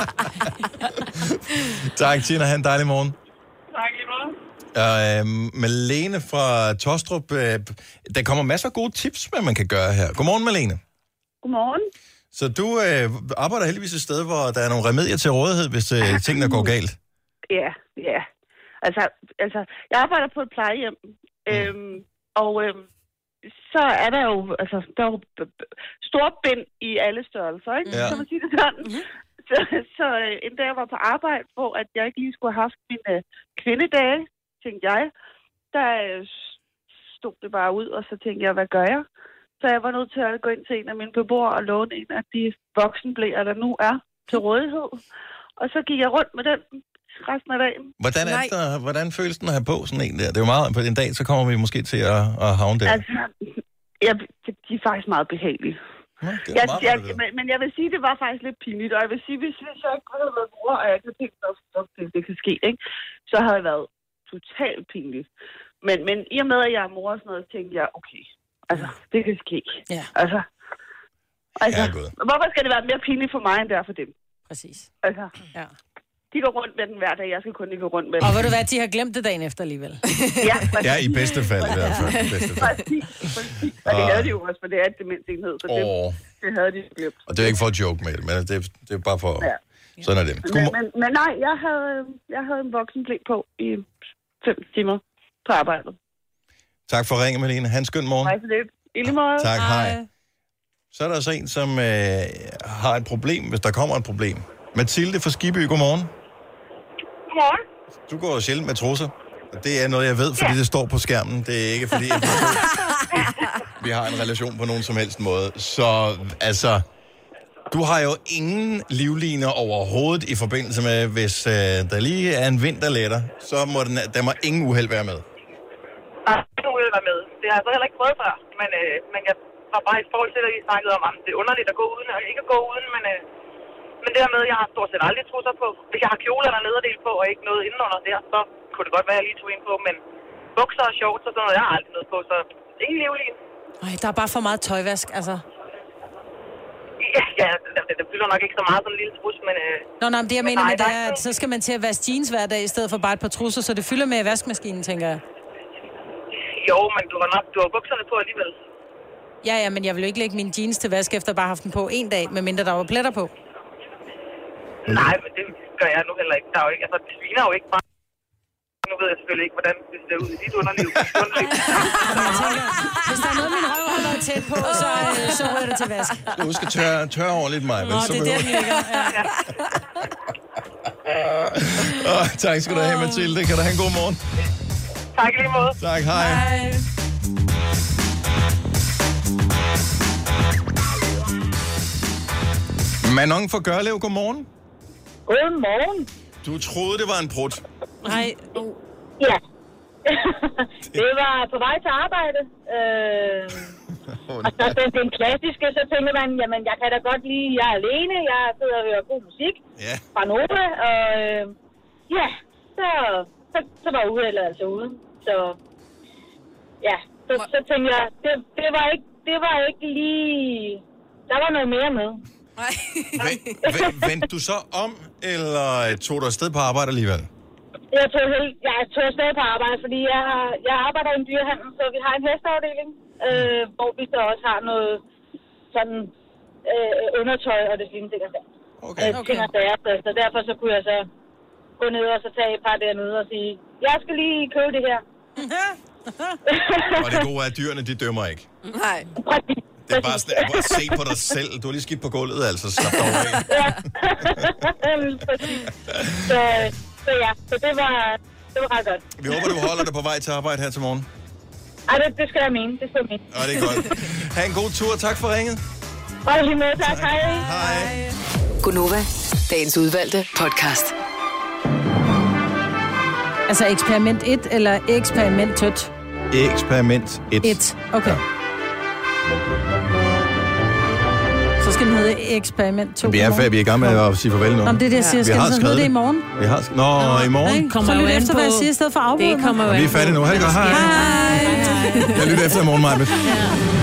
Tak, Tina. Ha' en dejlig morgen. Tak, lige meget. Uh, Malene fra Tostrup. Uh, der kommer masser af gode tips, hvad man kan gøre her. Godmorgen, Malene. Godmorgen. Så du øh, arbejder heldigvis et sted, hvor der er nogle remedier til rådighed, hvis øh, tingene går galt? Ja, ja. Altså, altså jeg arbejder på et plejehjem, øhm, mm. og øhm, så er der jo, altså, der er jo b- b- store bind i alle størrelser, ikke? Ja. Kan man sige det sådan? Mm. Så, så øh, en dag jeg var på arbejde, hvor at jeg ikke lige skulle have haft mine kvindedage, tænkte jeg, der øh, stod det bare ud, og så tænkte jeg, hvad gør jeg? Så jeg var nødt til at gå ind til en af mine beboere og låne en af de voksenblæer, der nu er til rådighed. Og så gik jeg rundt med den resten af dagen. Hvordan, er der, hvordan føles den at have på sådan en der? Det er jo meget, på en dag, så kommer vi måske til at, at havne der. Altså, jeg, de er faktisk meget behagelige. Ja, jeg, meget jeg, jeg, men jeg vil sige, det var faktisk lidt pinligt. Og jeg vil sige, hvis jeg ikke havde været mor, og jeg ikke havde tænkt, at det, det kan ske, ikke? Så havde jeg været totalt pinligt. Men, men i og med, at jeg er mor og sådan noget, tænkte jeg, okay... Altså, det kan ske. Ja. Altså, altså ja, hvorfor skal det være mere pinligt for mig, end det er for dem? Præcis. Altså, ja. De går rundt med den hver dag, jeg skal kun ikke gå rundt med den. Og ved du hvad, de har glemt det dagen efter alligevel. Ja, ja, i bedste fald i hvert fald. Præcis, præcis. Og det havde de jo også, for det er et demensenhed, så det, oh. det havde de glemt. Og det er ikke for at joke med det, men det, det er bare for... Ja. Sådan er det. Men, men, men nej, jeg havde, jeg havde en voksenblæ på i fem timer på arbejdet. Tak for at ringe, Malene. Ha' en skøn morgen. Hej for det. I lige måde. Tak, hej. hej. Så er der altså en, som øh, har et problem, hvis der kommer et problem. Mathilde fra Skibby, godmorgen. Godmorgen. Du går sjældent med trusser. Det er noget, jeg ved, fordi ja. det står på skærmen. Det er ikke, fordi jeg vi har en relation på nogen som helst måde. Så altså, du har jo ingen livliner overhovedet i forbindelse med, hvis øh, der lige er en vind, der letter, så må den, der må ingen uheld være med. Nej, det er ude at være med. Det har jeg så heller ikke prøvet før, men, øh, men jeg var bare i forhold til, at I snakkede om, at det er underligt at gå uden, og ikke at gå uden, men, øh, men det her med, jeg har stort set aldrig trusser på. Hvis jeg har kjoler eller nederdel på, og ikke noget indenunder der, så kunne det godt være, at jeg lige tog ind på, men bukser og shorts og sådan noget, jeg har aldrig noget på, så ingen livlin. Ej, der er bare for meget tøjvask, altså. Ja, ja det, det fylder nok ikke så meget som en lille trus, men... Øh, Nå, nej, men det jeg mener med det er, at så skal man til at vaske jeans hver dag, i stedet for bare et par trusser, så det fylder med vaskemaskinen, tænker jeg. Jo, men du har, nok, du har bukserne på alligevel. Ja, ja, men jeg vil jo ikke lægge mine jeans til vask efter bare haft dem på en dag, medmindre der var pletter på. Nej, men det gør jeg nu heller ikke. Der er jo ikke, altså, det sviner jo ikke bare. Nu ved jeg selvfølgelig ikke, hvordan det ser ud i dit underliv. underliv. Hvis der er noget, min røv har været tæt på, så, så rører det til vask. Du skal tørre, tørre over lidt mig. Nå, det er der, den ligger. Ja. Ja. oh, tak skal du have, Mathilde. Kan du have en god morgen? Tak lige måde. Tak, hej. hej. Manon fra Gørlev, godmorgen. Godmorgen. Du troede, det var en prut. Nej. Uh. Ja. det var på vej til arbejde. Øh... oh, og så den, den klassiske, så tænker man, jamen jeg kan da godt lide, jeg er alene, jeg sidder og hører god musik yeah. fra Nova, og øh... ja, så... Så, så var uheldet altså ude. Så ja, så, så tænkte jeg, det, det, var ikke, det var ikke lige... Der var noget mere med. Nej. Vendte du så om, eller tog du afsted på arbejde alligevel? Jeg tog, jeg tog afsted på arbejde, fordi jeg, jeg arbejder i en dyrehandel, så vi har en hesteafdeling, øh, hvor vi så også har noget sådan øh, undertøj og det lignende ting og sager. Okay, okay. Øh, så derfor så kunne jeg så... gå ned og så tage et par dernede og sige, jeg skal lige købe det her. og det gode er, at dyrene, de dømmer ikke. Nej. Det er bare sådan, at bare se på dig selv. Du har lige skidt på gulvet, altså. Slap dig over. ja. så, så ja, så det var, det var ret godt. Vi håber, du holder dig på vej til arbejde her til morgen. Ej, det, det skal jeg mene. Det skal jeg mene. Åh, det er godt. Ha' en god tur. Tak for ringet. Hold lige med. Tak. Hej. Hej. Godnova. Dagens udvalgte podcast. Altså eksperiment et eller eksperimentet? Eksperiment et. et. Okay. Ja. Så skal den hedde eksperiment to. Vi er færdige. Vi er i gang med at sige farvel nu. Nå, det er det, jeg siger. Skal den så hedde det i morgen? Vi har sk- Nå, Nå, i morgen. Kommer så lyt jo efter, hvad jeg siger, i stedet for afbrudet. Det kommer jo. Vi er færdige nu. Hej. Hej. Jeg lytter efter i morgen, Maja.